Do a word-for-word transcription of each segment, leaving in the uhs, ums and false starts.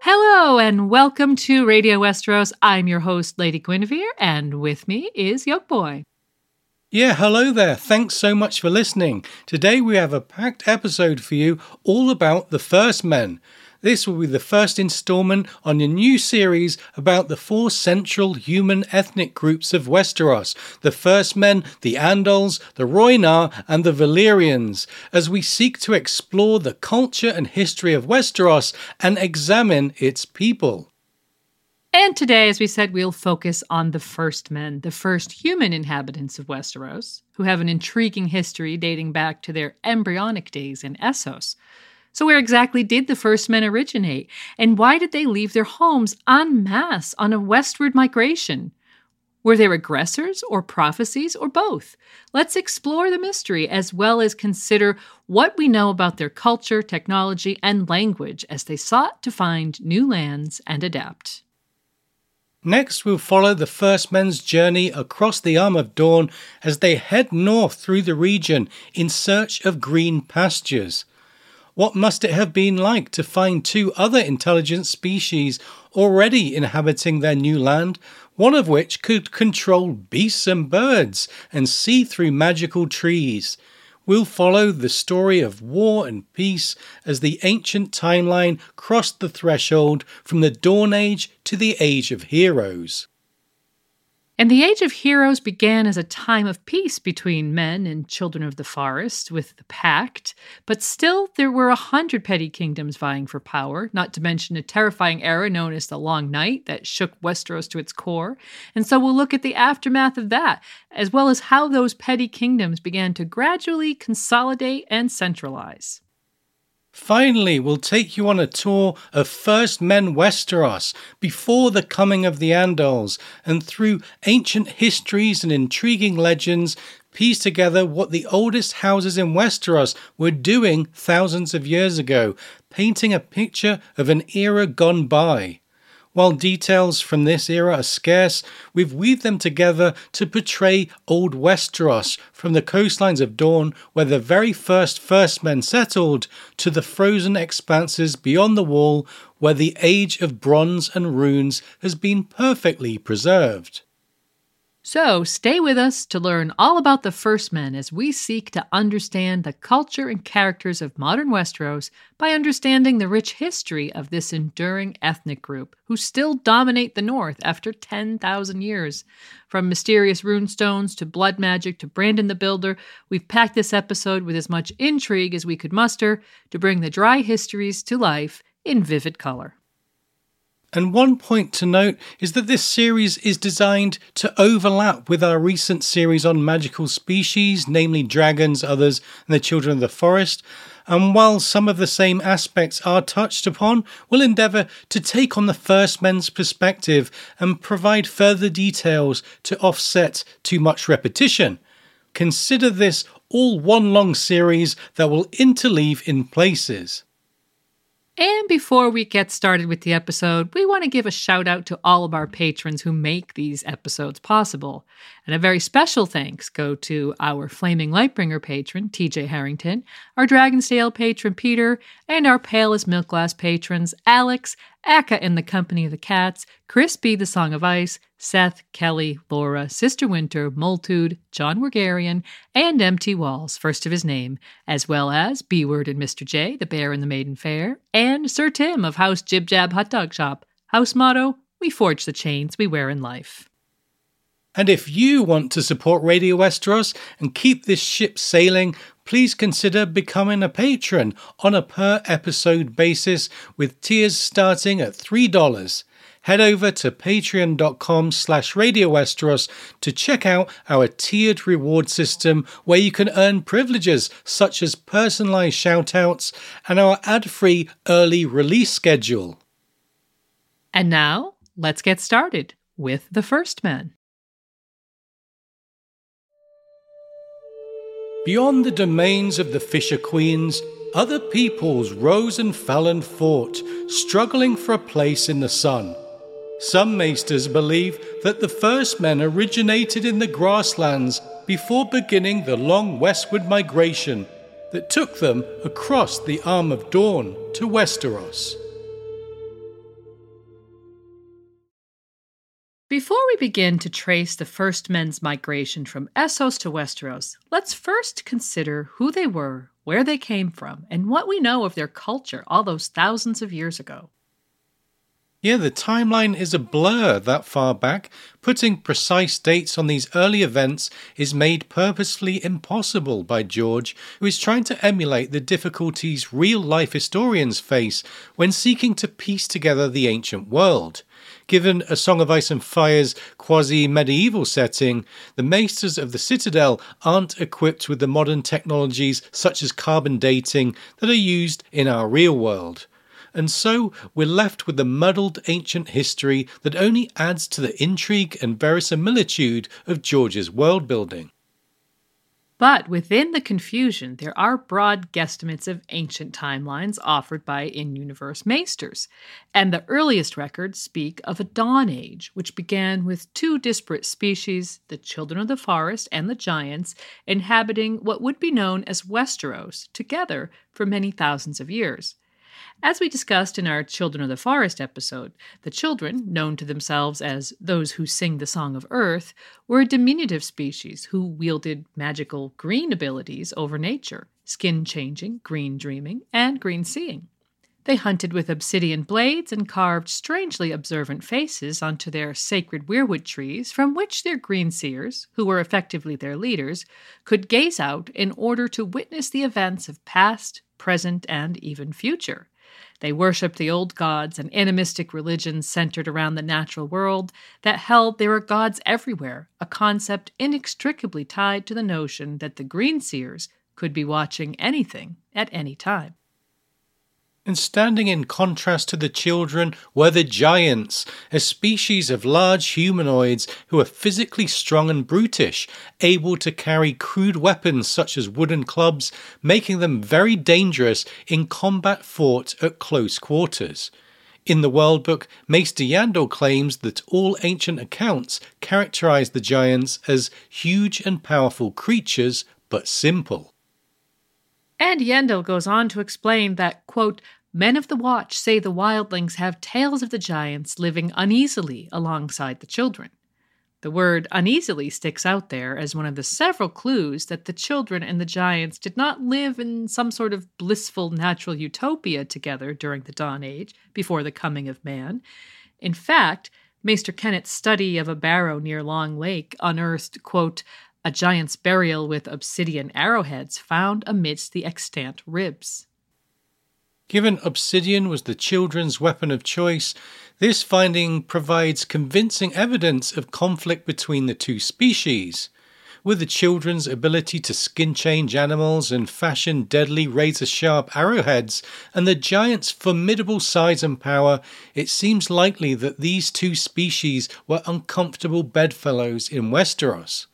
Hello and welcome to Radio Westeros. I'm your host, Lady Guinevere, and with me is Yokeboy. Yeah, hello there. Thanks so much for listening. Today we have a packed episode for you all about the First Men. This will be the first installment on a new series about the four central human ethnic groups of Westeros, the First Men, the Andals, the Rhoynar, and the Valyrians, as we seek to explore the culture and history of Westeros and examine its people. And today, as we said, we'll focus on the First Men, the first human inhabitants of Westeros, who have an intriguing history dating back to their embryonic days in Essos. So where exactly did the First Men originate, and why did they leave their homes en masse on a westward migration? Were there aggressors or prophecies or both? Let's explore the mystery as well as consider what we know about their culture, technology, and language as they sought to find new lands and adapt. Next, we'll follow the First Men's journey across the Arm of Dorne as they head north through the region in search of green pastures. What must it have been like to find two other intelligent species already inhabiting their new land, one of which could control beasts and birds and see through magical trees? We'll follow the story of war and peace as the ancient timeline crossed the threshold from the Dawn Age to the Age of Heroes. And the Age of Heroes began as a time of peace between men and children of the forest with the Pact, but still there were a hundred petty kingdoms vying for power, not to mention a terrifying era known as the Long Night that shook Westeros to its core. And so we'll look at the aftermath of that, as well as how those petty kingdoms began to gradually consolidate and centralize. Finally, we'll take you on a tour of First Men Westeros before the coming of the Andals, and through ancient histories and intriguing legends, piece together what the oldest houses in Westeros were doing thousands of years ago, painting a picture of an era gone by. While details from this era are scarce, we've weaved them together to portray old Westeros, from the coastlines of Dorne, where the very first First Men settled, to the frozen expanses beyond the Wall, where the Age of Bronze and Runes has been perfectly preserved. So stay with us to learn all about the First Men as we seek to understand the culture and characters of modern Westeros by understanding the rich history of this enduring ethnic group who still dominate the North after ten thousand years. From mysterious runestones to blood magic to Brandon the Builder, we've packed this episode with as much intrigue as we could muster to bring the dry histories to life in vivid color. And one point to note is that this series is designed to overlap with our recent series on magical species, namely dragons, others, and the children of the forest. And while some of the same aspects are touched upon, we'll endeavour to take on the First Men's perspective and provide further details to offset too much repetition. Consider this all one long series that will interleave in places. And before we get started with the episode, we want to give a shout out to all of our patrons who make these episodes possible. And a very special thanks go to our Flaming Lightbringer patron, T J Harrington, our Dragonsdale patron, Peter, and our Pale as Milk Glass patrons, Alex, Akka and the Company of the Cats, Crispy the Song of Ice, Seth, Kelly, Laura, Sister Winter, Multude, John Wargarian, and Empty Walls, first of his name, as well as B-Word and Mister J, the Bear and the Maiden Fair, and Sir Tim of House Jib Jab Hot Dog Shop. House motto, we forge the chains we wear in life. And if you want to support Radio Westeros and keep this ship sailing, please consider becoming a patron on a per episode basis with tiers starting at three dollars. Head over to patreon.com slash Radio Westeros to check out our tiered reward system where you can earn privileges such as personalised shoutouts and our ad-free early release schedule. And now, let's get started with The First Man. Beyond the domains of the Fisher Queens, other peoples rose and fell and fought, struggling for a place in the sun. Some maesters believe that the first men originated in the grasslands before beginning the long westward migration that took them across the Arm of Dorne to Westeros. Before we begin to trace the first men's migration from Essos to Westeros, let's first consider who they were, where they came from, and what we know of their culture all those thousands of years ago. Yeah, the timeline is a blur that far back. Putting precise dates on these early events is made purposefully impossible by George, who is trying to emulate the difficulties real-life historians face when seeking to piece together the ancient world. Given A Song of Ice and Fire's quasi-medieval setting, the maesters of the Citadel aren't equipped with the modern technologies such as carbon dating that are used in our real world. And so we're left with the muddled ancient history that only adds to the intrigue and verisimilitude of George's world-building. But within the confusion, there are broad guesstimates of ancient timelines offered by in-universe maesters, and the earliest records speak of a Dawn Age, which began with two disparate species, the Children of the Forest and the Giants, inhabiting what would be known as Westeros, together for many thousands of years. As we discussed in our Children of the Forest episode, the children, known to themselves as those who sing the Song of Earth, were a diminutive species who wielded magical green abilities over nature, skin-changing, green-dreaming, and green-seeing. They hunted with obsidian blades and carved strangely observant faces onto their sacred weirwood trees from which their green seers, who were effectively their leaders, could gaze out in order to witness the events of past, present, and even future. They worshipped the old gods and animistic religions centered around the natural world that held there were gods everywhere, a concept inextricably tied to the notion that the green seers could be watching anything at any time. And standing in contrast to the children were the giants, a species of large humanoids who are physically strong and brutish, able to carry crude weapons such as wooden clubs, making them very dangerous in combat fought at close quarters. In the World Book, Maester Yandel claims that all ancient accounts characterize the giants as huge and powerful creatures, but simple. And Yandel goes on to explain that, quote, "Men of the Watch say the wildlings have tales of the giants living uneasily alongside the children." The word uneasily sticks out there as one of the several clues that the children and the giants did not live in some sort of blissful natural utopia together during the Dawn Age, before the coming of man. In fact, Maester Kennett's study of a barrow near Long Lake unearthed, quote, "A giant's burial with obsidian arrowheads found amidst the extant ribs." Given obsidian was the children's weapon of choice, this finding provides convincing evidence of conflict between the two species. With the children's ability to skin-change animals and fashion deadly razor-sharp arrowheads, and the giant's formidable size and power, it seems likely that these two species were uncomfortable bedfellows in Westeros.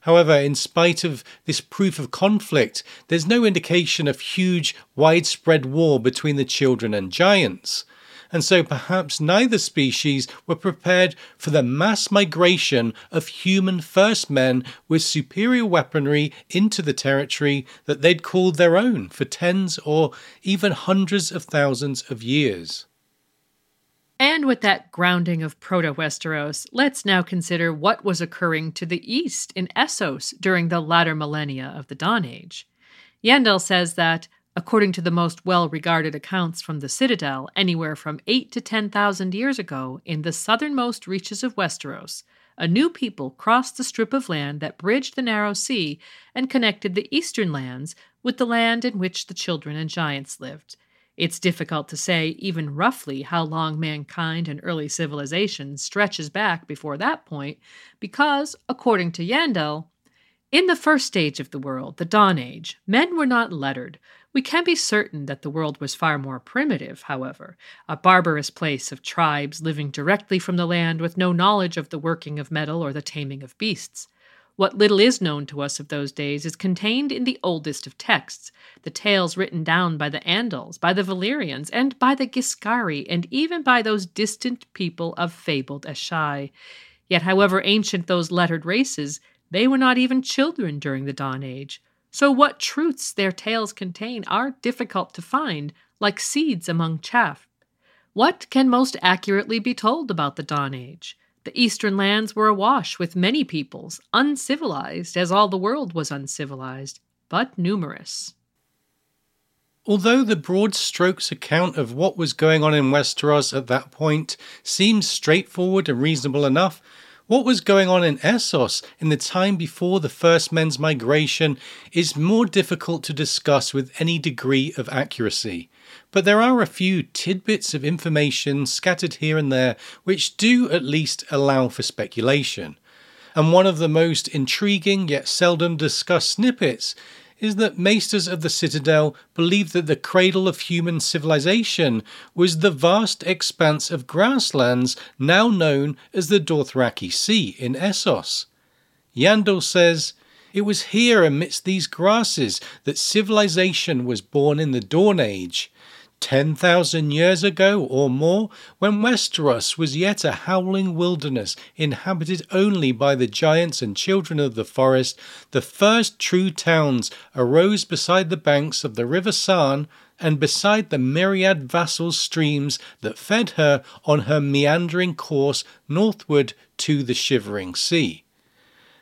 However, in spite of this proof of conflict, there's no indication of huge, widespread war between the children and giants. And so perhaps neither species were prepared for the mass migration of human first men with superior weaponry into the territory that they'd called their own for tens or even hundreds of thousands of years. And with that grounding of Proto-Westeros, let's now consider what was occurring to the east in Essos during the latter millennia of the Dawn Age. Yandel says that, according to the most well-regarded accounts from the Citadel, anywhere from eight to ten thousand years ago, in the southernmost reaches of Westeros, a new people crossed the strip of land that bridged the narrow sea and connected the eastern lands with the land in which the children and giants lived. It's difficult to say even roughly how long mankind and early civilization stretches back before that point because, according to Yandel, in the first stage of the world, the Dawn Age, men were not lettered. We can be certain that the world was far more primitive, however, a barbarous place of tribes living directly from the land with no knowledge of the working of metal or the taming of beasts. What little is known to us of those days is contained in the oldest of texts, the tales written down by the Andals, by the Valyrians, and by the Giscari, and even by those distant people of fabled Asshai. Yet however ancient those lettered races, they were not even children during the Dawn Age. So what truths their tales contain are difficult to find, like seeds among chaff. What can most accurately be told about the Dawn Age? The eastern lands were awash with many peoples, uncivilized as all the world was uncivilized, but numerous. Although the broad strokes account of what was going on in Westeros at that point seems straightforward and reasonable enough, what was going on in Essos in the time before the first men's migration is more difficult to discuss with any degree of accuracy. But there are a few tidbits of information scattered here and there which do at least allow for speculation. And one of the most intriguing yet seldom discussed snippets is that maesters of the Citadel believed that the cradle of human civilization was the vast expanse of grasslands now known as the Dothraki Sea in Essos. Yandel says, "It was here amidst these grasses that civilization was born in the Dawn Age, ten thousand years ago or more, when Westeros was yet a howling wilderness inhabited only by the giants and children of the forest, the first true towns arose beside the banks of the river Sarn and beside the myriad vassal streams that fed her on her meandering course northward to the shivering sea.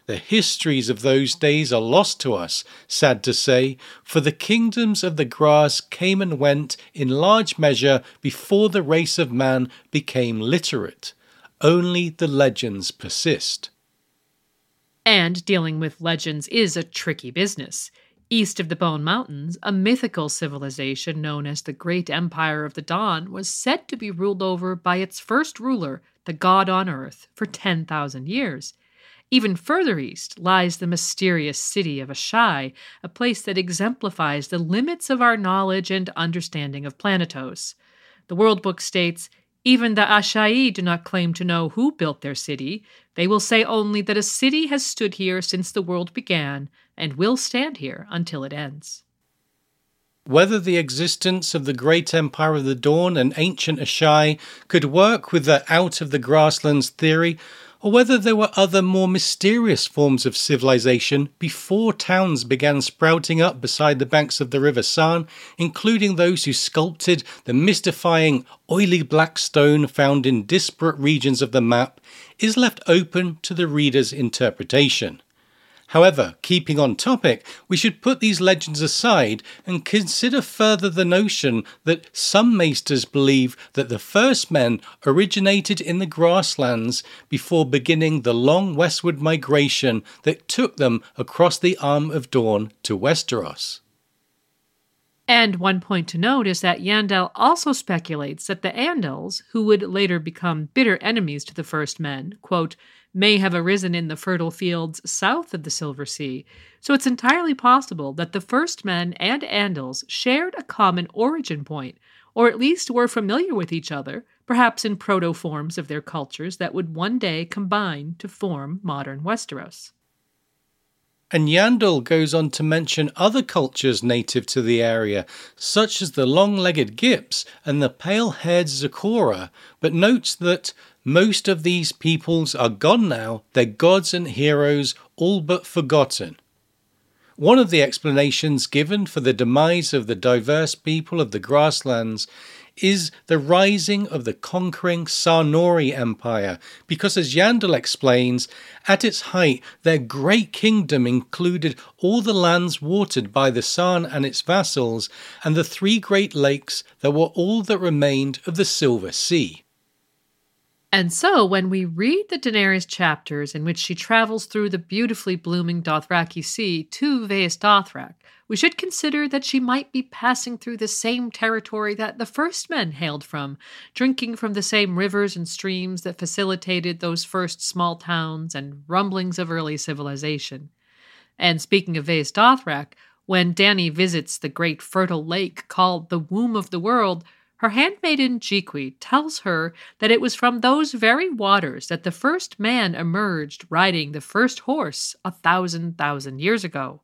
The histories of those days are lost to us, sad to say, for the kingdoms of the grass came and went in large measure before the race of man became literate. Only the legends persist." And dealing with legends is a tricky business. East of the Bone Mountains, a mythical civilization known as the Great Empire of the Dawn was said to be ruled over by its first ruler, the God on Earth, for ten thousand years. Even further east lies the mysterious city of Asshai, a place that exemplifies the limits of our knowledge and understanding of Planetos. The World Book states, "Even the Asshai do not claim to know who built their city. They will say only that a city has stood here since the world began and will stand here until it ends." Whether the existence of the Great Empire of the Dawn and ancient Asshai could work with the out-of-the-grasslands theory, or whether there were other more mysterious forms of civilization before towns began sprouting up beside the banks of the river Sarn, including those who sculpted the mystifying oily black stone found in disparate regions of the map, is left open to the reader's interpretation. However, keeping on topic, we should put these legends aside and consider further the notion that some maesters believe that the first men originated in the grasslands before beginning the long westward migration that took them across the Arm of Dorne to Westeros. And one point to note is that Yandel also speculates that the Andals, who would later become bitter enemies to the first men, quote, "may have arisen in the fertile fields south of the Silver Sea." So it's entirely possible that the first men and Andals shared a common origin point, or at least were familiar with each other, perhaps in proto-forms of their cultures that would one day combine to form modern Westeros. And Yandel goes on to mention other cultures native to the area, such as the long-legged Gips and the pale-haired Zakora, but notes that most of these peoples are gone now, their gods and heroes all but forgotten. One of the explanations given for the demise of the diverse people of the grasslands is the rising of the conquering Sarnori Empire, because as Yandel explains, at its height their great kingdom included all the lands watered by the Sarn and its vassals, and the three great lakes that were all that remained of the Silver Sea. And so, when we read the Daenerys chapters in which she travels through the beautifully blooming Dothraki Sea to Vaes Dothrak, we should consider that she might be passing through the same territory that the first men hailed from, drinking from the same rivers and streams that facilitated those first small towns and rumblings of early civilization. And speaking of Vaes Dothrak, when Dany visits the great fertile lake called the Womb of the World, her handmaiden Jiqui tells her that it was from those very waters that the first man emerged riding the first horse a thousand thousand years ago.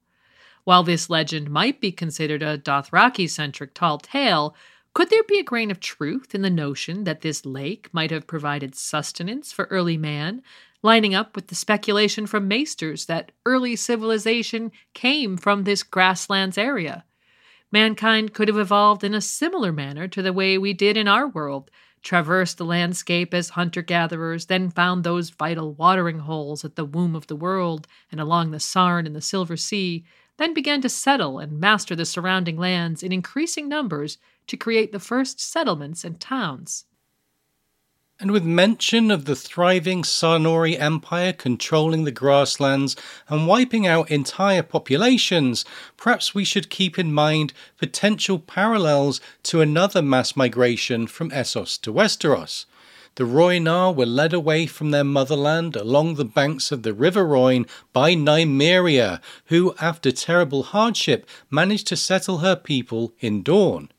While this legend might be considered a Dothraki-centric tall tale, could there be a grain of truth in the notion that this lake might have provided sustenance for early man, lining up with the speculation from maesters that early civilization came from this grasslands area? Mankind could have evolved in a similar manner to the way we did in our world, traversed the landscape as hunter-gatherers, then found those vital watering holes at the Womb of the World and along the Sarn and the Silver Sea, then began to settle and master the surrounding lands in increasing numbers to create the first settlements and towns. And with mention of the thriving Sarnori Empire controlling the grasslands and wiping out entire populations, perhaps we should keep in mind potential parallels to another mass migration from Essos to Westeros. The Rhoynar were led away from their motherland along the banks of the River Rhoyne by Nymeria, who, after terrible hardship, managed to settle her people in Dorne.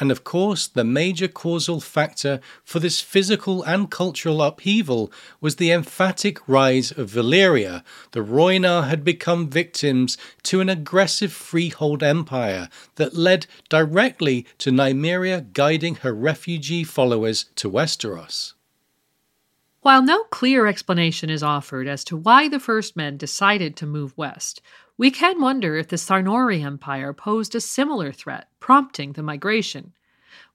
And of course, the major causal factor for this physical and cultural upheaval was the emphatic rise of Valyria. The Rhoynar had become victims to an aggressive freehold empire that led directly to Nymeria guiding her refugee followers to Westeros. While no clear explanation is offered as to why the First Men decided to move west, we can wonder if the Sarnori Empire posed a similar threat, prompting the migration.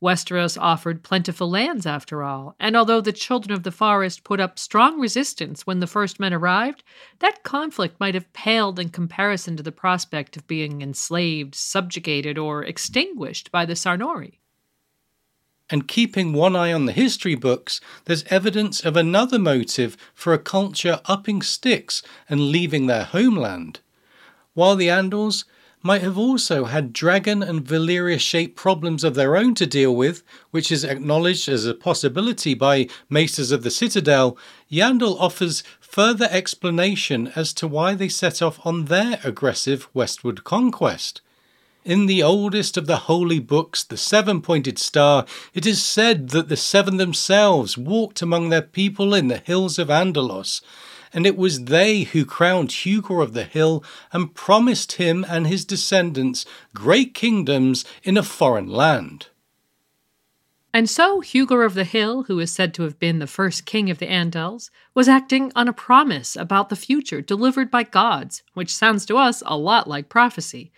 Westeros offered plentiful lands, after all, and although the Children of the Forest put up strong resistance when the First Men arrived, that conflict might have paled in comparison to the prospect of being enslaved, subjugated, or extinguished by the Sarnori. And keeping one eye on the history books, there's evidence of another motive for a culture upping sticks and leaving their homeland. While the Andals might have also had dragon and Valyria-shaped problems of their own to deal with, which is acknowledged as a possibility by Maesters of the Citadel, Yandel offers further explanation as to why they set off on their aggressive westward conquest. In the oldest of the holy books, the Seven-Pointed Star, it is said that the Seven themselves walked among their people in the hills of Andalos, and it was they who crowned Hugo of the Hill and promised him and his descendants great kingdoms in a foreign land. And so Hugo of the Hill, who is said to have been the first king of the Andals, was acting on a promise about the future delivered by gods, which sounds to us a lot like prophecy,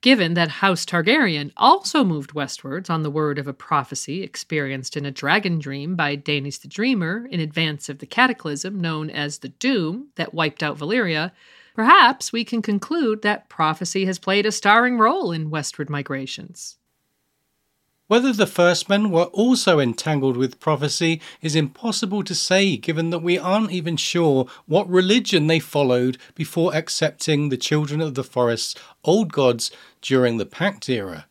given that House Targaryen also moved westwards on the word of a prophecy experienced in a dragon dream by Daenerys the Dreamer in advance of the cataclysm known as the Doom that wiped out Valyria. Perhaps we can conclude that prophecy has played a starring role in westward migrations. Whether the First Men were also entangled with prophecy is impossible to say, given that we aren't even sure what religion they followed before accepting the Children of the Forest's old gods during the Pact era.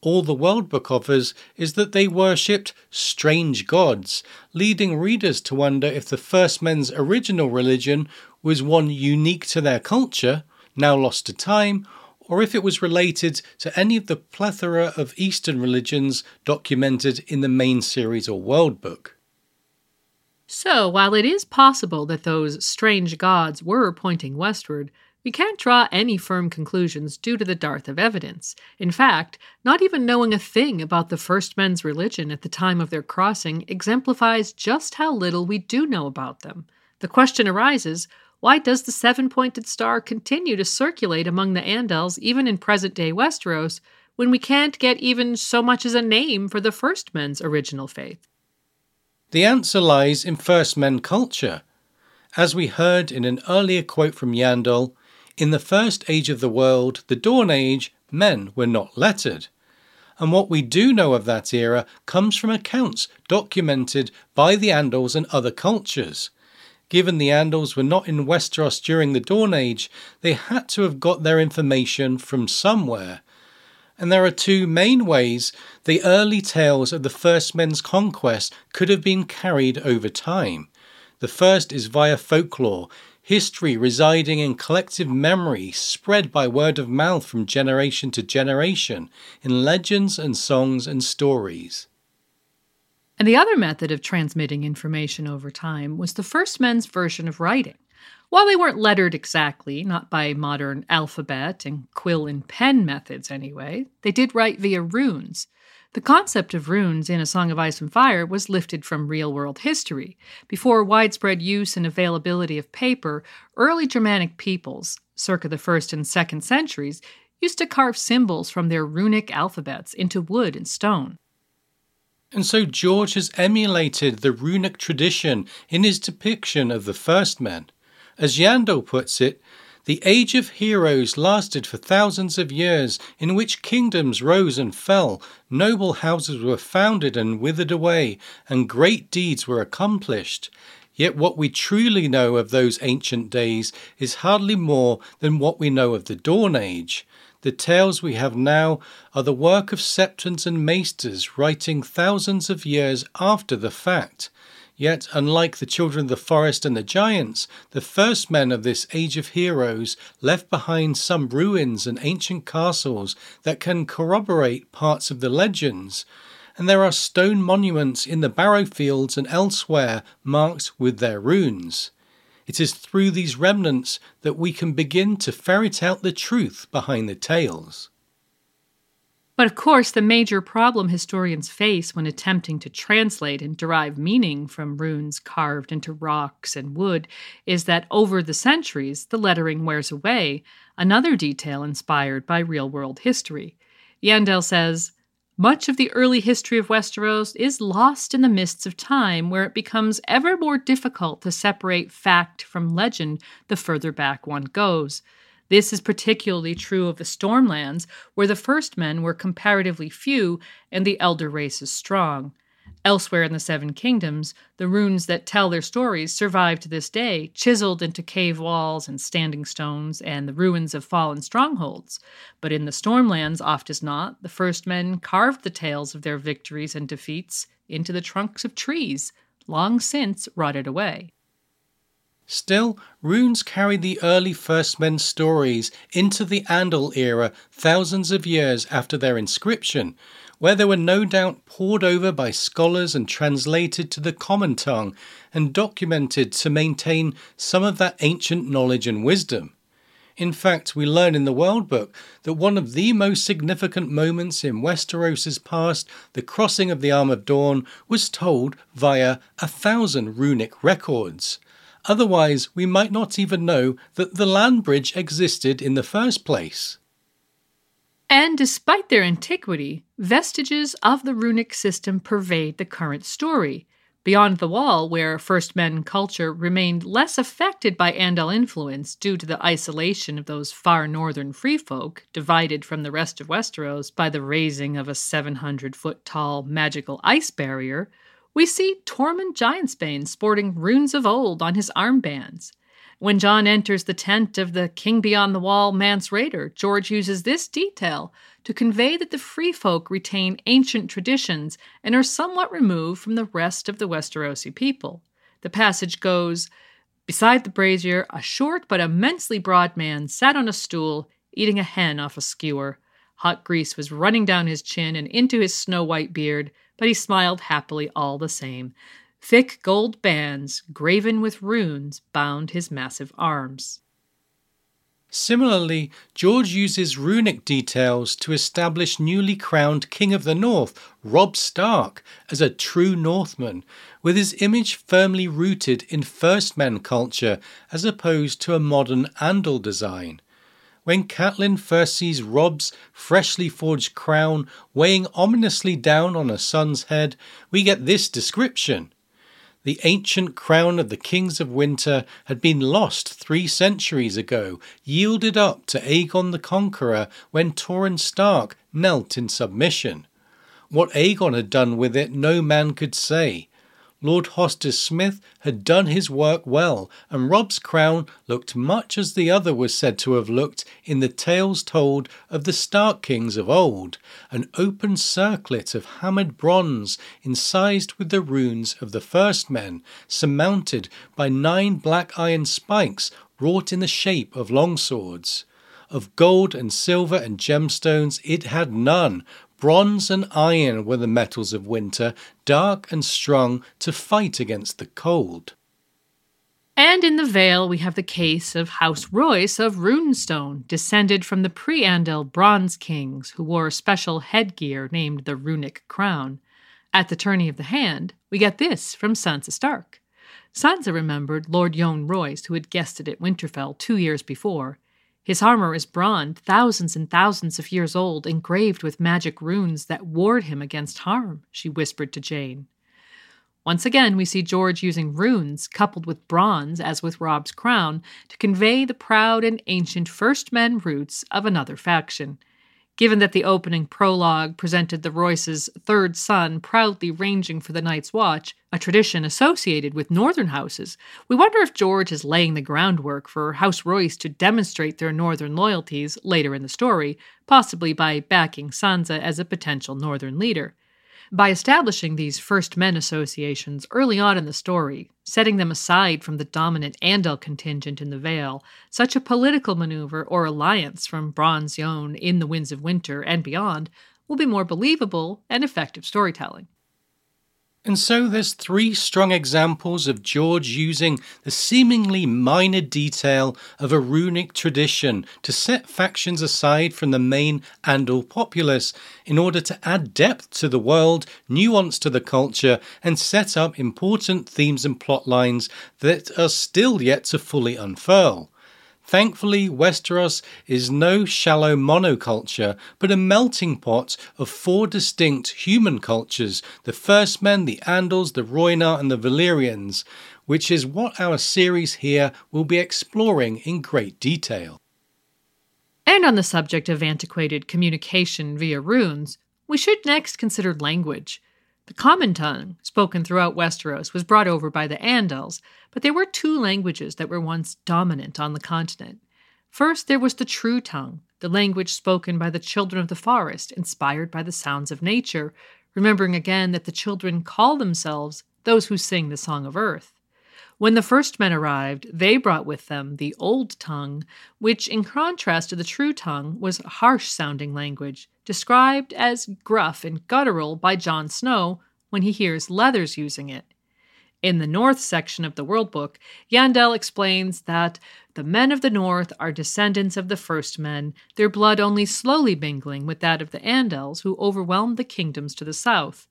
All the World Book offers is that they worshipped strange gods, leading readers to wonder if the First Men's original religion was one unique to their culture, now lost to time, or if it was related to any of the plethora of Eastern religions documented in the main series or World Book. So, while it is possible that those strange gods were pointing westward, We can't draw any firm conclusions due to the dearth of evidence. In fact, not even knowing a thing about the First Men's religion at the time of their crossing exemplifies just how little we do know about them. The question arises, why does the seven-pointed star continue to circulate among the Andals even in present-day Westeros when we can't get even so much as a name for the First Men's original faith? The answer lies in First Men culture. As we heard in an earlier quote from Yandel, in the first age of the world, the Dawn Age, men were not lettered. And what we do know of that era comes from accounts documented by the Andals and other cultures. Given the Andals were not in Westeros during the Dawn Age, they had to have got their information from somewhere. And there are two main ways the early tales of the First Men's conquest could have been carried over time. The first is via folklore, history residing in collective memory, spread by word of mouth from generation to generation, in legends and songs and stories. And the other method of transmitting information over time was the First Men's version of writing. While they weren't lettered exactly, not by modern alphabet and quill and pen methods anyway, they did write via runes. The concept of runes in A Song of Ice and Fire was lifted from real-world history. Before widespread use and availability of paper, early Germanic peoples, circa the first and second centuries, used to carve symbols from their runic alphabets into wood and stone. And so George has emulated the runic tradition in his depiction of the First Men. As Yandel puts it, the Age of Heroes lasted for thousands of years, in which kingdoms rose and fell, noble houses were founded and withered away, and great deeds were accomplished. Yet what we truly know of those ancient days is hardly more than what we know of the Dawn Age. The tales we have now are the work of septons and maesters writing thousands of years after the fact. Yet, unlike the Children of the Forest and the Giants, the First Men of this Age of Heroes left behind some ruins and ancient castles that can corroborate parts of the legends, and there are stone monuments in the Barrow Fields and elsewhere marked with their runes. It is through these remnants that we can begin to ferret out the truth behind the tales. But of course, the major problem historians face when attempting to translate and derive meaning from runes carved into rocks and wood is that over the centuries, the lettering wears away, another detail inspired by real-world history. Yandel says, "Much of the early history of Westeros is lost in the mists of time, where it becomes ever more difficult to separate fact from legend the further back one goes. This is particularly true of the Stormlands, where the First Men were comparatively few and the elder races strong. Elsewhere in the Seven Kingdoms, the runes that tell their stories survive to this day, chiseled into cave walls and standing stones and the ruins of fallen strongholds. But in the Stormlands, oft as not, the First Men carved the tales of their victories and defeats into the trunks of trees, long since rotted away." Still, runes carried the early First Men stories into the Andal era thousands of years after their inscription, where they were no doubt pored over by scholars and translated to the common tongue and documented to maintain some of that ancient knowledge and wisdom. In fact, we learn in the World Book that one of the most significant moments in Westeros's past, the crossing of the Arm of Dorne, was told via a thousand runic records. Otherwise, we might not even know that the land bridge existed in the first place. And despite their antiquity, vestiges of the runic system pervade the current story. Beyond the Wall, where First Men culture remained less affected by Andal influence due to the isolation of those far northern free folk, divided from the rest of Westeros by the raising of a seven hundred foot tall magical ice barrier, we see Tormund Giantsbane sporting runes of old on his armbands. When Jon enters the tent of the King Beyond the Wall Mance Raider, George uses this detail to convey that the free folk retain ancient traditions and are somewhat removed from the rest of the Westerosi people. The passage goes, "Beside the brazier, a short but immensely broad man sat on a stool, eating a hen off a skewer. Hot grease was running down his chin and into his snow-white beard, but he smiled happily all the same. Thick gold bands, graven with runes, bound his massive arms." Similarly, George uses runic details to establish newly crowned King of the North, Robb Stark, as a true Northman, with his image firmly rooted in First Men culture as opposed to a modern Andal design. When Catelyn first sees Robb's freshly forged crown weighing ominously down on her son's head, we get this description. The ancient crown of the Kings of Winter had been lost three centuries ago, yielded up to Aegon the Conqueror when Torrin Stark knelt in submission. What Aegon had done with it no man could say. Lord Hostus Smith had done his work well, and Robb's crown looked much as the other was said to have looked in the tales told of the Stark Kings of old, an open circlet of hammered bronze incised with the runes of the First Men, surmounted by nine black iron spikes wrought in the shape of longswords. Of gold and silver and gemstones it had none. Bronze and iron were the metals of winter, dark and strong to fight against the cold. And in the Vale we have the case of House Royce of Runestone, descended from the pre-Andal Bronze Kings, who wore a special headgear named the Runic Crown. At the Tourney of the Hand, we get this from Sansa Stark. Sansa remembered Lord Jon Royce, who had guested at Winterfell two years before. His armor is bronze, thousands and thousands of years old, engraved with magic runes that ward him against harm, she whispered to Jane. Once again, we see George using runes, coupled with bronze, as with Robb's crown, to convey the proud and ancient First Men roots of another faction. Given that the opening prologue presented the Royces' third son proudly ranging for the Night's Watch, a tradition associated with northern houses, we wonder if George is laying the groundwork for House Royce to demonstrate their northern loyalties later in the story, possibly by backing Sansa as a potential northern leader. By establishing these First Men associations early on in the story, setting them aside from the dominant Andal contingent in the Vale, such a political maneuver or alliance from Bronze Jon in the Winds of Winter and beyond will be more believable and effective storytelling. And so there's three strong examples of George using the seemingly minor detail of a runic tradition to set factions aside from the main Andal populace in order to add depth to the world, nuance to the culture, and set up important themes and plot lines that are still yet to fully unfurl. Thankfully, Westeros is no shallow monoculture, but a melting pot of four distinct human cultures, the First Men, the Andals, the Rhoynar and the Valyrians, which is what our series here will be exploring in great detail. And on the subject of antiquated communication via runes, we should next consider language. The common tongue, spoken throughout Westeros, was brought over by the Andals, but there were two languages that were once dominant on the continent. First, there was the True Tongue, the language spoken by the Children of the Forest, inspired by the sounds of nature, remembering again that the children call themselves those who sing the Song of Earth. When the First Men arrived, they brought with them the Old Tongue, which, in contrast to the True Tongue, was harsh-sounding language, described as gruff and guttural by Jon Snow when he hears Leathers using it. In the North section of the World Book, Yandel explains that the men of the North are descendants of the First Men, their blood only slowly mingling with that of the Andals who overwhelmed the kingdoms to the south.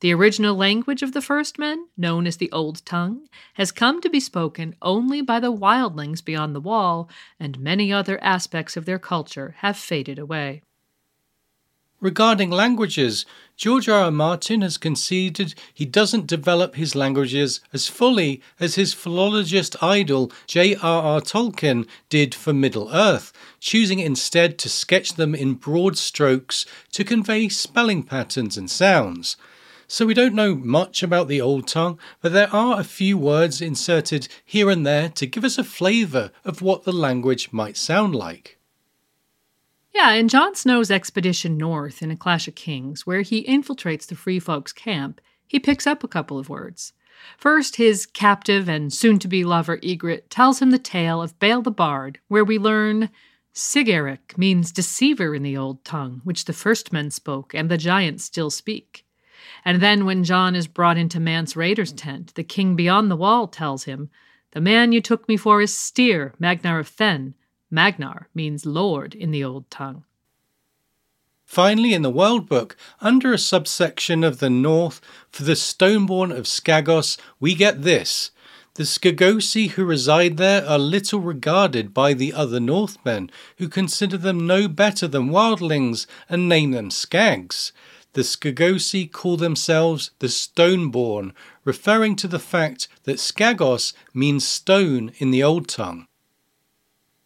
The original language of the First Men, known as the Old Tongue, has come to be spoken only by the wildlings beyond the Wall, and many other aspects of their culture have faded away. Regarding languages, George R R. Martin has conceded he doesn't develop his languages as fully as his philologist idol J R R. Tolkien did for Middle-earth, choosing instead to sketch them in broad strokes to convey spelling patterns and sounds. So we don't know much about the Old Tongue, but there are a few words inserted here and there to give us a flavour of what the language might sound like. Yeah, in Jon Snow's expedition north in A Clash of Kings, where he infiltrates the Free Folk's camp, he picks up a couple of words. First, his captive and soon-to-be lover Ygritte tells him the tale of Bale the Bard, where we learn Sigeric means deceiver in the Old Tongue, which the First Men spoke and the giants still speak. And then when Jon is brought into Mance Raider's tent, the king beyond the wall tells him, the man you took me for is Styr, Magnar of Fen, Magnar means lord in the Old Tongue. Finally, in the World Book, under a subsection of the North, for the Stoneborn of Skagos, we get this. The Skagosi who reside there are little regarded by the other Northmen, who consider them no better than wildlings and name them Skags. The Skagosi call themselves the Stoneborn, referring to the fact that Skagos means stone in the Old Tongue.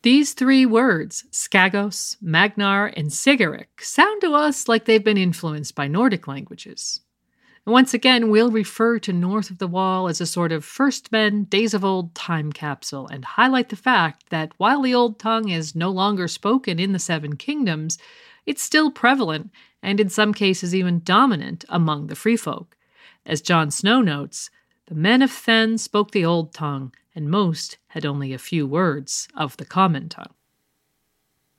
These three words, Skagos, Magnar, and Sigaric, sound to us like they've been influenced by Nordic languages. And once again, we'll refer to North of the Wall as a sort of First Men, Days of Old time capsule, and highlight the fact that while the Old Tongue is no longer spoken in the Seven Kingdoms, it's still prevalent, and in some cases even dominant, among the free folk. As Jon Snow notes, the men of Fen spoke the Old Tongue, and most had only a few words of the common tongue.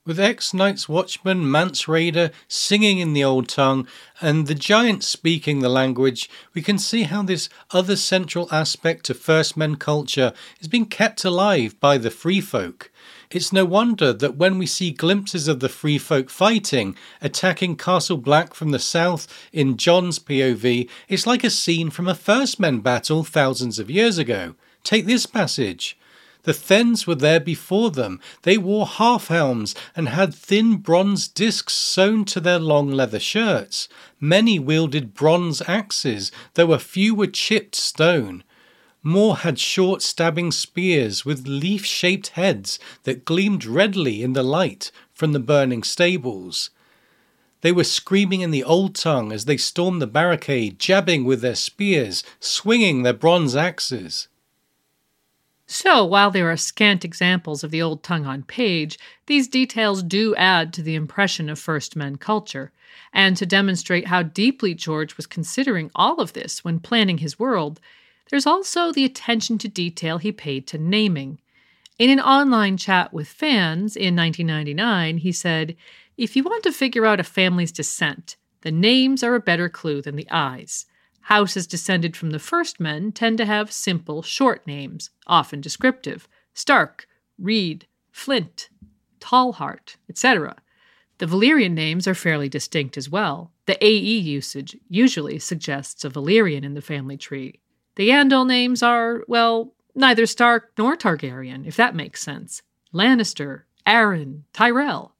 With ex-Night's Watchman Mance Raider singing in the Old Tongue and the giants speaking the language, we can see how this other central aspect of First Men culture is being kept alive by the free folk. It's no wonder that when we see glimpses of the free folk fighting, attacking Castle Black from the south in Jon's P O V, it's like a scene from a First Men battle thousands of years ago. Take this passage. The Thens were there before them. They wore half-helms and had thin bronze discs sewn to their long leather shirts. Many wielded bronze axes, though a few were chipped stone. More had short stabbing spears with leaf-shaped heads that gleamed redly in the light from the burning stables. They were screaming in the Old Tongue as they stormed the barricade, jabbing with their spears, swinging their bronze axes. So, while there are scant examples of the Old Tongue on page, these details do add to the impression of First Men culture, and to demonstrate how deeply George was considering all of this when planning his world, there's also the attention to detail he paid to naming. In an online chat with fans in nineteen ninety-nine, he said, "If you want to figure out a family's descent, the names are a better clue than the eyes. Houses descended from the First Men tend to have simple, short names, often descriptive. Stark, Reed, Flint, Tallheart, et cetera. The Valyrian names are fairly distinct as well. The A E usage usually suggests a Valyrian in the family tree. The Andal names are, well, neither Stark nor Targaryen, if that makes sense. Lannister, Arryn, Tyrell."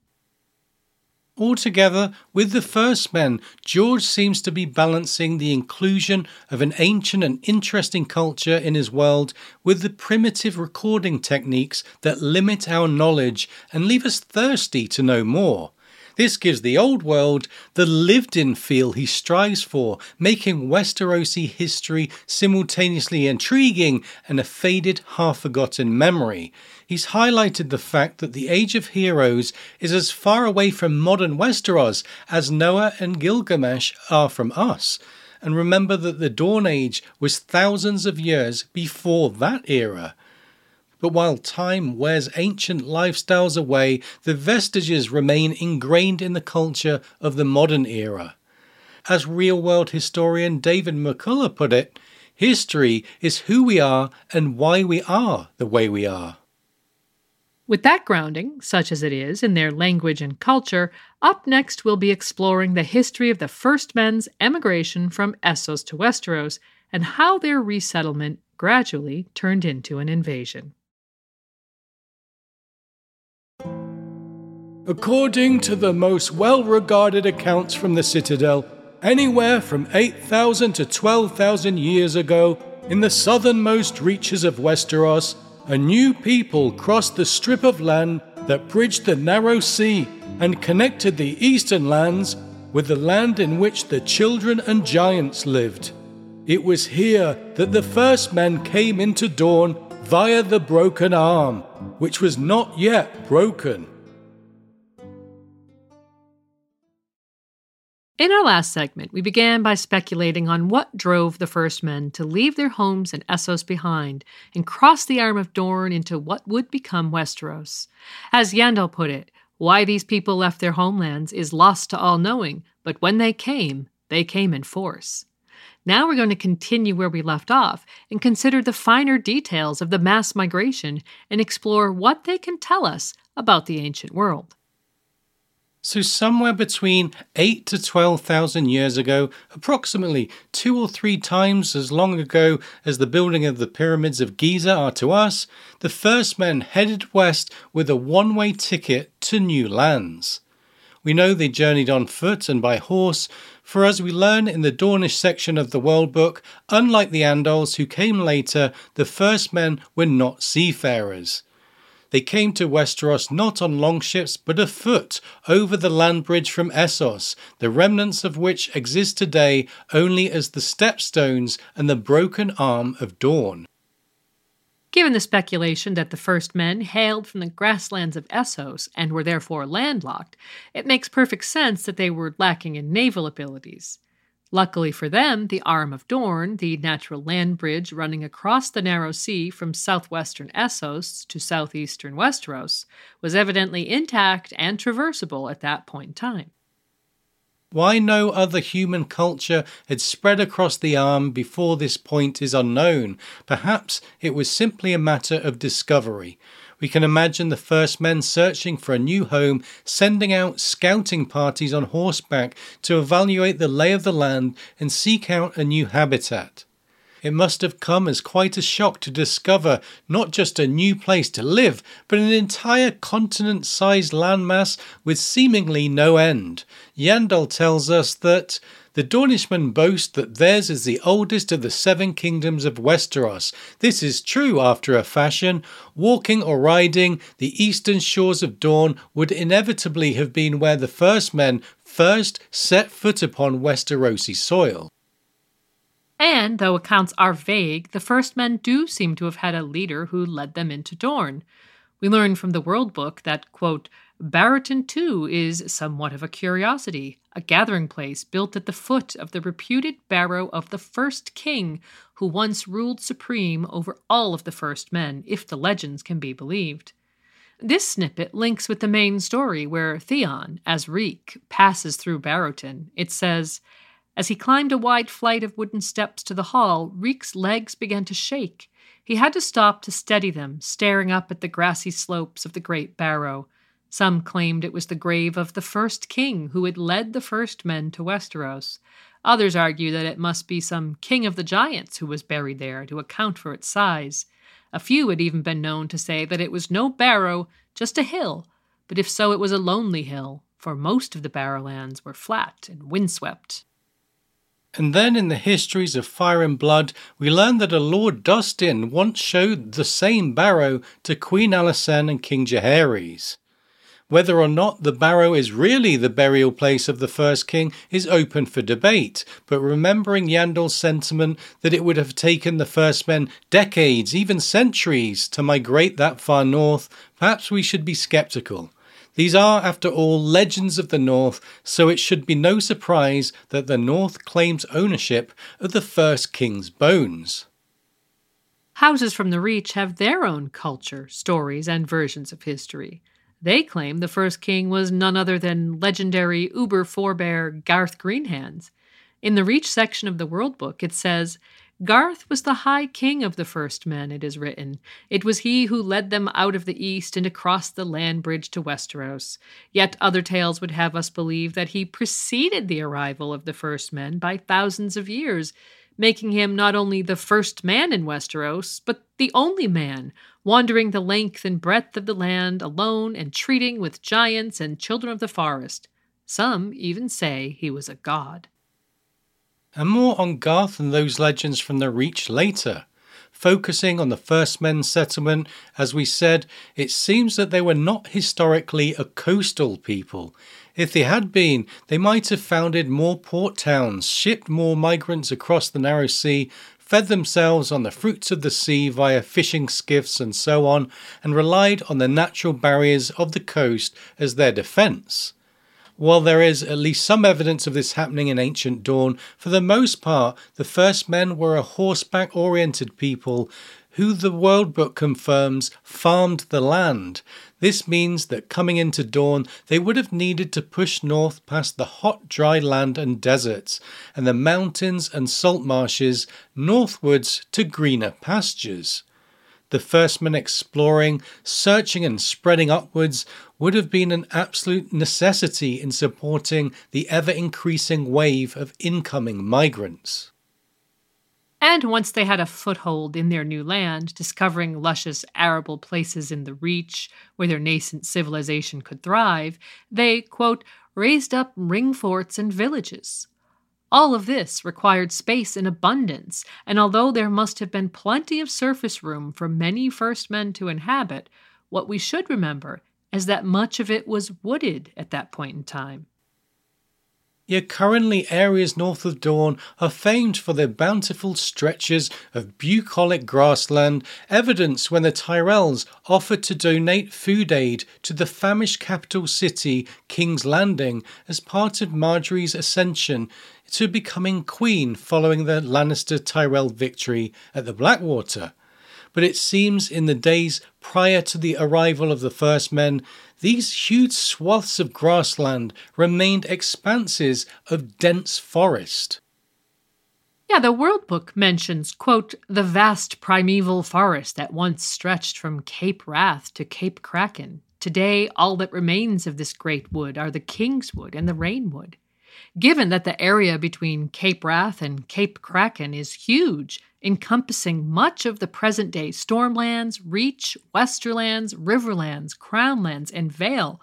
Altogether, with the First Men, George seems to be balancing the inclusion of an ancient and interesting culture in his world with the primitive recording techniques that limit our knowledge and leave us thirsty to know more. This gives the old world the lived-in feel he strives for, making Westerosi history simultaneously intriguing and a faded, half-forgotten memory. He's highlighted the fact that the Age of Heroes is as far away from modern Westeros as Noah and Gilgamesh are from us. And remember that the Dawn Age was thousands of years before that era. But while time wears ancient lifestyles away, the vestiges remain ingrained in the culture of the modern era. As real-world historian David McCullough put it, history is who we are and why we are the way we are. With that grounding, such as it is, in their language and culture, up next we'll be exploring the history of the First Men's emigration from Essos to Westeros and how their resettlement gradually turned into an invasion. According to the most well-regarded accounts from the Citadel, anywhere from eight thousand to twelve thousand years ago, in the southernmost reaches of Westeros, a new people crossed the strip of land that bridged the narrow sea and connected the eastern lands with the land in which the children and giants lived. It was here that the First Men came into Dorne via the Broken Arm, which was not yet broken. In our last segment, we began by speculating on what drove the First Men to leave their homes and Essos behind and cross the Arm of Dorne into what would become Westeros. As Yandel put it, why these people left their homelands is lost to all knowing, but when they came, they came in force. Now we're going to continue where we left off and consider the finer details of the mass migration and explore what they can tell us about the ancient world. So somewhere between eight to twelve thousand years ago, approximately two or three times as long ago as the building of the pyramids of Giza are to us, the first men headed west with a one-way ticket to new lands. We know they journeyed on foot and by horse, for as we learn in the Dornish section of the World Book, unlike the Andals who came later, the first men were not seafarers. They came to Westeros not on long ships but afoot over the land bridge from Essos, the remnants of which exist today only as the stepstones and the broken arm of Dorne. Given the speculation that the first men hailed from the grasslands of Essos and were therefore landlocked, it makes perfect sense that they were lacking in naval abilities. Luckily for them, the Arm of Dorne, the natural land bridge running across the narrow sea from southwestern Essos to southeastern Westeros, was evidently intact and traversable at that point in time. Why no other human culture had spread across the Arm before this point is unknown. Perhaps it was simply a matter of discovery. We can imagine the first men searching for a new home, sending out scouting parties on horseback to evaluate the lay of the land and seek out a new habitat. It must have come as quite a shock to discover not just a new place to live, but an entire continent-sized landmass with seemingly no end. Yandal tells us that the Dornishmen boast that theirs is the oldest of the seven kingdoms of Westeros. This is true after a fashion. Walking or riding, the eastern shores of Dorne would inevitably have been where the first men first set foot upon Westerosi soil. And, though accounts are vague, the first men do seem to have had a leader who led them into Dorne. We learn from the World Book that, quote, Barraton, too, is somewhat of a curiosity, a gathering place built at the foot of the reputed barrow of the first king, who once ruled supreme over all of the first men, if the legends can be believed. This snippet links with the main story where Theon, as Reek, passes through Barraton. It says, as he climbed a wide flight of wooden steps to the hall, Reek's legs began to shake. He had to stop to steady them, staring up at the grassy slopes of the great barrow. Some claimed it was the grave of the first king who had led the first men to Westeros. Others argue that it must be some king of the giants who was buried there to account for its size. A few had even been known to say that it was no barrow, just a hill, but if so, it was a lonely hill, for most of the barrowlands were flat and windswept. And then in the histories of Fire and Blood, we learn that a Lord Dustin once showed the same barrow to Queen Alicen and King Jaehaerys. Whether or not the barrow is really the burial place of the first king is open for debate, but remembering Yandal's sentiment that it would have taken the first men decades, even centuries, to migrate that far north, perhaps we should be sceptical. These are, after all, legends of the North, so it should be no surprise that the North claims ownership of the first king's bones. Houses from the Reach have their own culture, stories, and versions of history. They claim the first king was none other than legendary Uber forebear Garth Greenhands. In the Reach section of the World Book, it says, Garth was the high king of the first men, it is written. It was he who led them out of the east and across the land bridge to Westeros. Yet other tales would have us believe that he preceded the arrival of the first men by thousands of years, making him not only the first man in Westeros, but the only man, wandering the length and breadth of the land alone and treating with giants and children of the forest. Some even say he was a god. And more on Garth and those legends from the Reach later. Focusing on the first men's settlement, as we said, it seems that they were not historically a coastal people. If they had been, they might have founded more port towns, shipped more migrants across the narrow sea, fed themselves on the fruits of the sea via fishing skiffs and so on, and relied on the natural barriers of the coast as their defence. While there is at least some evidence of this happening in ancient Dorne, for the most part, the First Men were a horseback-oriented people who the World Book confirms farmed the land. This means that coming into Dorne, they would have needed to push north past the hot, dry land and deserts, and the mountains and salt marshes northwards to greener pastures. The First Men exploring, searching and spreading upwards would have been an absolute necessity in supporting the ever-increasing wave of incoming migrants. And once they had a foothold in their new land, discovering luscious arable places in the Reach where their nascent civilization could thrive, they, quote, raised up ring forts and villages. All of this required space in abundance, and although there must have been plenty of surface room for many First Men to inhabit, what we should remember is that much of it was wooded at that point in time. Yet currently areas north of Dorne are famed for their bountiful stretches of bucolic grassland, evidence when the Tyrells offered to donate food aid to the famished capital city, King's Landing, as part of Marjorie's ascension to becoming queen following the Lannister Tyrell victory at the Blackwater. But it seems in the days prior to the arrival of the First Men, these huge swaths of grassland remained expanses of dense forest. Yeah, the World Book mentions, quote, the vast primeval forest that once stretched from Cape Wrath to Cape Kraken. Today, all that remains of this great wood are the Kingswood and the Rainwood. Given that the area between Cape Wrath and Cape Kraken is huge, encompassing much of the present-day Stormlands, Reach, Westerlands, Riverlands, Crownlands, and Vale,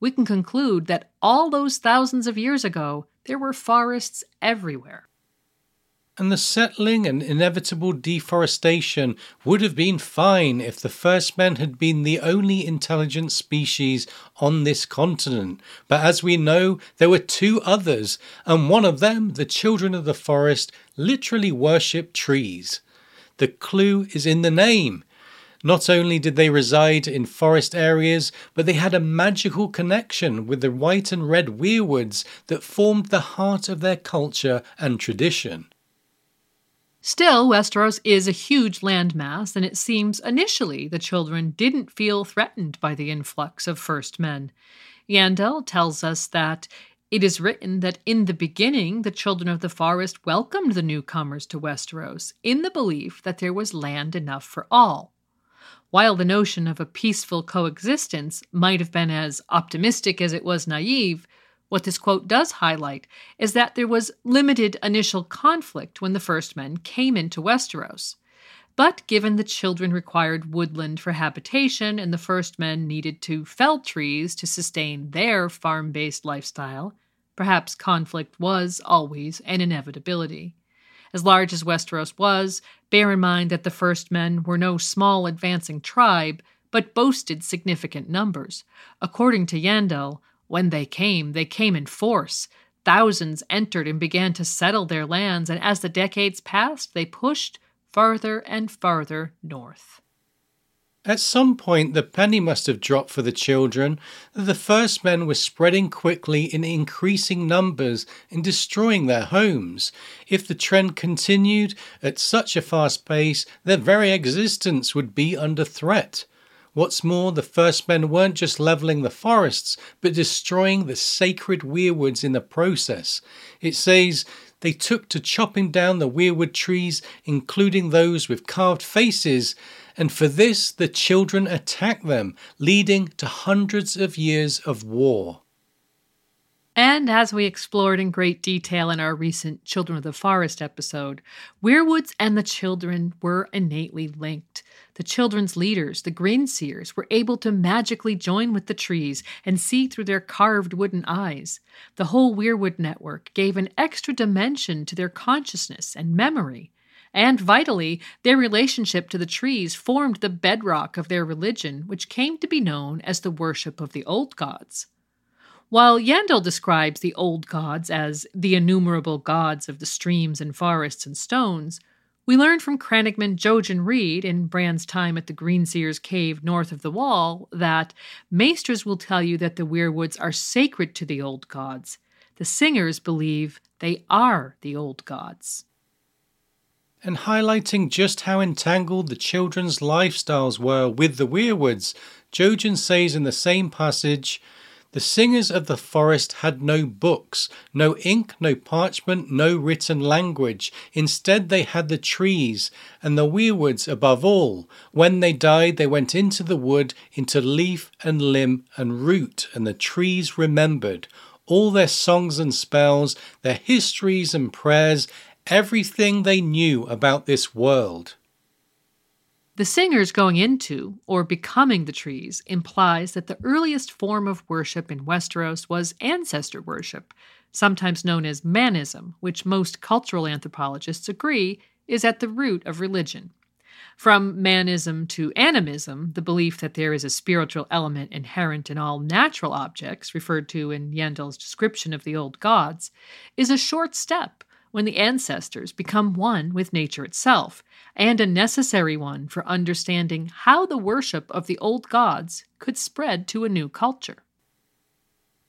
we can conclude that all those thousands of years ago, there were forests everywhere. And the settling and inevitable deforestation would have been fine if the First Men had been the only intelligent species on this continent. But as we know, there were two others, and one of them, the children of the forest, literally worshipped trees. The clue is in the name. Not only did they reside in forest areas, but they had a magical connection with the white and red weirwoods that formed the heart of their culture and tradition. Still, Westeros is a huge landmass, and it seems initially the children didn't feel threatened by the influx of First Men. Yandel tells us that it is written that in the beginning the children of the forest welcomed the newcomers to Westeros in the belief that there was land enough for all. While the notion of a peaceful coexistence might have been as optimistic as it was naive, what this quote does highlight is that there was limited initial conflict when the First Men came into Westeros. But given the children required woodland for habitation and the First Men needed to fell trees to sustain their farm-based lifestyle, perhaps conflict was always an inevitability. As large as Westeros was, bear in mind that the First Men were no small advancing tribe, but boasted significant numbers. According to Yandel, when they came, they came in force. Thousands entered and began to settle their lands, and as the decades passed, they pushed farther and farther north. At some point, the penny must have dropped for the children. The First Men were spreading quickly in increasing numbers and destroying their homes. If the trend continued at such a fast pace, their very existence would be under threat. What's more, the First Men weren't just levelling the forests, but destroying the sacred weirwoods in the process. It says they took to chopping down the weirwood trees, including those with carved faces, and for this the children attacked them, leading to hundreds of years of war. And as we explored in great detail in our recent Children of the Forest episode, weirwoods and the children were innately linked. The children's leaders, the Greenseers, were able to magically join with the trees and see through their carved wooden eyes. The whole weirwood network gave an extra dimension to their consciousness and memory. And vitally, their relationship to the trees formed the bedrock of their religion, which came to be known as the worship of the old gods. While Yandel describes the old gods as the innumerable gods of the streams and forests and stones, We learn from Crannogmen Jojen Reed in Bran's time at the Greenseer's Cave north of the Wall that maesters will tell you that the Weirwoods are sacred to the old gods. The singers believe they are the old gods. And highlighting just how entangled the children's lifestyles were with the Weirwoods, Jojen says in the same passage, "The singers of the forest had no books, no ink, no parchment, no written language. Instead they had the trees, and the Weirwoods above all. When they died they went into the wood, into leaf and limb and root, and the trees remembered. All their songs and spells, their histories and prayers, everything they knew about this world." The singers going into, or becoming the trees, implies that the earliest form of worship in Westeros was ancestor worship, sometimes known as manism, which most cultural anthropologists agree is at the root of religion. From manism to animism, the belief that there is a spiritual element inherent in all natural objects, referred to in Yandel's description of the old gods, is a short step when the ancestors become one with nature itself, and a necessary one for understanding how the worship of the old gods could spread to a new culture.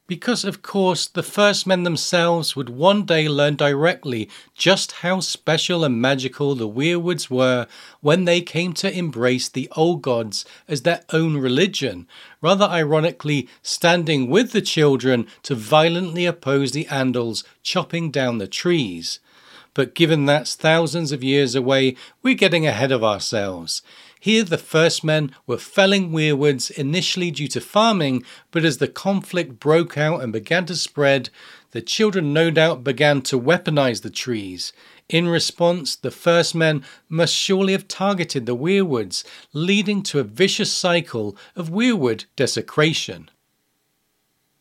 Because, of course, the first men themselves would one day learn directly just how special and magical the Weirwoods were when they came to embrace the old gods as their own religion, rather ironically standing with the children to violently oppose the Andals chopping down the trees. But given that's thousands of years away, we're getting ahead of ourselves. Here the first men were felling Weirwoods initially due to farming, but as the conflict broke out and began to spread, the children no doubt began to weaponize the trees. In response, the first men must surely have targeted the Weirwoods, leading to a vicious cycle of Weirwood desecration.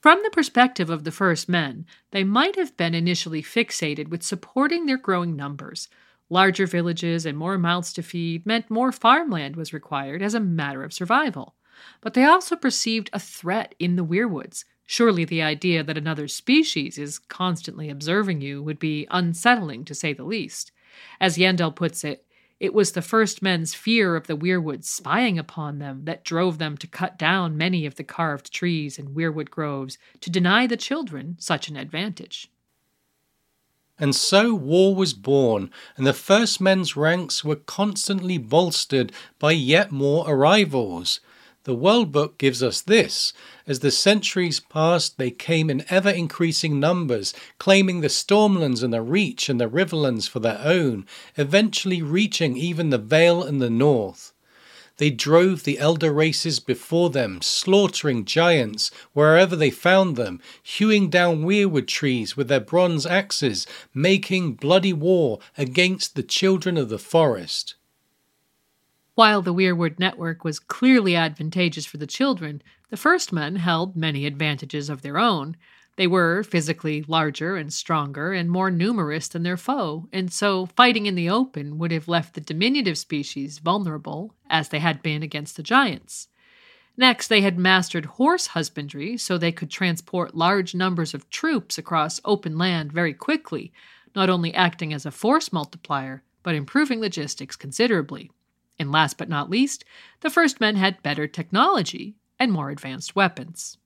From the perspective of the first men, they might have been initially fixated with supporting their growing numbers. Larger villages and more mouths to feed meant more farmland was required as a matter of survival. But they also perceived a threat in the Weirwoods. Surely the idea that another species is constantly observing you would be unsettling, to say the least. As Yandel puts it, it was the first men's fear of the Weirwoods spying upon them that drove them to cut down many of the carved trees and Weirwood groves to deny the children such an advantage. And so war was born, and the first men's ranks were constantly bolstered by yet more arrivals. The World Book gives us this. As the centuries passed, they came in ever-increasing numbers, claiming the Stormlands and the Reach and the Riverlands for their own, eventually reaching even the Vale and the North. They drove the elder races before them, slaughtering giants wherever they found them, hewing down weirwood trees with their bronze axes, making bloody war against the children of the forest. While the Weirwood network was clearly advantageous for the children, the first men held many advantages of their own. They were physically larger and stronger and more numerous than their foe, and so fighting in the open would have left the diminutive species vulnerable, as they had been against the giants. Next, they had mastered horse husbandry, so they could transport large numbers of troops across open land very quickly, not only acting as a force multiplier, but improving logistics considerably. And last but not least, the first men had better technology and more advanced weapons.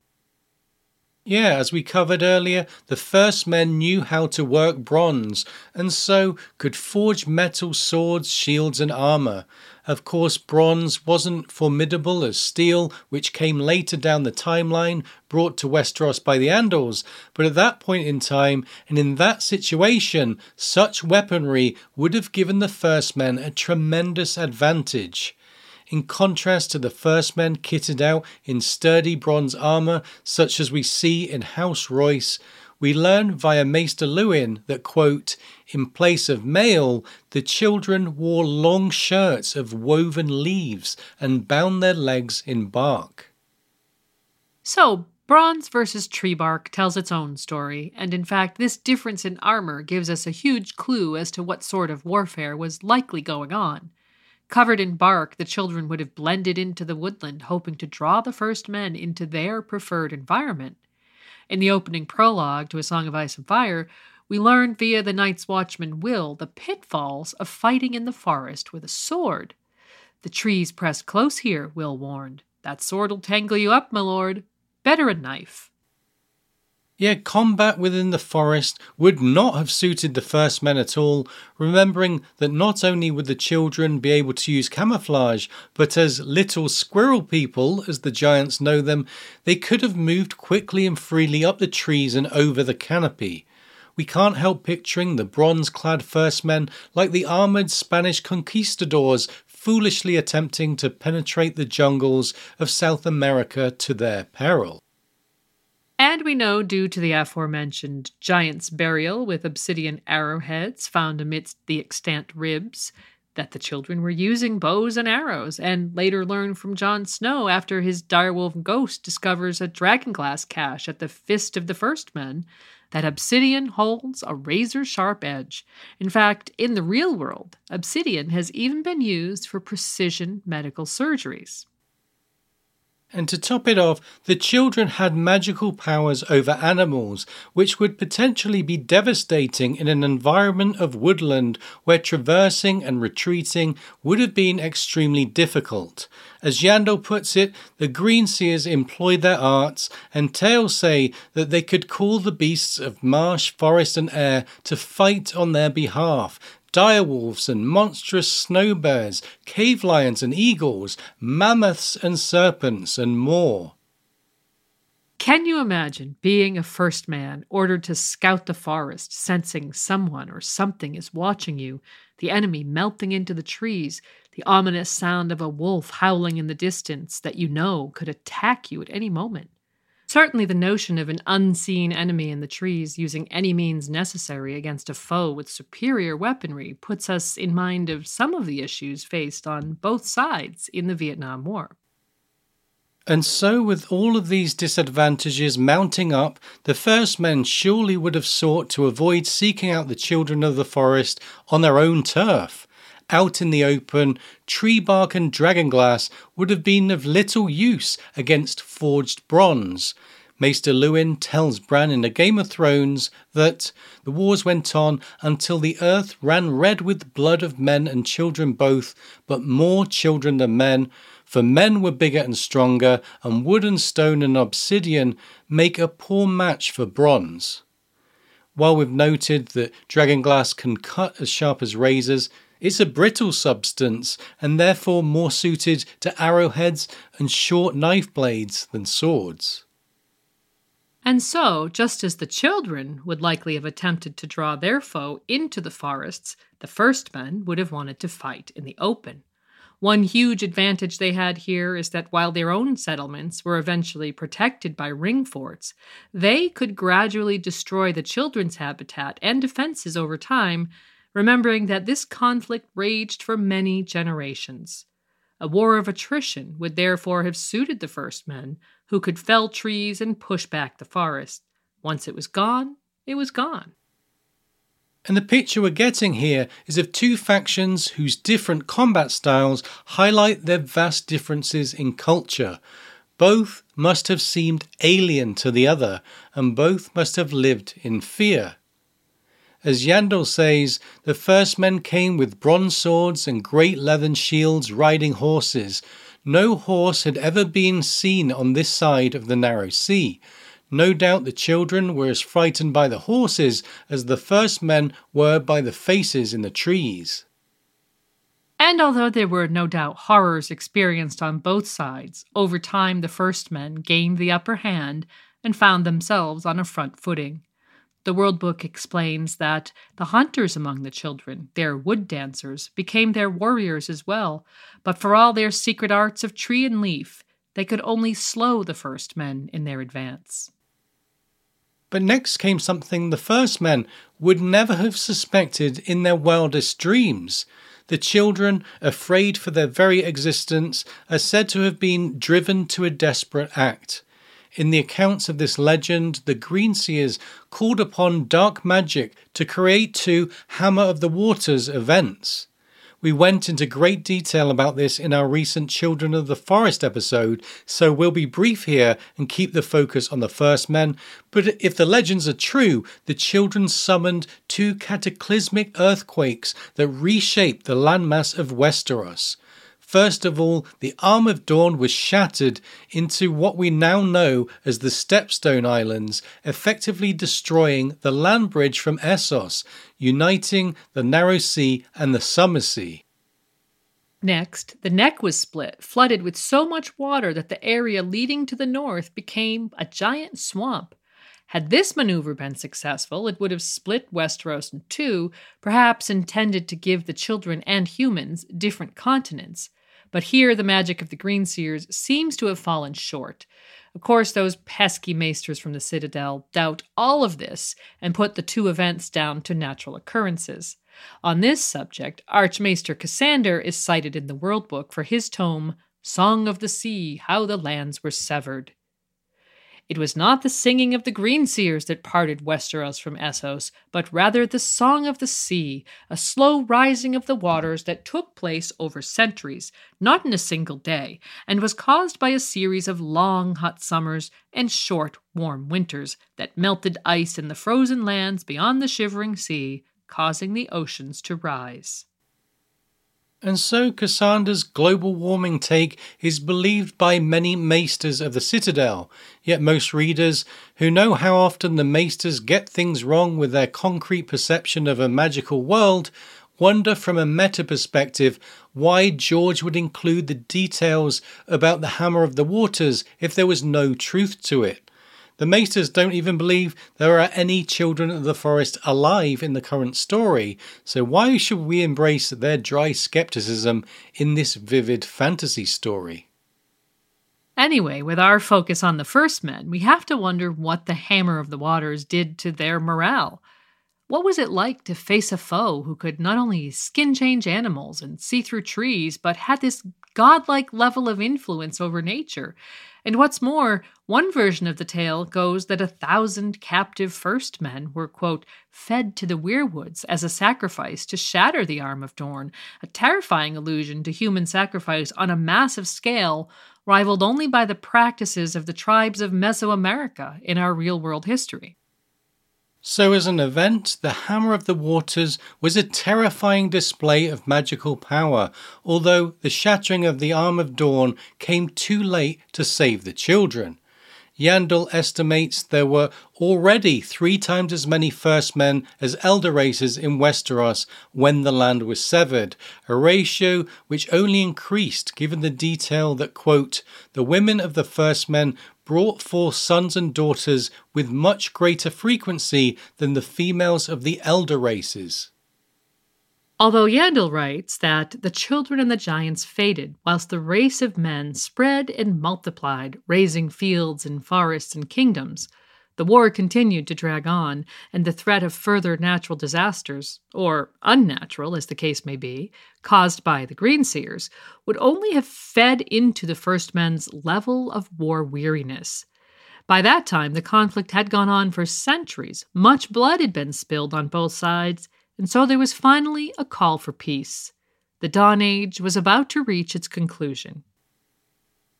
Yeah, as we covered earlier, the first men knew how to work bronze, and so could forge metal swords, shields and armour. Of course, bronze wasn't formidable as steel, which came later down the timeline, brought to Westeros by the Andals, but at that point in time, and in that situation, such weaponry would have given the first men a tremendous advantage. In contrast to the first men kitted out in sturdy bronze armour, such as we see in House Royce, we learn via Maester Lewin that, quote, "In place of mail, the children wore long shirts of woven leaves and bound their legs in bark." So, bronze versus tree bark tells its own story, and in fact this difference in armour gives us a huge clue as to what sort of warfare was likely going on. Covered in bark, the children would have blended into the woodland, hoping to draw the first men into their preferred environment. In the opening prologue to A Song of Ice and Fire, we learn via the Night's Watchman Will the pitfalls of fighting in the forest with a sword. The trees press close here, Will warned. That sword'll tangle you up, my lord. Better a knife. Yeah, combat within the forest would not have suited the first men at all, remembering that not only would the children be able to use camouflage, but as little squirrel people, as the giants know them, they could have moved quickly and freely up the trees and over the canopy. We can't help picturing the bronze-clad first men like the armoured Spanish conquistadors foolishly attempting to penetrate the jungles of South America to their peril. And we know, due to the aforementioned giant's burial with obsidian arrowheads found amidst the extant ribs, that the children were using bows and arrows, and later learn from Jon Snow after his direwolf ghost discovers a dragonglass cache at the Fist of the First Men, that obsidian holds a razor-sharp edge. In fact, in the real world, obsidian has even been used for precision medical surgeries. And to top it off, the children had magical powers over animals, which would potentially be devastating in an environment of woodland where traversing and retreating would have been extremely difficult. As Yandel puts it, the Greenseers employed their arts, and tales say that they could call the beasts of marsh, forest and air to fight on their behalf. Direwolves and monstrous snow bears, cave lions and eagles, mammoths and serpents, and more. Can you imagine being a first man ordered to scout the forest, sensing someone or something is watching you, the enemy melting into the trees, the ominous sound of a wolf howling in the distance that you know could attack you at any moment? Certainly the notion of an unseen enemy in the trees using any means necessary against a foe with superior weaponry puts us in mind of some of the issues faced on both sides in the Vietnam War. And so with all of these disadvantages mounting up, the first men surely would have sought to avoid seeking out the children of the forest on their own turf. Out in the open, tree bark and dragonglass would have been of little use against forged bronze. Maester Lewin tells Bran in A Game of Thrones that the wars went on until the earth ran red with the blood of men and children both, but more children than men, for men were bigger and stronger, and wood and stone and obsidian make a poor match for bronze. While we've noted that dragonglass can cut as sharp as razors, it's a brittle substance, and therefore more suited to arrowheads and short knife blades than swords. And so, just as the children would likely have attempted to draw their foe into the forests, the first men would have wanted to fight in the open. One huge advantage they had here is that while their own settlements were eventually protected by ring forts, they could gradually destroy the children's habitat and defenses over time, remembering that this conflict raged for many generations. A war of attrition would therefore have suited the first men, who could fell trees and push back the forest. Once it was gone, it was gone. And the picture we're getting here is of two factions whose different combat styles highlight their vast differences in culture. Both must have seemed alien to the other, and both must have lived in fear. As Yandel says, the first men came with bronze swords and great leathern shields riding horses. No horse had ever been seen on this side of the narrow sea. No doubt the children were as frightened by the horses as the first men were by the faces in the trees. And although there were no doubt horrors experienced on both sides, over time the first men gained the upper hand and found themselves on a front footing. The World Book explains that the hunters among the children, their wood dancers, became their warriors as well, but for all their secret arts of tree and leaf, they could only slow the first men in their advance. But next came something the first men would never have suspected in their wildest dreams. The children, afraid for their very existence, are said to have been driven to a desperate act. In the accounts of this legend, the Greenseers called upon dark magic to create two Hammer of the Waters events. We went into great detail about this in our recent Children of the Forest episode, so we'll be brief here and keep the focus on the First Men. But if the legends are true, the children summoned two cataclysmic earthquakes that reshaped the landmass of Westeros. First of all, the Arm of Dorne was shattered into what we now know as the Stepstone Islands, effectively destroying the land bridge from Essos, uniting the Narrow Sea and the Summer Sea. Next, the Neck was split, flooded with so much water that the area leading to the north became a giant swamp. Had this maneuver been successful, it would have split Westeros in two, perhaps intended to give the children and humans different continents. But here the magic of the Greenseers seems to have fallen short. Of course, those pesky maesters from the Citadel doubt all of this and put the two events down to natural occurrences. On this subject, Archmaester Cassander is cited in the World Book for his tome, Song of the Sea, How the Lands Were Severed. It was not the singing of the Greenseers that parted Westeros from Essos, but rather the Song of the Sea, a slow rising of the waters that took place over centuries, not in a single day, and was caused by a series of long hot summers and short warm winters that melted ice in the frozen lands beyond the shivering sea, causing the oceans to rise. And so Cassander's global warming take is believed by many maesters of the Citadel, yet most readers, who know how often the maesters get things wrong with their concrete perception of a magical world, wonder from a meta perspective why George would include the details about the Hammer of the Waters if there was no truth to it. The Maesters don't even believe there are any children of the forest alive in the current story, so why should we embrace their dry scepticism in this vivid fantasy story? Anyway, with our focus on the First Men, we have to wonder what the Hammer of the Waters did to their morale. What was it like to face a foe who could not only skin change animals and see through trees, but had this godlike level of influence over nature? And what's more, one version of the tale goes that a thousand captive First Men were, quote, fed to the Weirwoods as a sacrifice to shatter the Arm of Dorne, a terrifying allusion to human sacrifice on a massive scale, rivaled only by the practices of the tribes of Mesoamerica in our real-world history. So as an event, the Hammer of the Waters was a terrifying display of magical power, although the shattering of the Arm of Dorne came too late to save the children. Yandel estimates there were already three times as many First Men as elder races in Westeros when the land was severed, a ratio which only increased given the detail that, quote, the women of the First Men brought forth sons and daughters with much greater frequency than the females of the elder races. Although Yandel writes that the children and the giants faded, whilst the race of men spread and multiplied, raising fields and forests and kingdoms, the war continued to drag on, and the threat of further natural disasters, or unnatural as the case may be, caused by the Greenseers, would only have fed into the First Men's level of war weariness. By that time, the conflict had gone on for centuries, much blood had been spilled on both sides, and so there was finally a call for peace. The Dawn Age was about to reach its conclusion.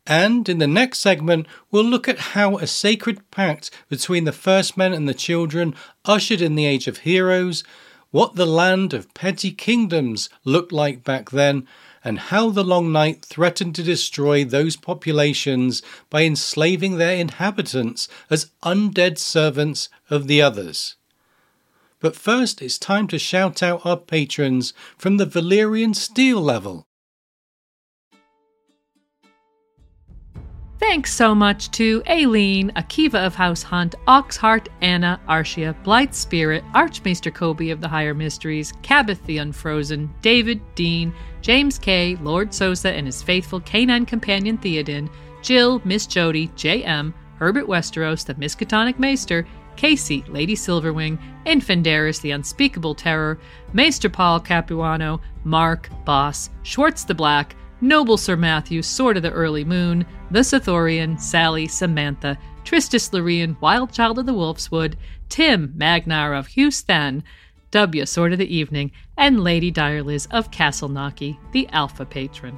And in the next segment, we'll look at how a sacred pact between the First Men and the children ushered in the Age of Heroes, what the land of petty kingdoms looked like back then, and how the Long Night threatened to destroy those populations by enslaving their inhabitants as undead servants of the Others. But first, it's time to shout out our patrons from the Valyrian Steel level. Thanks so much to Aileen, Akiva of House Hunt, Oxheart, Anna, Arshia, Blythe Spirit, Archmaester Kobe of the Higher Mysteries, Cabith the Unfrozen, David, Dean, James K, Lord Sosa and his faithful canine companion Theoden, Jill, Miss Jody, J M, Herbert Westeros, the Miskatonic Maester, Casey, Lady Silverwing, and Fendaris the Unspeakable Terror, Maester Paul Capuano, Mark, Boss, Schwartz the Black, Noble Sir Matthew, Sword of the Early Moon, The Sathorian, Sally, Samantha, Tristis Lurian, Wild Child of the Wolfswood, Tim, Magnar of Hughes Then, W, Sword of the Evening, and Lady Direliz of Castleknocky, the Alpha Patron.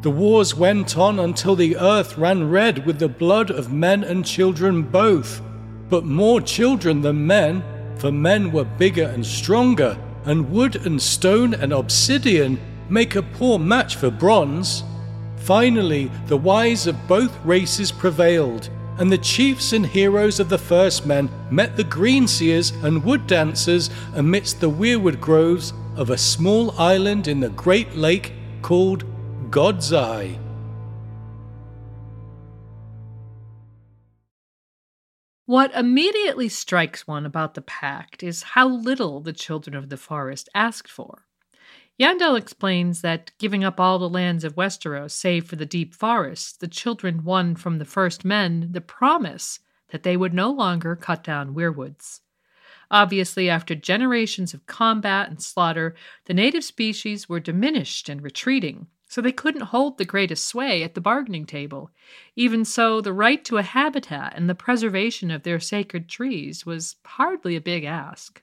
The wars went on until the earth ran red with the blood of men and children both, but more children than men, for men were bigger and stronger, and wood and stone and obsidian make a poor match for bronze. Finally, the wise of both races prevailed, and the chiefs and heroes of the first men met the greenseers and wood dancers amidst the weirwood groves of a small island in the Great Lake called God's Eye. What immediately strikes one about the Pact is how little the Children of the Forest asked for. Yandel explains that, giving up all the lands of Westeros save for the deep forests, the children won from the first men the promise that they would no longer cut down weirwoods. Obviously, after generations of combat and slaughter, the native species were diminished and retreating, so they couldn't hold the greatest sway at the bargaining table. Even so, the right to a habitat and the preservation of their sacred trees was hardly a big ask.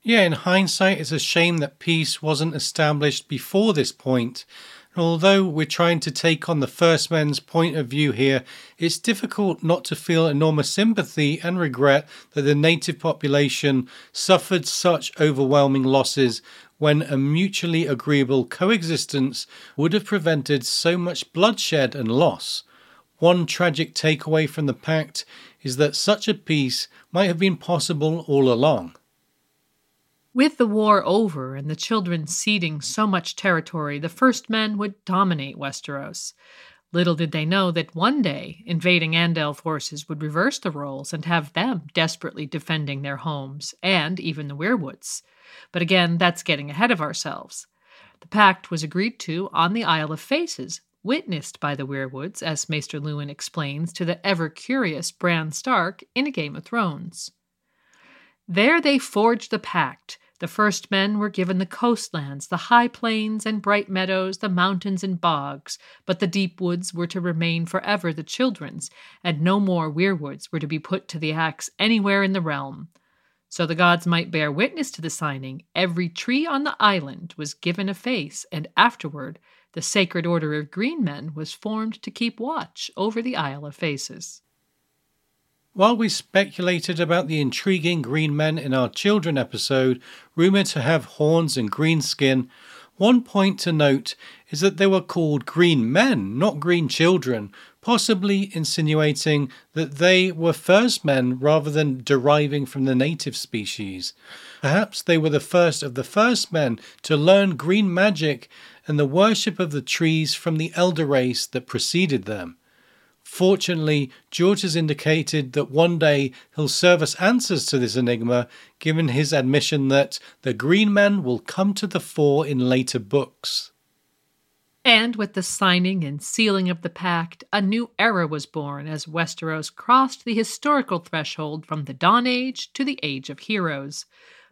Yeah, in hindsight, it's a shame that peace wasn't established before this point. And although we're trying to take on the First Men's point of view here, it's difficult not to feel enormous sympathy and regret that the native population suffered such overwhelming losses when a mutually agreeable coexistence would have prevented so much bloodshed and loss. One tragic takeaway from the Pact is that such a peace might have been possible all along. With the war over and the children ceding so much territory, the First Men would dominate Westeros. Little did they know that one day, invading Andal forces would reverse the roles and have them desperately defending their homes, and even the weirwoods. But again, that's getting ahead of ourselves. The Pact was agreed to on the Isle of Faces, witnessed by the weirwoods, as Maester Lewin explains to the ever-curious Bran Stark in A Game of Thrones. There they forged the Pact. The First Men were given the coastlands, the high plains and bright meadows, the mountains and bogs, but the deep woods were to remain forever the children's, and no more weirwoods were to be put to the axe anywhere in the realm. So the gods might bear witness to the signing, every tree on the island was given a face, and afterward the Sacred Order of Green Men was formed to keep watch over the Isle of Faces. While we speculated about the intriguing green men in our children episode, rumoured to have horns and green skin, one point to note is that they were called green men, not green children, possibly insinuating that they were first men rather than deriving from the native species. Perhaps they were the first of the first men to learn green magic and the worship of the trees from the elder race that preceded them. Fortunately, George has indicated that one day he'll serve us answers to this enigma, given his admission that the Green Men will come to the fore in later books. And with the signing and sealing of the Pact, a new era was born as Westeros crossed the historical threshold from the Dawn Age to the Age of Heroes.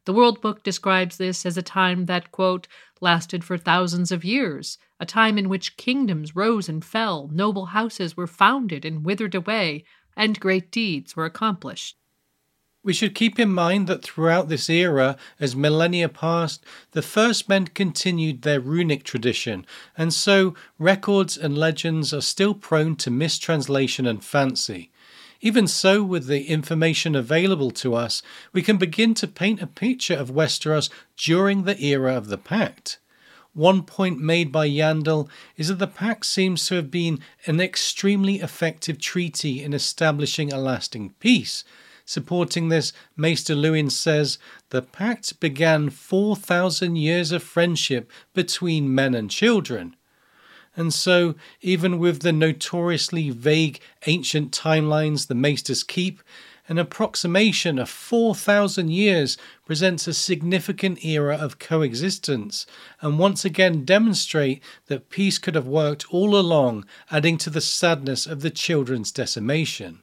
The World Book describes this as a time that, quote, lasted for thousands of years, a time in which kingdoms rose and fell, noble houses were founded and withered away, and great deeds were accomplished. We should keep in mind that throughout this era, as millennia passed, the First Men continued their runic tradition, and so records and legends are still prone to mistranslation and fancy. Even so, with the information available to us, we can begin to paint a picture of Westeros during the era of the Pact. One point made by Yandel is that the Pact seems to have been an extremely effective treaty in establishing a lasting peace. Supporting this, Maester Lewin says, "The Pact began four thousand years of friendship between men and children." And so, even with the notoriously vague ancient timelines the Maesters keep, an approximation of four thousand years presents a significant era of coexistence, and once again demonstrate that peace could have worked all along, adding to the sadness of the children's decimation.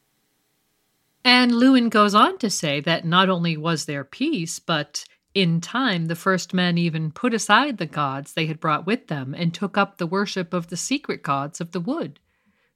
And Lewin goes on to say that not only was there peace, but in time the First Men even put aside the gods they had brought with them and took up the worship of the secret gods of the wood.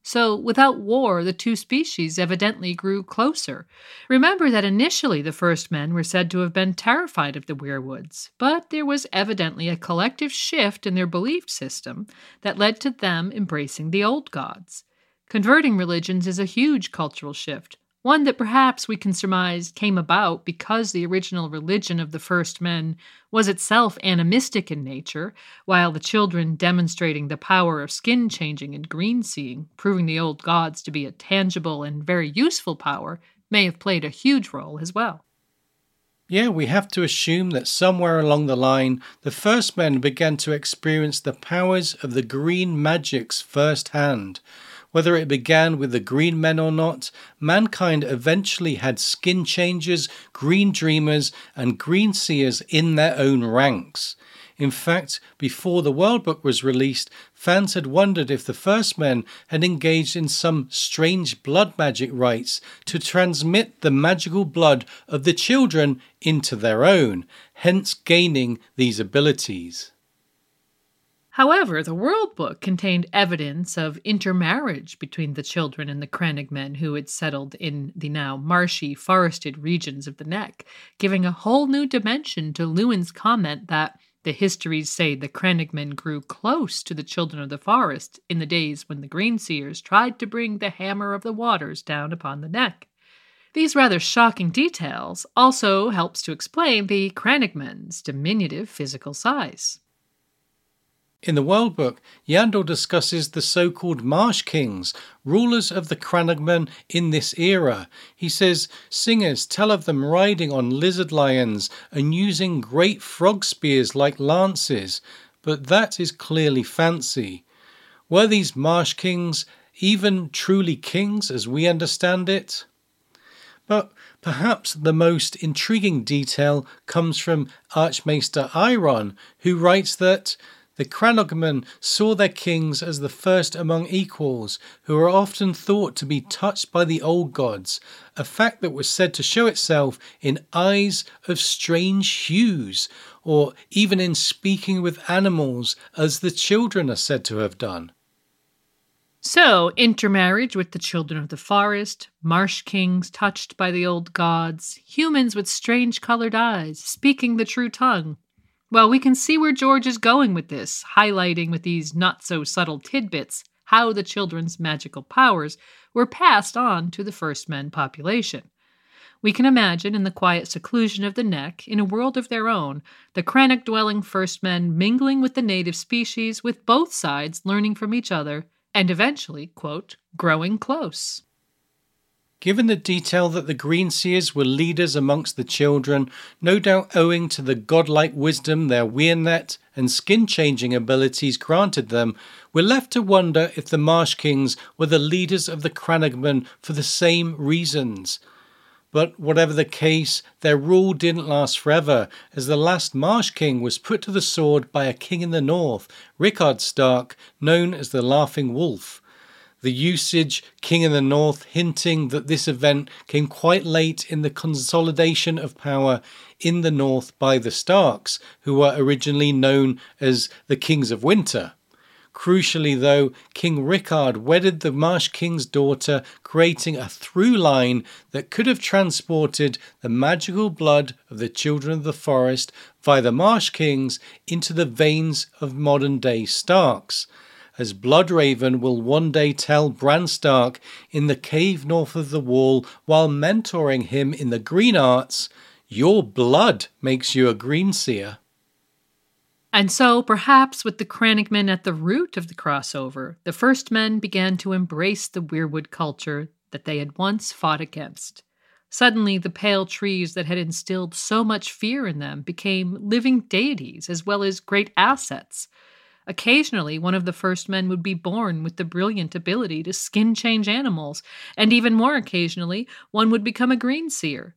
So without war, the two species evidently grew closer. Remember that initially the First Men were said to have been terrified of the Weirwoods, but there was evidently a collective shift in their belief system that led to them embracing the old gods. Converting religions is a huge cultural shift, one that perhaps we can surmise came about because the original religion of the First Men was itself animistic in nature, while the children demonstrating the power of skin changing and green seeing, proving the old gods to be a tangible and very useful power, may have played a huge role as well. Yeah, we have to assume that somewhere along the line, the First Men began to experience the powers of the green magics firsthand. Whether it began with the Green Men or not, mankind eventually had skin changers, green dreamers, and green seers in their own ranks. In fact, before the World Book was released, fans had wondered if the First Men had engaged in some strange blood magic rites to transmit the magical blood of the children into their own, hence gaining these abilities. However, the World Book contained evidence of intermarriage between the children and the Crannogmen who had settled in the now marshy, forested regions of the Neck, giving a whole new dimension to Lewin's comment that the histories say the Crannogmen grew close to the children of the forest in the days when the Greenseers tried to bring the Hammer of the Waters down upon the Neck. These rather shocking details also helps to explain the Crannogmen's diminutive physical size. In the World Book, Yandel discusses the so-called Marsh Kings, rulers of the Crannogmen in this era. He says, "Singers tell of them riding on lizard lions and using great frog spears like lances, but that is clearly fancy. Were these Marsh Kings even truly kings as we understand it?" But perhaps the most intriguing detail comes from Archmaester Iron, who writes that the Crannogmen saw their kings as the first among equals, who are often thought to be touched by the old gods, a fact that was said to show itself in eyes of strange hues, or even in speaking with animals, as the children are said to have done. So, intermarriage with the children of the forest, marsh kings touched by the old gods, humans with strange coloured eyes, speaking the true tongue. Well, we can see where George is going with this, highlighting with these not-so-subtle tidbits how the children's magical powers were passed on to the First Men population. We can imagine, in the quiet seclusion of the Neck, in a world of their own, the Crannogmen-dwelling First Men mingling with the native species, with both sides learning from each other, and eventually, quote, growing close. Given the detail that the Greenseers were leaders amongst the children, no doubt owing to the godlike wisdom their weirdnet and skin-changing abilities granted them, we're left to wonder if the Marsh Kings were the leaders of the Crannogmen for the same reasons. But whatever the case, their rule didn't last forever, as the last Marsh King was put to the sword by a king in the north, Rickard Stark, known as the Laughing Wolf. The usage King in the North hinting that this event came quite late in the consolidation of power in the North by the Starks, who were originally known as the Kings of Winter. Crucially, though, King Rickard wedded the Marsh King's daughter, creating a through line that could have transported the magical blood of the Children of the Forest via the Marsh Kings into the veins of modern-day Starks, as Bloodraven will one day tell Bran Stark in the cave north of the Wall while mentoring him in the green arts, "Your blood makes you a greenseer." And so, perhaps with the Crannogmen at the root of the crossover, the First Men began to embrace the Weirwood culture that they had once fought against. Suddenly, the pale trees that had instilled so much fear in them became living deities as well as great assets. Occasionally, one of the First Men would be born with the brilliant ability to skin-change animals, and even more occasionally, one would become a greenseer.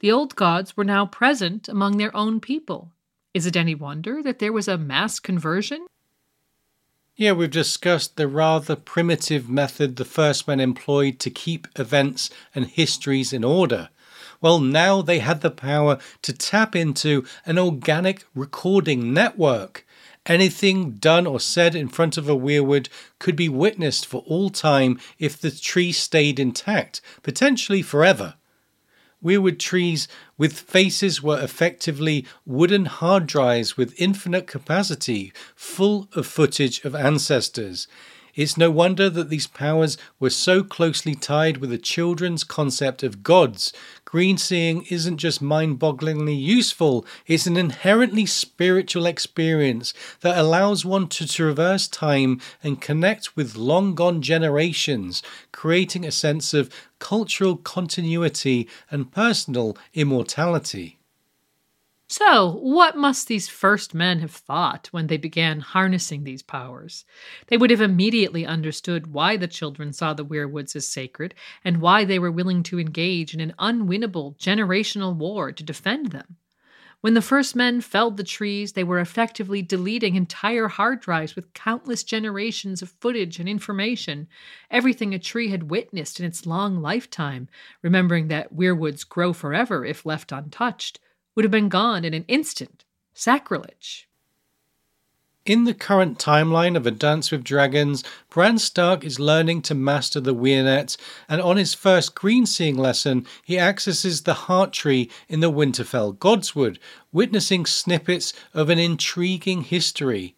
The old gods were now present among their own people. Is it any wonder that there was a mass conversion? Yeah, we've discussed the rather primitive method the First Men employed to keep events and histories in order. Well, now they had the power to tap into an organic recording network. Anything done or said in front of a weirwood could be witnessed for all time if the tree stayed intact, potentially forever. Weirwood trees with faces were effectively wooden hard drives with infinite capacity, full of footage of ancestors. It's no wonder that these powers were so closely tied with the children's concept of gods. Greenseeing isn't just mind-bogglingly useful, it's an inherently spiritual experience that allows one to traverse time and connect with long-gone generations, creating a sense of cultural continuity and personal immortality. So, what must these First Men have thought when they began harnessing these powers? They would have immediately understood why the children saw the Weirwoods as sacred, and why they were willing to engage in an unwinnable generational war to defend them. When the First Men felled the trees, they were effectively deleting entire hard drives with countless generations of footage and information, everything a tree had witnessed in its long lifetime, remembering that Weirwoods grow forever if left untouched, would have been gone in an instant. Sacrilege. In the current timeline of A Dance with Dragons, Bran Stark is learning to master the Weirnet, and on his first greenseeing lesson, he accesses the Heart Tree in the Winterfell Godswood, witnessing snippets of an intriguing history.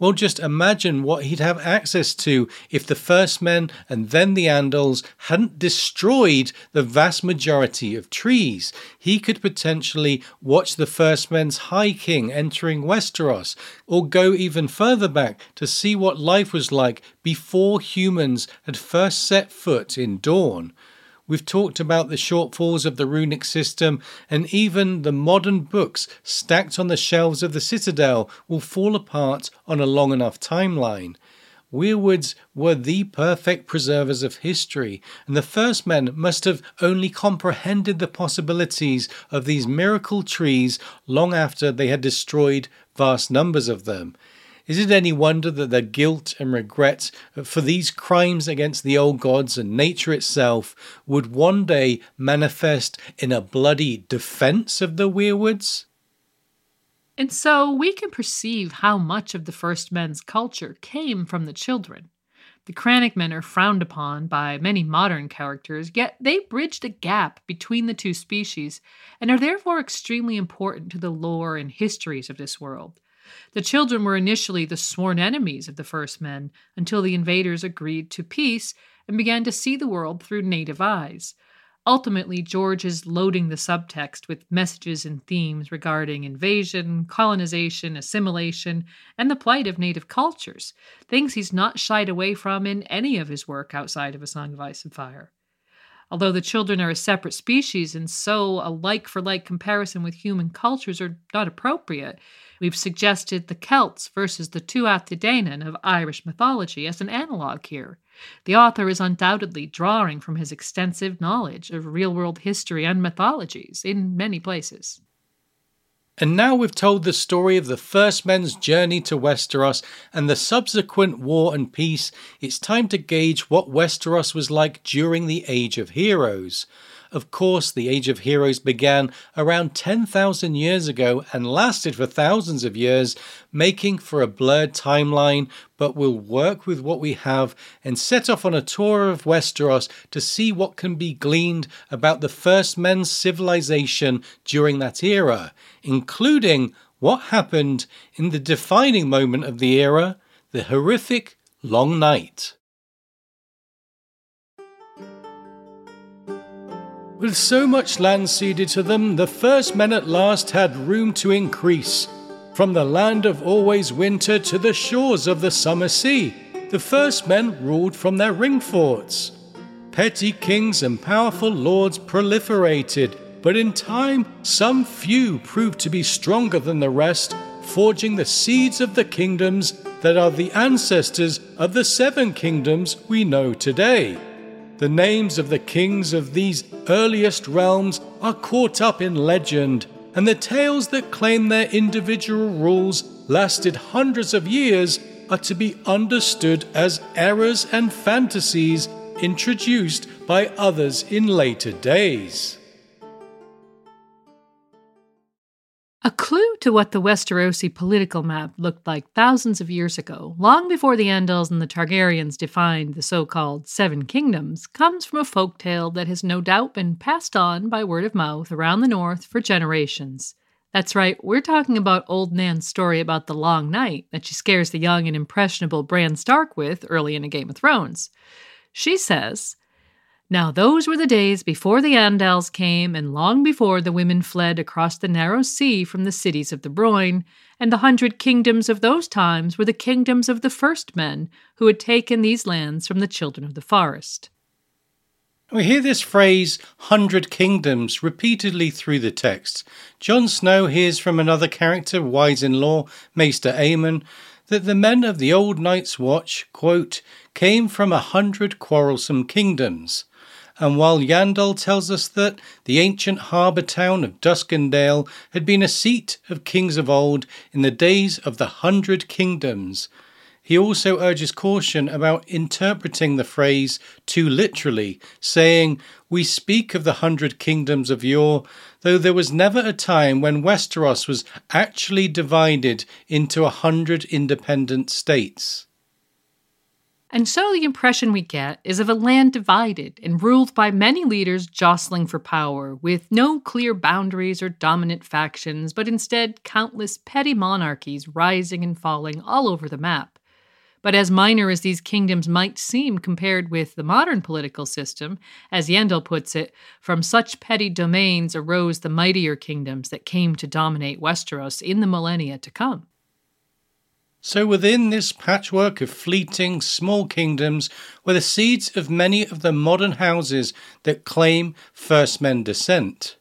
Well, just imagine what he'd have access to if the First Men and then the Andals hadn't destroyed the vast majority of trees. He could potentially watch the First Men's High King entering Westeros, or go even further back to see what life was like before humans had first set foot in Dorne. We've talked about the shortfalls of the runic system, and even the modern books stacked on the shelves of the Citadel will fall apart on a long enough timeline. Weirwoods were the perfect preservers of history, and the First Men must have only comprehended the possibilities of these miracle trees long after they had destroyed vast numbers of them. Is it any wonder that their guilt and regret for these crimes against the old gods and nature itself would one day manifest in a bloody defense of the Weirwoods? And so we can perceive how much of the First Men's culture came from the children. The Crannogmen are frowned upon by many modern characters, yet they bridged a gap between the two species and are therefore extremely important to the lore and histories of this world. The children were initially the sworn enemies of the First Men until the invaders agreed to peace and began to see the world through native eyes. Ultimately, George is loading the subtext with messages and themes regarding invasion, colonization, assimilation, and the plight of native cultures, things he's not shied away from in any of his work outside of A Song of Ice and Fire. Although the children are a separate species, and so a like-for-like comparison with human cultures are not appropriate, we've suggested the Celts versus the Tuatha De Danann of Irish mythology as an analogue here. The author is undoubtedly drawing from his extensive knowledge of real-world history and mythologies in many places. And now we've told the story of the First Men's journey to Westeros and the subsequent war and peace, it's time to gauge what Westeros was like during the Age of Heroes. Of course, the Age of Heroes began around ten thousand years ago and lasted for thousands of years, making for a blurred timeline, but we'll work with what we have and set off on a tour of Westeros to see what can be gleaned about the first men's civilization during that era, including what happened in the defining moment of the era, the horrific Long Night. With so much land ceded to them, the first men at last had room to increase. From the land of always winter to the shores of the summer sea, the first men ruled from their ring forts. Petty kings and powerful lords proliferated, but in time, some few proved to be stronger than the rest, forging the seeds of the kingdoms that are the ancestors of the seven kingdoms we know today. The names of the kings of these earliest realms are caught up in legend, and the tales that claim their individual rules lasted hundreds of years are to be understood as errors and fantasies introduced by others in later days. A clue to what the Westerosi political map looked like thousands of years ago, long before the Andals and the Targaryens defined the so-called Seven Kingdoms, comes from a folktale that has no doubt been passed on by word of mouth around the North for generations. That's right, we're talking about Old Nan's story about the Long Night that she scares the young and impressionable Bran Stark with early in A Game of Thrones. She says, "Now those were the days before the Andals came, and long before the women fled across the narrow sea from the cities of the Broin, and the hundred kingdoms of those times were the kingdoms of the first men who had taken these lands from the children of the forest." We hear this phrase, hundred kingdoms, repeatedly through the text. Jon Snow hears from another character, wise-in-law, Maester Aemon, that the men of the old Night's Watch, quote, came from a hundred quarrelsome kingdoms. And while Yandel tells us that the ancient harbour town of Duskendale had been a seat of kings of old in the days of the Hundred Kingdoms, he also urges caution about interpreting the phrase too literally, saying, "We speak of the Hundred Kingdoms of yore, though there was never a time when Westeros was actually divided into a hundred independent states." And so the impression we get is of a land divided and ruled by many leaders jostling for power, with no clear boundaries or dominant factions, but instead countless petty monarchies rising and falling all over the map. But as minor as these kingdoms might seem compared with the modern political system, as Yandel puts it, from such petty domains arose the mightier kingdoms that came to dominate Westeros in the millennia to come. So within this patchwork of fleeting small kingdoms were the seeds of many of the modern houses that claim First Men descent.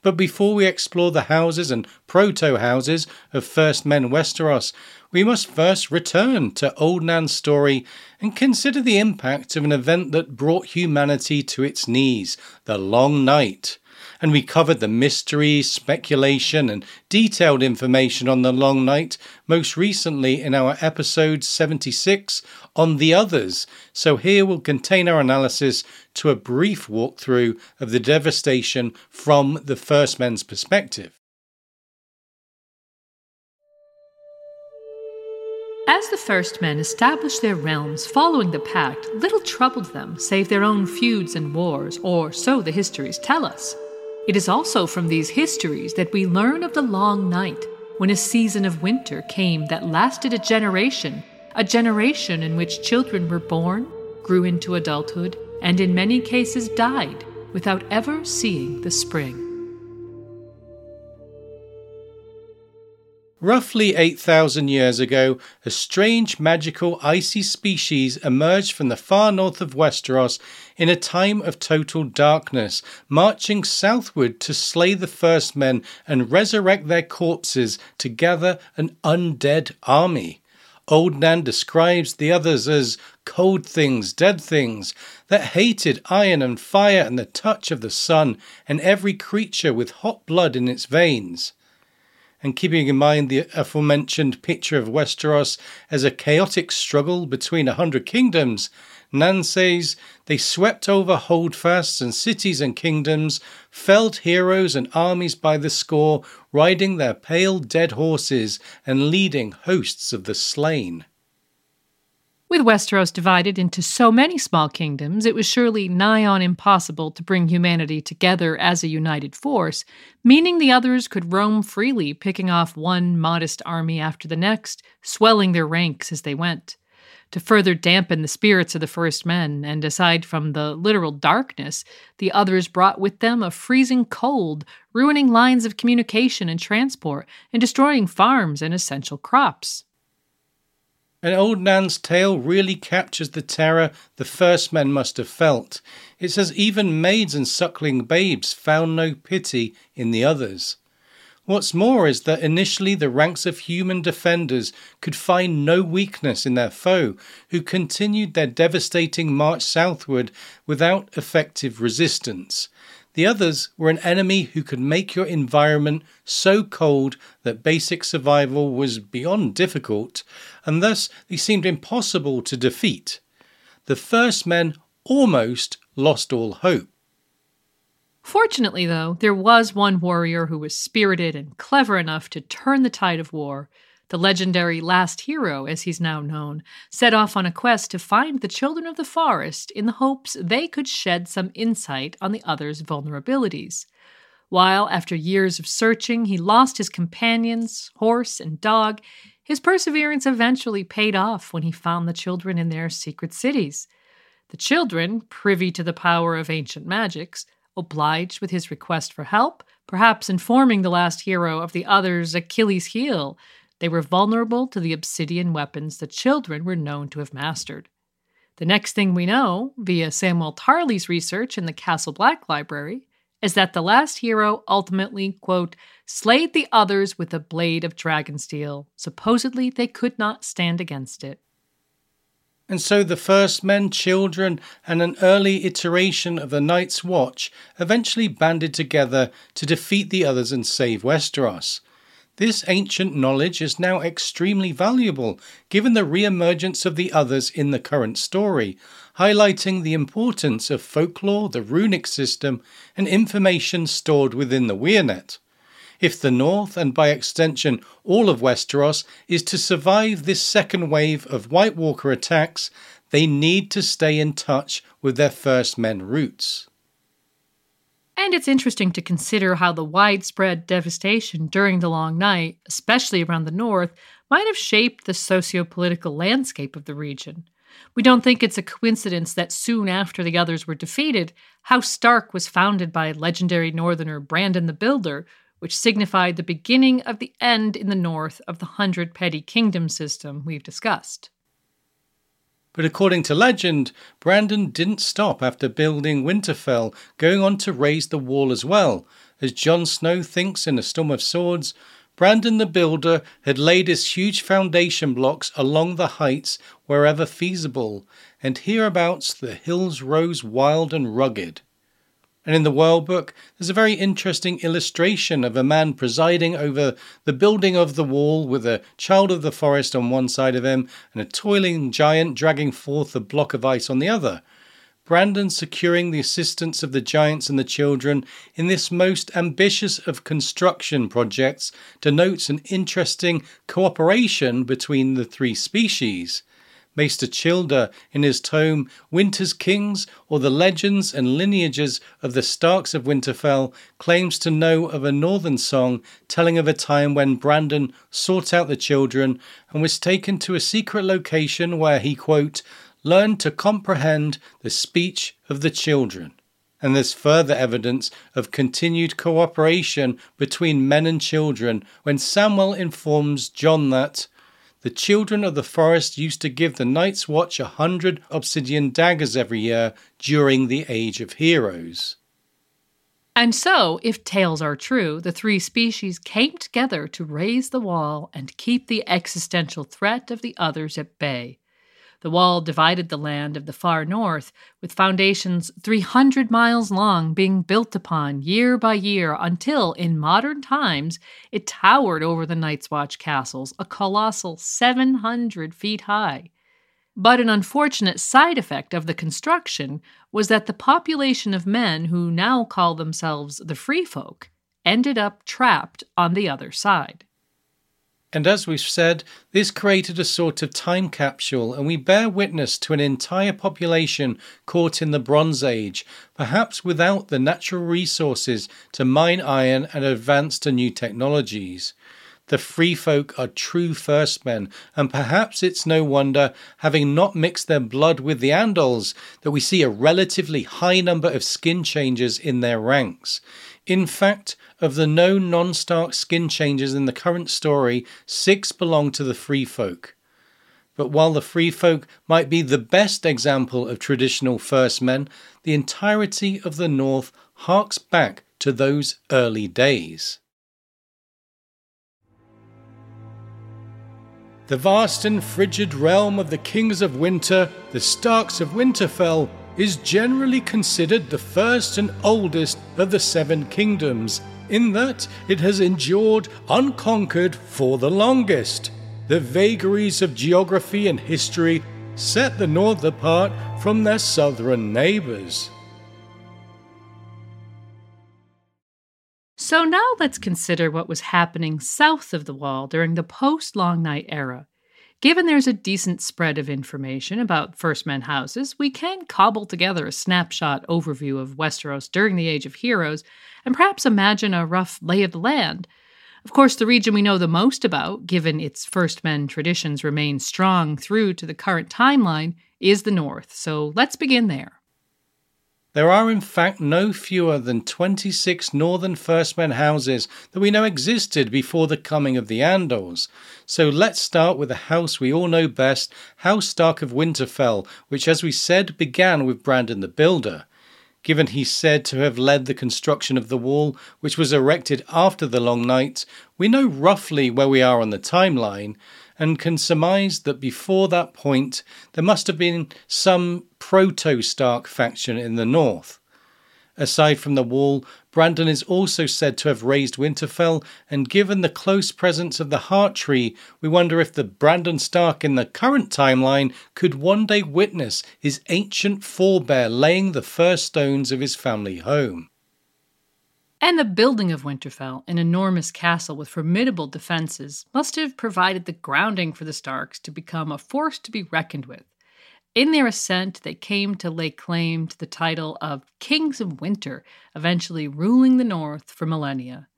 But before we explore the houses and proto-houses of First Men Westeros, we must first return to Old Nan's story and consider the impact of an event that brought humanity to its knees, the Long Night. And we covered the mystery, speculation, and detailed information on the Long Night most recently in our episode seventy-six on the Others, so here we'll contain our analysis to a brief walkthrough of the devastation from the First Men's perspective. As the First Men established their realms following the Pact, little troubled them save their own feuds and wars, or so the histories tell us. It is also from these histories that we learn of the Long Night, when a season of winter came that lasted a generation, a generation in which children were born, grew into adulthood, and in many cases died without ever seeing the spring. Roughly eight thousand years ago, a strange, magical, icy species emerged from the far north of Westeros in a time of total darkness, marching southward to slay the First Men and resurrect their corpses to gather an undead army. Old Nan describes the Others as cold things, dead things, that hated iron and fire and the touch of the sun, and every creature with hot blood in its veins. and keeping in mind the aforementioned picture of Westeros as a chaotic struggle between a hundred kingdoms, Nan says, they swept over holdfasts and cities and kingdoms, felled heroes and armies by the score, riding their pale dead horses and leading hosts of the slain. With Westeros divided into so many small kingdoms, it was surely nigh on impossible to bring humanity together as a united force, meaning the others could roam freely, picking off one modest army after the next, swelling their ranks as they went. To further dampen the spirits of the First Men, and aside from the literal darkness, the others brought with them a freezing cold, ruining lines of communication and transport, and destroying farms and essential crops. And Old Nan's tale really captures the terror the First Men must have felt. It says even maids and suckling babes found no pity in the others. What's more is that initially the ranks of human defenders could find no weakness in their foe, who continued their devastating march southward without effective resistance. The others were an enemy who could make your environment so cold that basic survival was beyond difficult, and thus they seemed impossible to defeat. The First Men almost lost all hope. Fortunately, though, there was one warrior who was spirited and clever enough to turn the tide of war. The legendary Last Hero, as he's now known, set off on a quest to find the Children of the Forest in the hopes they could shed some insight on the others' vulnerabilities. While, after years of searching, he lost his companions, horse and dog, his perseverance eventually paid off when he found the children in their secret cities. The children, privy to the power of ancient magics, obliged with his request for help, perhaps informing the Last Hero of the others' Achilles' heel. They were vulnerable to the obsidian weapons the children were known to have mastered. The next thing we know, via Samuel Tarley's research in the Castle Black Library, is that the Last Hero ultimately, quote, slayed the others with a blade of dragonsteel. Supposedly they could not stand against it. And so the First Men, children, and an early iteration of the Night's Watch eventually banded together to defeat the others and save Westeros. This ancient knowledge is now extremely valuable, given the re-emergence of the others in the current story, highlighting the importance of folklore, the runic system, and information stored within the Weirnet. If the North, and by extension all of Westeros, is to survive this second wave of White Walker attacks, they need to stay in touch with their First Men roots. And it's interesting to consider how the widespread devastation during the Long Night, especially around the North, might have shaped the socio-political landscape of the region. We don't think it's a coincidence that soon after the others were defeated, House Stark was founded by legendary northerner Brandon the Builder, which signified the beginning of the end in the North of the Hundred Petty Kingdom system we've discussed. But according to legend, Brandon didn't stop after building Winterfell, going on to raise the Wall as well. As Jon Snow thinks in A Storm of Swords, Brandon the Builder had laid his huge foundation blocks along the heights wherever feasible, and hereabouts the hills rose wild and rugged. And in the World Book, there's a very interesting illustration of a man presiding over the building of the wall with a child of the forest on one side of him and a toiling giant dragging forth a block of ice on the other. Brandon securing the assistance of the giants and the children in this most ambitious of construction projects denotes an interesting cooperation between the three species. Maester Childer, in his tome Winter's Kings or the Legends and Lineages of the Starks of Winterfell, claims to know of a northern song telling of a time when Brandon sought out the children and was taken to a secret location where he, quote, learned to comprehend the speech of the children. And there's further evidence of continued cooperation between men and children when Samwell informs Jon that the Children of the Forest used to give the Night's Watch a hundred obsidian daggers every year during the Age of Heroes. And so, if tales are true, the three species came together to raise the wall and keep the existential threat of the others at bay. The wall divided the land of the far north, with foundations three hundred miles long being built upon year by year until, in modern times, it towered over the Night's Watch castles, a colossal seven hundred feet high. But an unfortunate side effect of the construction was that the population of men who now call themselves the Free Folk ended up trapped on the other side. And as we've said, this created a sort of time capsule, and we bear witness to an entire population caught in the Bronze Age, perhaps without the natural resources to mine iron and advance to new technologies. The Free Folk are true first men, and perhaps it's no wonder, having not mixed their blood with the Andals, that we see a relatively high number of skin changes in their ranks. In fact, of the known non-Stark skin changes in the current story, six belong to the Free Folk. But while the Free Folk might be the best example of traditional first men, the entirety of the North harks back to those early days. The vast and frigid realm of the Kings of Winter, the Starks of Winterfell, is generally considered the first and oldest of the Seven Kingdoms, in that it has endured unconquered for the longest. The vagaries of geography and history set the North apart from their southern neighbours. So now let's consider what was happening south of the Wall during the post-Long Night era. Given there's a decent spread of information about First Men houses, we can cobble together a snapshot overview of Westeros during the Age of Heroes, and perhaps imagine a rough lay of the land. Of course, the region we know the most about, given its First Men traditions remain strong through to the current timeline, is the North, so let's begin there. There are in fact no fewer than twenty-six northern First Men houses that we know existed before the coming of the Andals. So let's start with the house we all know best, House Stark of Winterfell, which as we said began with Brandon the Builder. Given he's said to have led the construction of the Wall, which was erected after the Long Night, we know roughly where we are on the timeline, and can surmise that before that point there must have been some proto-Stark faction in the North. Aside from the Wall, Brandon is also said to have raised Winterfell, and given the close presence of the Heart Tree, we wonder if the Brandon Stark in the current timeline could one day witness his ancient forebear laying the first stones of his family home. And the building of Winterfell, an enormous castle with formidable defences, must have provided the grounding for the Starks to become a force to be reckoned with. In their ascent, they came to lay claim to the title of Kings of Winter, eventually ruling the North for millennia.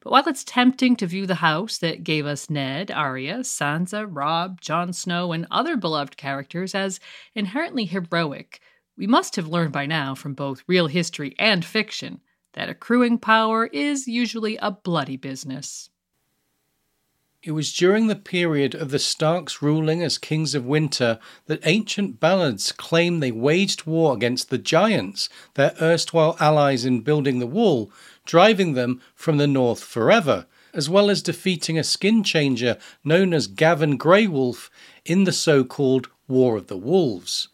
But while it's tempting to view the house that gave us Ned, Arya, Sansa, Robb, Jon Snow, and other beloved characters as inherently heroic, we must have learned by now from both real history and fiction that accruing power is usually a bloody business. It was during the period of the Starks ruling as Kings of Winter that ancient ballads claim they waged war against the giants, their erstwhile allies in building the Wall, driving them from the North forever, as well as defeating a skin changer known as Gavin Greywolf in the so-called War of the Wolves.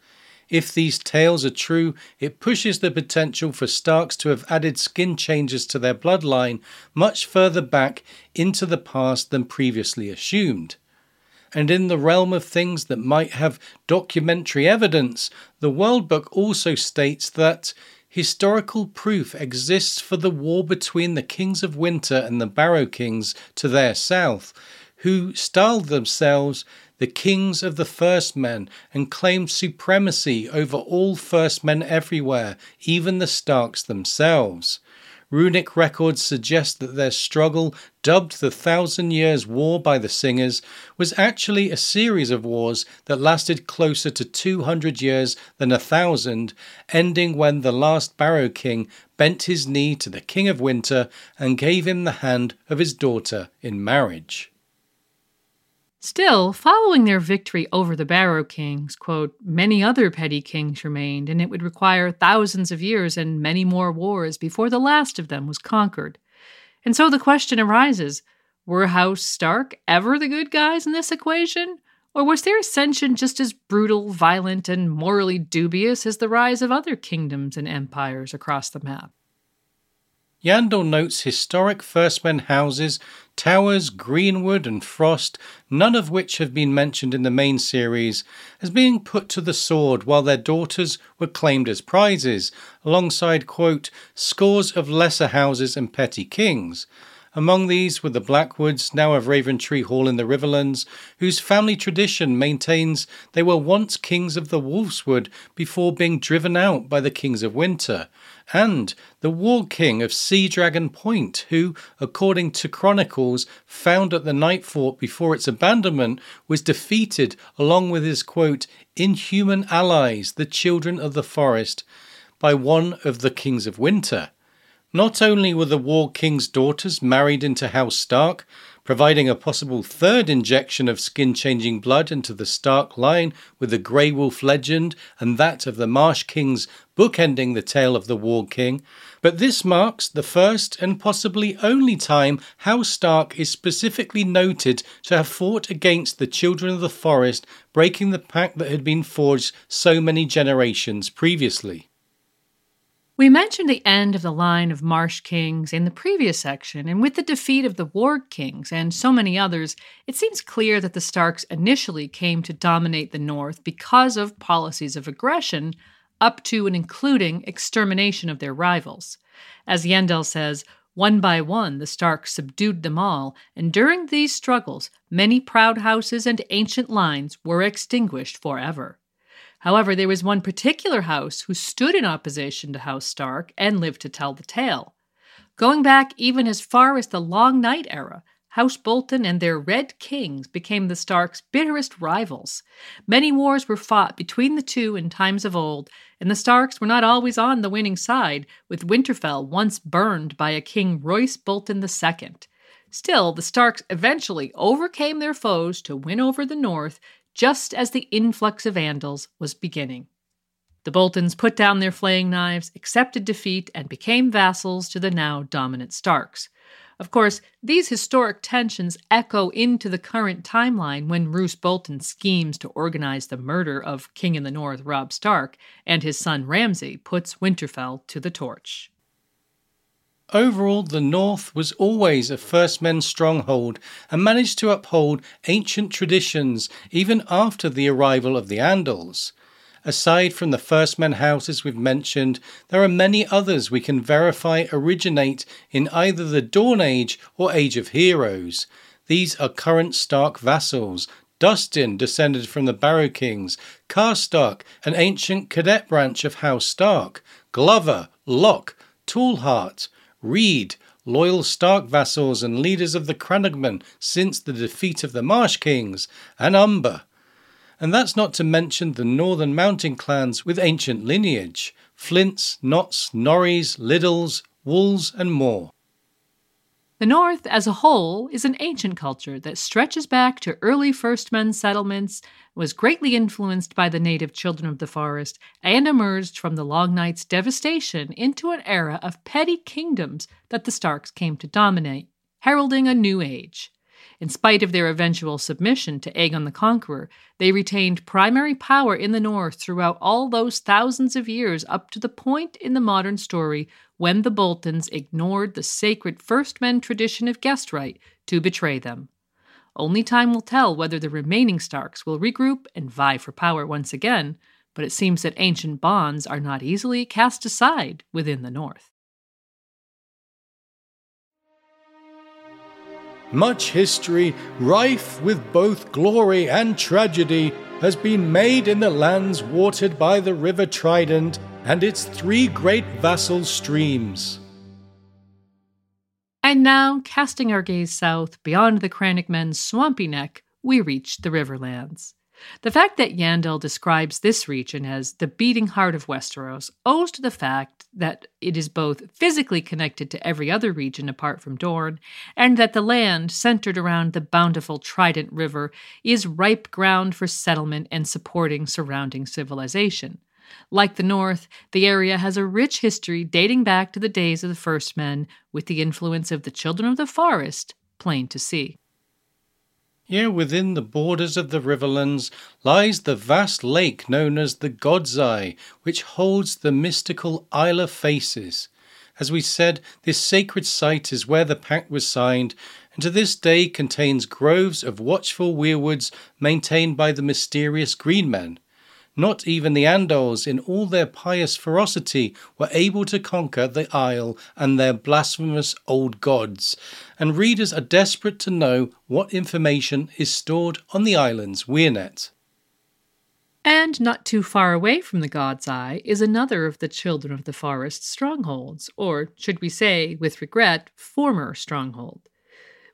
If these tales are true, it pushes the potential for Starks to have added skin changes to their bloodline much further back into the past than previously assumed. And in the realm of things that might have documentary evidence, the World Book also states that historical proof exists for the war between the Kings of Winter and the Barrow Kings to their south, who styled themselves the Kings of the First Men, and claimed supremacy over all First Men everywhere, even the Starks themselves. Runic records suggest that their struggle, dubbed the Thousand Years' War by the singers, was actually a series of wars that lasted closer to two hundred years than a thousand, ending when the last Barrow King bent his knee to the King of Winter and gave him the hand of his daughter in marriage. Still, following their victory over the Barrow Kings, quote, many other petty kings remained, and it would require thousands of years and many more wars before the last of them was conquered. And so the question arises, were House Stark ever the good guys in this equation? Or was their ascension just as brutal, violent, and morally dubious as the rise of other kingdoms and empires across the map? Yandel notes historic firstmen houses, towers, greenwood, and frost, none of which have been mentioned in the main series, as being put to the sword while their daughters were claimed as prizes, alongside, quote, scores of lesser houses and petty kings. Among these were the Blackwoods, now of Raventree Hall in the Riverlands, whose family tradition maintains they were once kings of the Wolfswood before being driven out by the Kings of Winter, and the War King of Sea Dragon Point, who, according to chronicles, found at the Night Fort before its abandonment, was defeated along with his, quote, inhuman allies, the Children of the Forest, by one of the Kings of Winter. Not only were the War King's daughters married into House Stark, providing a possible third injection of skin-changing blood into the Stark line with the Grey Wolf legend and that of the Marsh Kings bookending the tale of the War King, but this marks the first and possibly only time House Stark is specifically noted to have fought against the Children of the Forest, breaking the pact that had been forged so many generations previously. We mentioned the end of the line of Marsh Kings in the previous section, and with the defeat of the War Kings and so many others, it seems clear that the Starks initially came to dominate the North because of policies of aggression, up to and including extermination of their rivals. As Yandel says, one by one the Starks subdued them all, and during these struggles, many proud houses and ancient lines were extinguished forever. However, there was one particular house who stood in opposition to House Stark and lived to tell the tale. Going back even as far as the Long Night era, House Bolton and their Red Kings became the Starks' bitterest rivals. Many wars were fought between the two in times of old, and the Starks were not always on the winning side, with Winterfell once burned by a King Royce Bolton the Second. Still, the Starks eventually overcame their foes to win over the North, just as the influx of Andals was beginning. The Boltons put down their flaying knives, accepted defeat, and became vassals to the now dominant Starks. Of course, these historic tensions echo into the current timeline when Roose Bolton schemes to organize the murder of King in the North Robb Stark, and his son Ramsay puts Winterfell to the torch. Overall, the North was always a firstmen stronghold and managed to uphold ancient traditions even after the arrival of the Andals. Aside from the firstmen houses we've mentioned, there are many others we can verify originate in either the Dawn Age or Age of Heroes. These are current Stark vassals. Dustin, descended from the Barrow Kings, Karstark, an ancient cadet branch of House Stark, Glover, Locke, Tallheart, Reed, loyal Stark vassals and leaders of the Crannogmen since the defeat of the Marsh Kings, and Umber. And that's not to mention the northern mountain clans with ancient lineage, Flints, Knots, Norries, Liddles, Wools, and more. The North as a whole is an ancient culture that stretches back to early firstmen settlements, was greatly influenced by the native Children of the Forest, and emerged from the Long Night's devastation into an era of petty kingdoms that the Starks came to dominate, heralding a new age. In spite of their eventual submission to Aegon the Conqueror, they retained primary power in the North throughout all those thousands of years up to the point in the modern story when the Boltons ignored the sacred firstmen tradition of Guestright to betray them. Only time will tell whether the remaining Starks will regroup and vie for power once again, but it seems that ancient bonds are not easily cast aside within the North. Much history, rife with both glory and tragedy, has been made in the lands watered by the River Trident and its three great vassal streams. And now, casting our gaze south, beyond the Crannogmen's swampy neck, we reach the Riverlands. The fact that Yandel describes this region as the beating heart of Westeros owes to the fact that it is both physically connected to every other region apart from Dorne, and that the land centered around the bountiful Trident River is ripe ground for settlement and supporting surrounding civilization. Like the North, the area has a rich history dating back to the days of the Firstmen, with the influence of the Children of the Forest plain to see. Here within the borders of the Riverlands lies the vast lake known as the God's Eye, which holds the mystical Isle of Faces. As we said, this sacred site is where the Pact was signed, and to this day contains groves of watchful weirwoods maintained by the mysterious Green Men. Not even the Andals, in all their pious ferocity, were able to conquer the Isle and their blasphemous old gods, and readers are desperate to know what information is stored on the island's Weirnet. And not too far away from the God's Eye is another of the Children of the Forest strongholds, or should we say, with regret, former stronghold.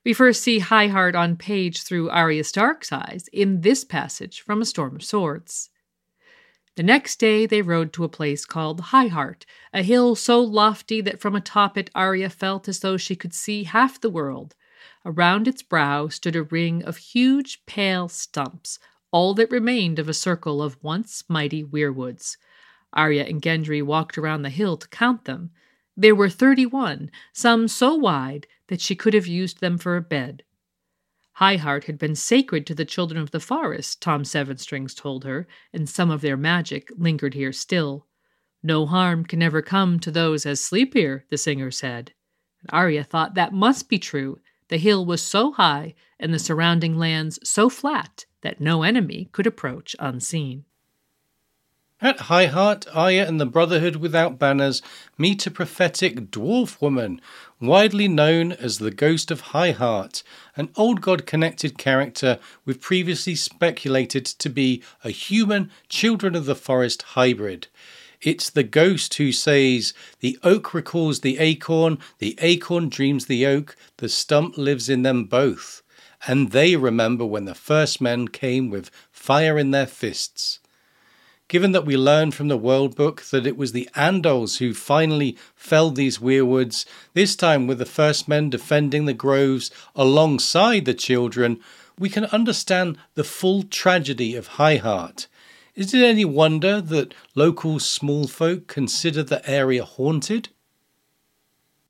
We first see Highheart on page through Arya Stark's eyes in this passage from A Storm of Swords. The next day they rode to a place called Highheart, a hill so lofty that from atop it Arya felt as though she could see half the world. Around its brow stood a ring of huge pale stumps, all that remained of a circle of once mighty weirwoods. Arya and Gendry walked around the hill to count them. There were thirty-one, some so wide that she could have used them for a bed. Highheart had been sacred to the Children of the Forest, Tom Sevenstrings told her, and some of their magic lingered here still. No harm can ever come to those as sleep here, the singer said. And Arya thought that must be true. The hill was so high, and the surrounding lands so flat, that no enemy could approach unseen. At Highheart, Arya and the Brotherhood Without Banners meet a prophetic dwarf woman, widely known as the Ghost of Highheart, an old god-connected character we've previously speculated to be a human Children of the Forest hybrid. It's the ghost who says, "The oak recalls the acorn, the acorn dreams the oak, the stump lives in them both. And they remember when the first men came with fire in their fists." Given that we learn from the World Book that it was the Andals who finally felled these weirwoods, this time with the first men defending the groves alongside the children, we can understand the full tragedy of Highheart. Is it any wonder that local small folk consider the area haunted?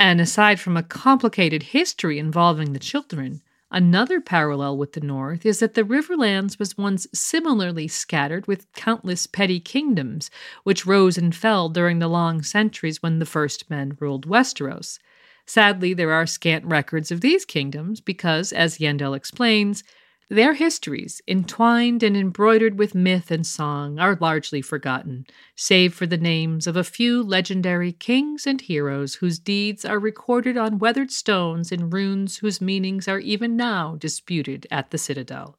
And aside from a complicated history involving the children, another parallel with the North is that the Riverlands was once similarly scattered with countless petty kingdoms, which rose and fell during the long centuries when the first men ruled Westeros. Sadly, there are scant records of these kingdoms because, as Yendell explains, their histories, entwined and embroidered with myth and song, are largely forgotten, save for the names of a few legendary kings and heroes whose deeds are recorded on weathered stones and runes whose meanings are even now disputed at the Citadel.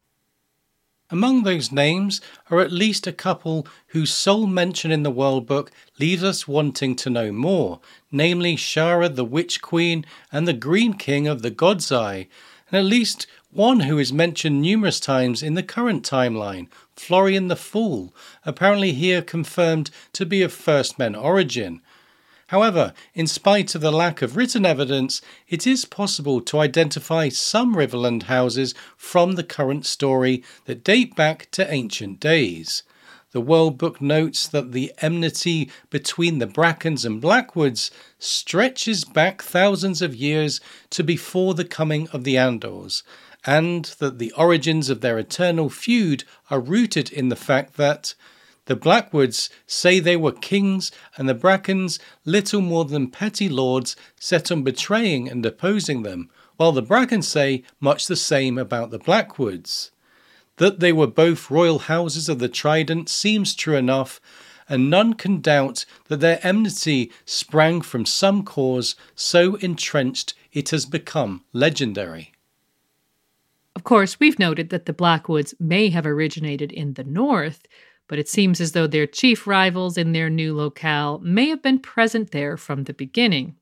Among those names are at least a couple whose sole mention in the World Book leaves us wanting to know more, namely Shara the Witch Queen and the Green King of the God's Eye, and at least one who is mentioned numerous times in the current timeline, Florian the Fool, apparently here confirmed to be of First Men origin. However, in spite of the lack of written evidence, it is possible to identify some Riverland houses from the current story that date back to ancient days. The World Book notes that the enmity between the Brackens and Blackwoods stretches back thousands of years to before the coming of the Andals, and that the origins of their eternal feud are rooted in the fact that the Blackwoods say they were kings and the Brackens little more than petty lords set on betraying and opposing them, while the Brackens say much the same about the Blackwoods. That they were both royal houses of the Trident seems true enough, and none can doubt that their enmity sprang from some cause so entrenched it has become legendary. Of course, we've noted that the Blackwoods may have originated in the North, but it seems as though their chief rivals in their new locale may have been present there from the beginning.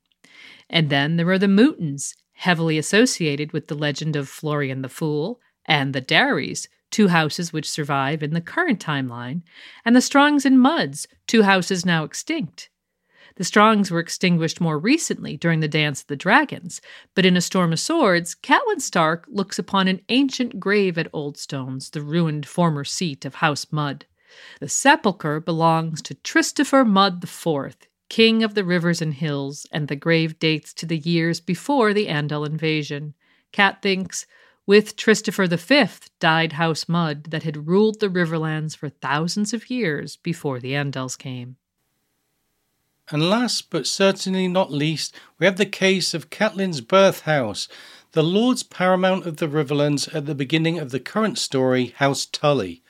And then there are the Mootons, heavily associated with the legend of Florian the Fool, and the Darries, two houses which survive in the current timeline, and the Strongs and Mudds, two houses now extinct. The Strongs were extinguished more recently during the Dance of the Dragons, but in A Storm of Swords, Catelyn Stark looks upon an ancient grave at Oldstones, the ruined former seat of House Mudd. The sepulchre belongs to Tristopher Mudd the Fourth, King of the Rivers and Hills, and the grave dates to the years before the Andal invasion. Cat thinks, With Tristopher the Fifth died House Mud that had ruled the Riverlands for thousands of years before the Andals came. And last, but certainly not least, we have the case of Catelyn's birth house, the Lords Paramount of the Riverlands at the beginning of the current story, House Tully.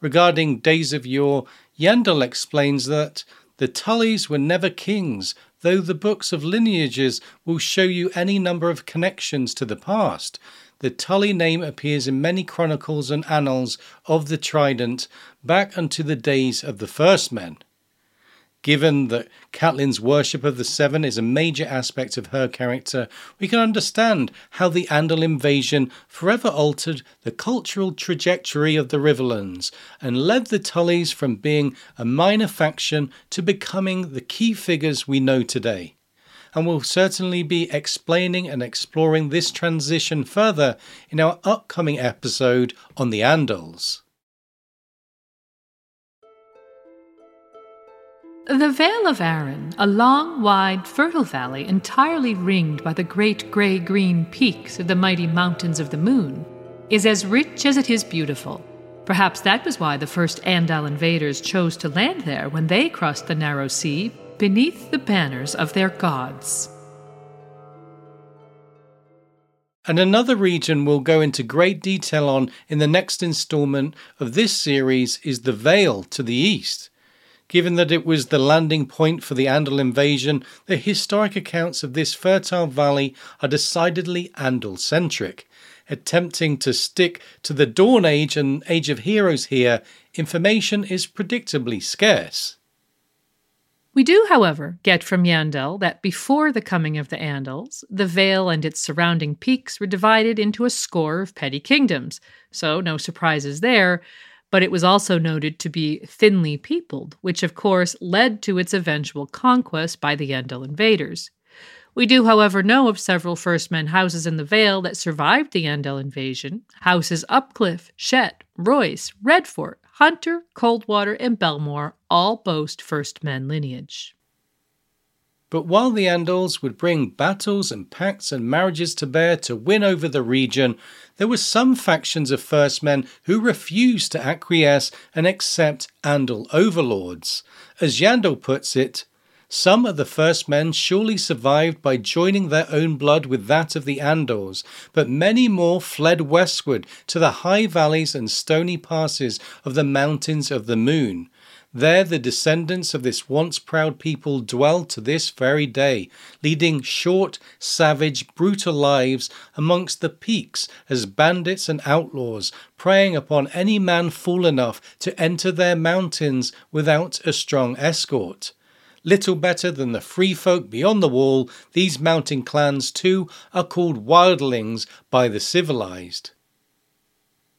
Regarding Days of Yore, Yandel explains that the Tullys were never kings, though the books of lineages will show you any number of connections to the past. The Tully name appears in many chronicles and annals of the Trident back unto the days of the First Men. Given that Catelyn's worship of the Seven is a major aspect of her character, we can understand how the Andal invasion forever altered the cultural trajectory of the Riverlands and led the Tullys from being a minor faction to becoming the key figures we know today. And we'll certainly be explaining and exploring this transition further in our upcoming episode on the Andals. The Vale of Arryn, a long, wide, fertile valley entirely ringed by the great grey-green peaks of the mighty Mountains of the Moon, is as rich as it is beautiful. Perhaps that was why the first Andal invaders chose to land there when they crossed the narrow sea beneath the banners of their gods. And another region we'll go into great detail on in the next instalment of this series is the Vale to the east. Given that it was the landing point for the Andal invasion, the historic accounts of this fertile valley are decidedly Andal-centric. Attempting to stick to the Dawn Age and Age of Heroes here, information is predictably scarce. We do, however, get from Yandel that before the coming of the Andals, the Vale and its surrounding peaks were divided into a score of petty kingdoms, so no surprises there. But it was also noted to be thinly peopled, which of course led to its eventual conquest by the Yandel invaders. We do, however, know of several First Men houses in the Vale that survived the Yandel invasion. Houses Upcliff, Shett, Royce, Redfort, Hunter, Coldwater, and Belmore all boast First Men lineage. But while the Andals would bring battles and pacts and marriages to bear to win over the region, there were some factions of First Men who refused to acquiesce and accept Andal overlords. As Yandel puts it, some of the First Men surely survived by joining their own blood with that of the Andals, but many more fled westward to the high valleys and stony passes of the Mountains of the Moon. There the descendants of this once proud people dwell to this very day, leading short, savage, brutal lives amongst the peaks as bandits and outlaws, preying upon any man fool enough to enter their mountains without a strong escort. Little better than the free folk beyond the wall, these mountain clans too are called wildlings by the civilized.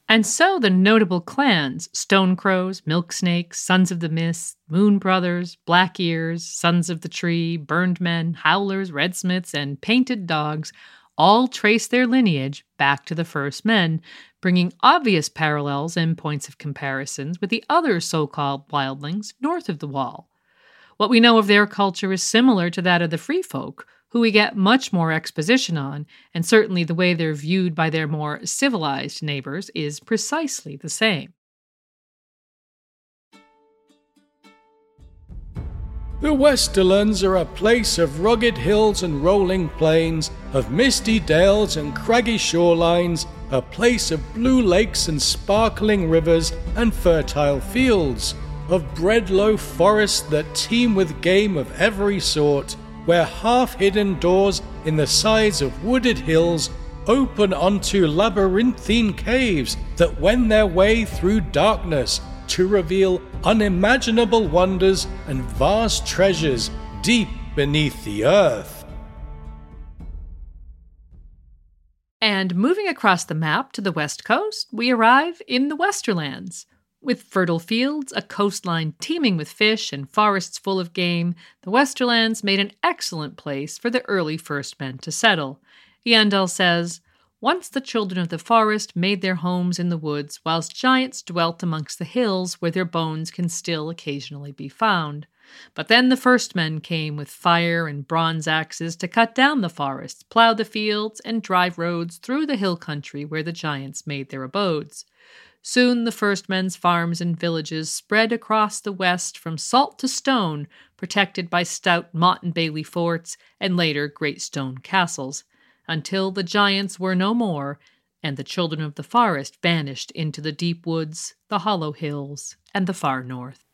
And so the notable clans, Stonecrows, Milksnakes, Sons of the Mist, Moon Brothers, Black Ears, Sons of the Tree, Burned Men, Howlers, Redsmiths, and Painted Dogs, all trace their lineage back to the First Men, bringing obvious parallels and points of comparisons with the other so-called wildlings north of the Wall. What we know of their culture is similar to that of the Free Folk, who we get much more exposition on, and certainly the way they're viewed by their more civilized neighbors is precisely the same. The Westerlands are a place of rugged hills and rolling plains, of misty dales and craggy shorelines, a place of blue lakes and sparkling rivers and fertile fields, of bread-loaf forests that teem with game of every sort, where half-hidden doors in the sides of wooded hills open onto labyrinthine caves that wend their way through darkness to reveal unimaginable wonders and vast treasures deep beneath the earth. And moving across the map to the west coast, we arrive in the Westerlands. With fertile fields, a coastline teeming with fish, and forests full of game, the Westerlands made an excellent place for the early First Men to settle. Yandel says, "Once the children of the forest made their homes in the woods, whilst giants dwelt amongst the hills where their bones can still occasionally be found. But then the first men came with fire and bronze axes to cut down the forests, plow the fields, and drive roads through the hill country where the giants made their abodes. Soon the first men's farms and villages spread across the west from salt to stone, protected by stout Mott and Bailey forts and later great stone castles, until the giants were no more, and the children of the forest vanished into the deep woods, the hollow hills, and the far north.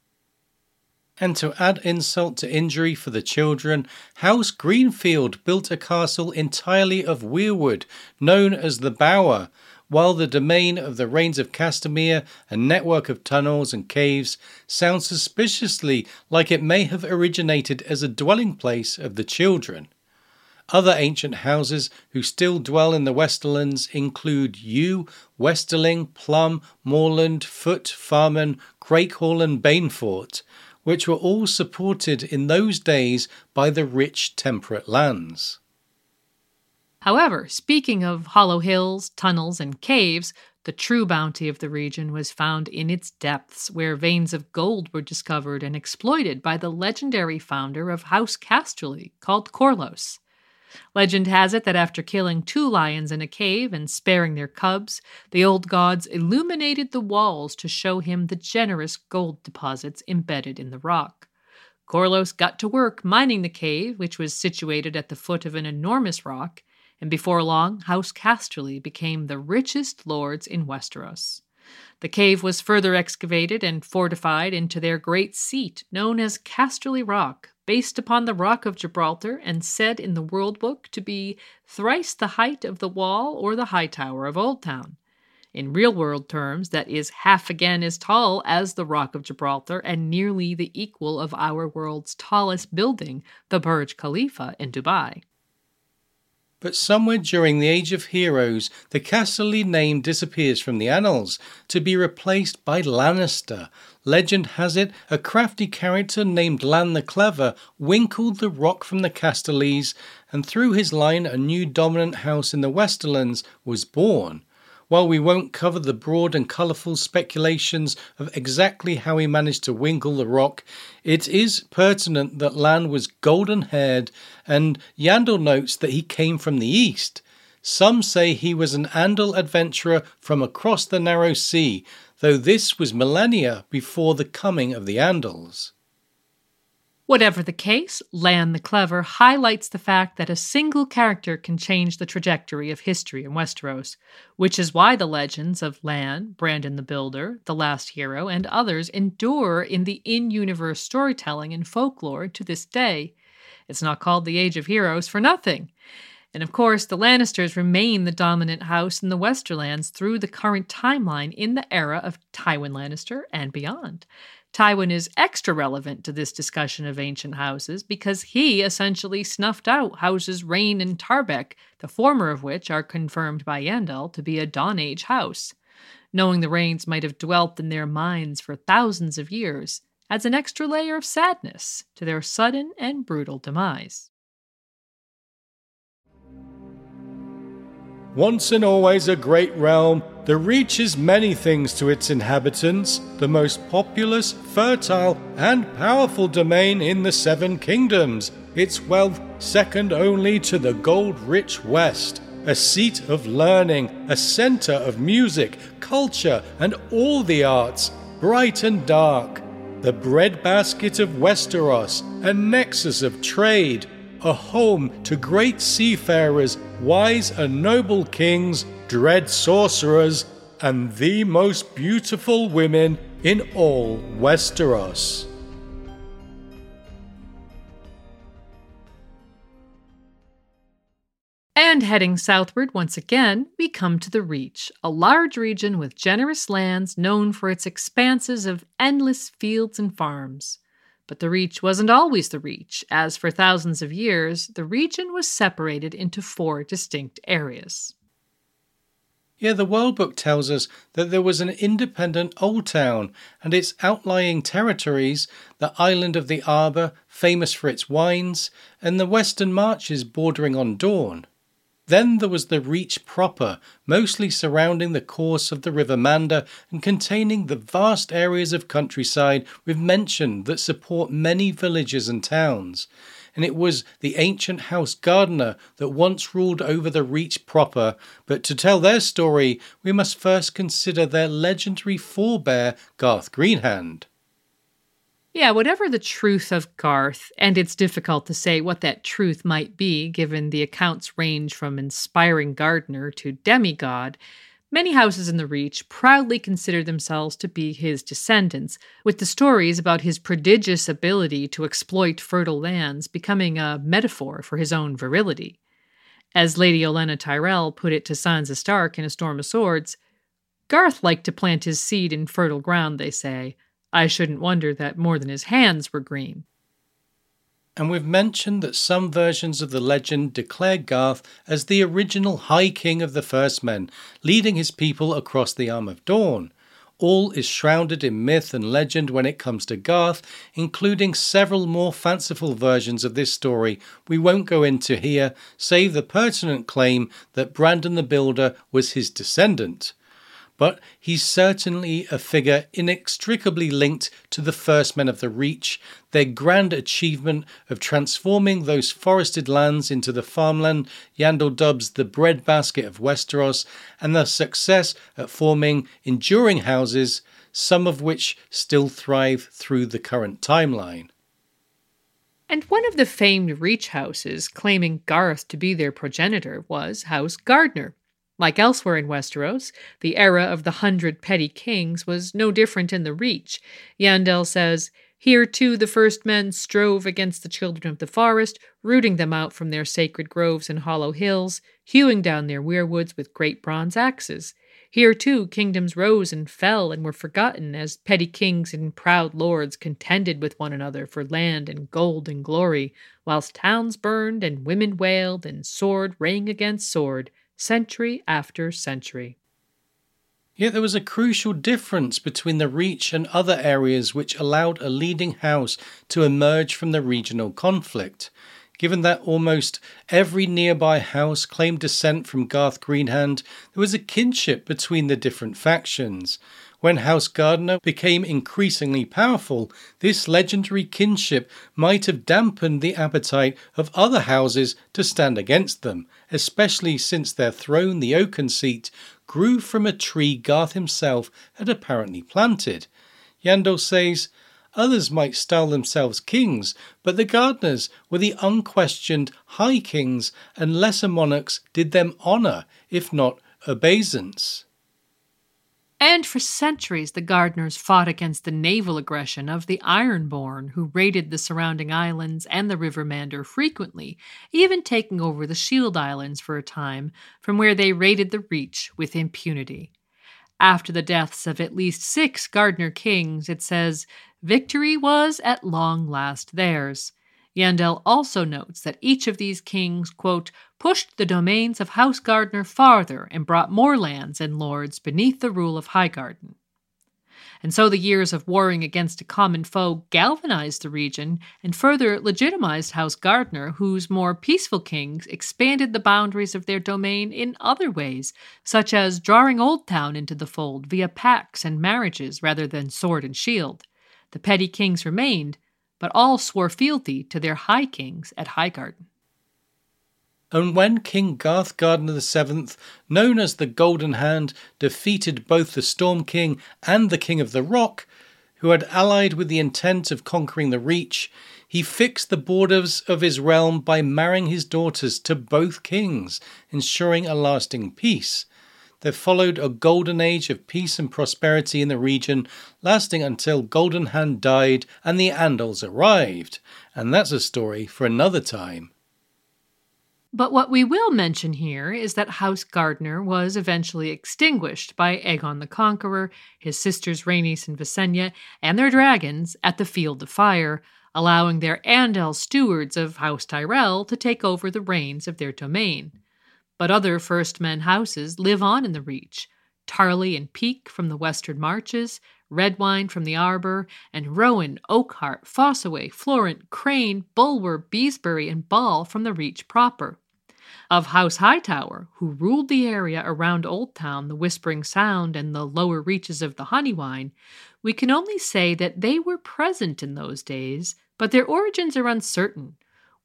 And to add insult to injury for the children, House Greenfield built a castle entirely of weirwood, known as the Bower, while the domain of the Reigns of Castamere, a network of tunnels and caves, sounds suspiciously like it may have originated as a dwelling place of the children. Other ancient houses who still dwell in the Westerlands include Yew, Westerling, Plum, Moorland, Foot, Farman, Crakehall and Banefort, which were all supported in those days by the rich temperate lands. However, speaking of hollow hills, tunnels, and caves, the true bounty of the region was found in its depths, where veins of gold were discovered and exploited by the legendary founder of House Casterly, called Corlys. Legend has it that after killing two lions in a cave and sparing their cubs, the old gods illuminated the walls to show him the generous gold deposits embedded in the rock. Corlys got to work mining the cave, which was situated at the foot of an enormous rock, and before long, House Casterly became the richest lords in Westeros. The cave was further excavated and fortified into their great seat, known as Casterly Rock, based upon the Rock of Gibraltar and said in the World Book to be thrice the height of the Wall or the High Tower of Old Town. In real-world terms, that is half again as tall as the Rock of Gibraltar and nearly the equal of our world's tallest building, the Burj Khalifa in Dubai. But somewhere during the Age of Heroes, the Casterly name disappears from the annals, to be replaced by Lannister. Legend has it, a crafty character named Lan the Clever winkled the rock from the Casterlys, and through his line a new dominant house in the Westerlands was born. While we won't cover the broad and colourful speculations of exactly how he managed to wingle the rock, it is pertinent that Lan was golden-haired, and Yandel notes that he came from the east. Some say he was an Andal adventurer from across the Narrow Sea, though this was millennia before the coming of the Andals. Whatever the case, Lan the Clever highlights the fact that a single character can change the trajectory of history in Westeros, which is why the legends of Lan, Brandon the Builder, The Last Hero, and others endure in the in-universe storytelling and folklore to this day. It's not called the Age of Heroes for nothing. And of course, the Lannisters remain the dominant house in the Westerlands through the current timeline in the era of Tywin Lannister and beyond. Tywin is extra relevant to this discussion of ancient houses because he essentially snuffed out houses Rain and Tarbeck, the former of which are confirmed by Yandel to be a Dawn Age house. Knowing the Rains might have dwelt in their minds for thousands of years adds an extra layer of sadness to their sudden and brutal demise. Once and always a great realm, the Reach is many things to its inhabitants, the most populous, fertile, and powerful domain in the Seven Kingdoms, its wealth second only to the gold-rich West, a seat of learning, a centre of music, culture, and all the arts, bright and dark, the breadbasket of Westeros, a nexus of trade, a home to great seafarers, wise and noble kings, dread sorcerers, and the most beautiful women in all Westeros. And heading southward once again, we come to the Reach, a large region with generous lands known for its expanses of endless fields and farms. But the Reach wasn't always the Reach, as for thousands of years, the region was separated into four distinct areas. Yeah, the World Book tells us that there was an independent Old Town, and its outlying territories, the island of the Arbor, famous for its wines, and the western marches bordering on Dorne. Then there was the Reach proper, mostly surrounding the course of the River Manda and containing the vast areas of countryside we've mentioned that support many villages and towns. And it was the ancient House Gardener that once ruled over the Reach proper, but to tell their story, we must first consider their legendary forebear, Garth Greenhand. Yeah, whatever the truth of Garth, and it's difficult to say what that truth might be given the accounts range from inspiring gardener to demigod, many houses in the Reach proudly consider themselves to be his descendants, with the stories about his prodigious ability to exploit fertile lands becoming a metaphor for his own virility. As Lady Olenna Tyrell put it to Sansa Stark in A Storm of Swords, Garth liked to plant his seed in fertile ground, they say. I shouldn't wonder that more than his hands were green. And we've mentioned that some versions of the legend declare Garth as the original High King of the First Men, leading his people across the Arm of Dorne. All is shrouded in myth and legend when it comes to Garth, including several more fanciful versions of this story we won't go into here, save the pertinent claim that Brandon the Builder was his descendant. But he's certainly a figure inextricably linked to the First Men of the Reach, their grand achievement of transforming those forested lands into the farmland Yandel dubs the breadbasket of Westeros, and their success at forming enduring houses, some of which still thrive through the current timeline. And one of the famed Reach houses claiming Garth to be their progenitor was House Gardener. Like elsewhere in Westeros, the era of the hundred petty kings was no different in the Reach. Yandel says, "Here too the first men strove against the children of the forest, rooting them out from their sacred groves and hollow hills, hewing down their weirwoods with great bronze axes. Here too kingdoms rose and fell and were forgotten as petty kings and proud lords contended with one another for land and gold and glory, whilst towns burned and women wailed and sword rang against sword, century after century." Yet there was a crucial difference between the Reach and other areas which allowed a leading house to emerge from the regional conflict. Given that almost every nearby house claimed descent from Garth Greenhand, there was a kinship between the different factions. When House Gardener became increasingly powerful, this legendary kinship might have dampened the appetite of other houses to stand against them, especially since their throne, the Oaken Seat, grew from a tree Garth himself had apparently planted. Yandel says, "Others might style themselves kings, but the gardeners were the unquestioned high kings, and lesser monarchs did them honour, if not obeisance." And for centuries, the gardeners fought against the naval aggression of the Ironborn, who raided the surrounding islands and the River Manda frequently, even taking over the Shield Islands for a time, from where they raided the Reach with impunity. After the deaths of at least six Gardener kings, it says, "Victory was at long last theirs." Yandel also notes that each of these kings, quote, "pushed the domains of House Gardener farther and brought more lands and lords beneath the rule of High Garden." And so the years of warring against a common foe galvanized the region and further legitimized House Gardener, whose more peaceful kings expanded the boundaries of their domain in other ways, such as drawing Old Town into the fold via pacts and marriages rather than sword and shield. The petty kings remained, but all swore fealty to their high kings at Highgarden. And when King Garth Gardener the seventh, known as the Golden Hand, defeated both the Storm King and the King of the Rock, who had allied with the intent of conquering the Reach, he fixed the borders of his realm by marrying his daughters to both kings, ensuring a lasting peace. There followed a golden age of peace and prosperity in the region, lasting until Golden Hand died and the Andals arrived. And that's a story for another time. But what we will mention here is that House Gardener was eventually extinguished by Aegon the Conqueror, his sisters Rhaenys and Visenya, and their dragons at the Field of Fire, allowing their Andal stewards of House Tyrell to take over the reins of their domain. But other First Men houses live on in the Reach. Tarly and Peak from the Western Marches, Redwine from the Arbour, and Rowan, Oakhart, Fossaway, Florent, Crane, Bulwer, Beesbury, and Ball from the Reach proper. of House Hightower, who ruled the area around Old Town, the Whispering Sound, and the lower reaches of the Honeywine, we can only say that they were present in those days, but their origins are uncertain.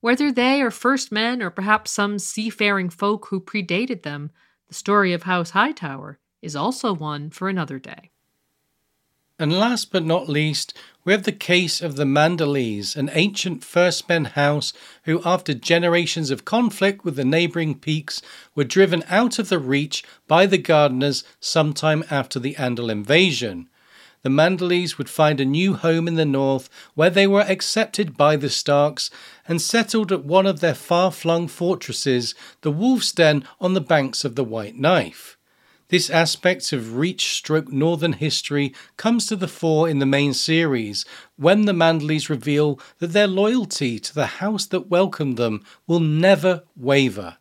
Whether they are first men or perhaps some seafaring folk who predated them, the story of House Hightower is also one for another day. And last but not least, we have the case of the Mandalese, an ancient First Men house who, after generations of conflict with the neighbouring peaks, were driven out of the Reach by the Gardeners sometime after the Andal invasion. The Mandalese would find a new home in the north, where they were accepted by the Starks and settled at one of their far-flung fortresses, the Wolf's Den on the banks of the White Knife. This aspect of Reach-stroke northern history comes to the fore in the main series, when the Mandalese reveal that their loyalty to the house that welcomed them will never waver.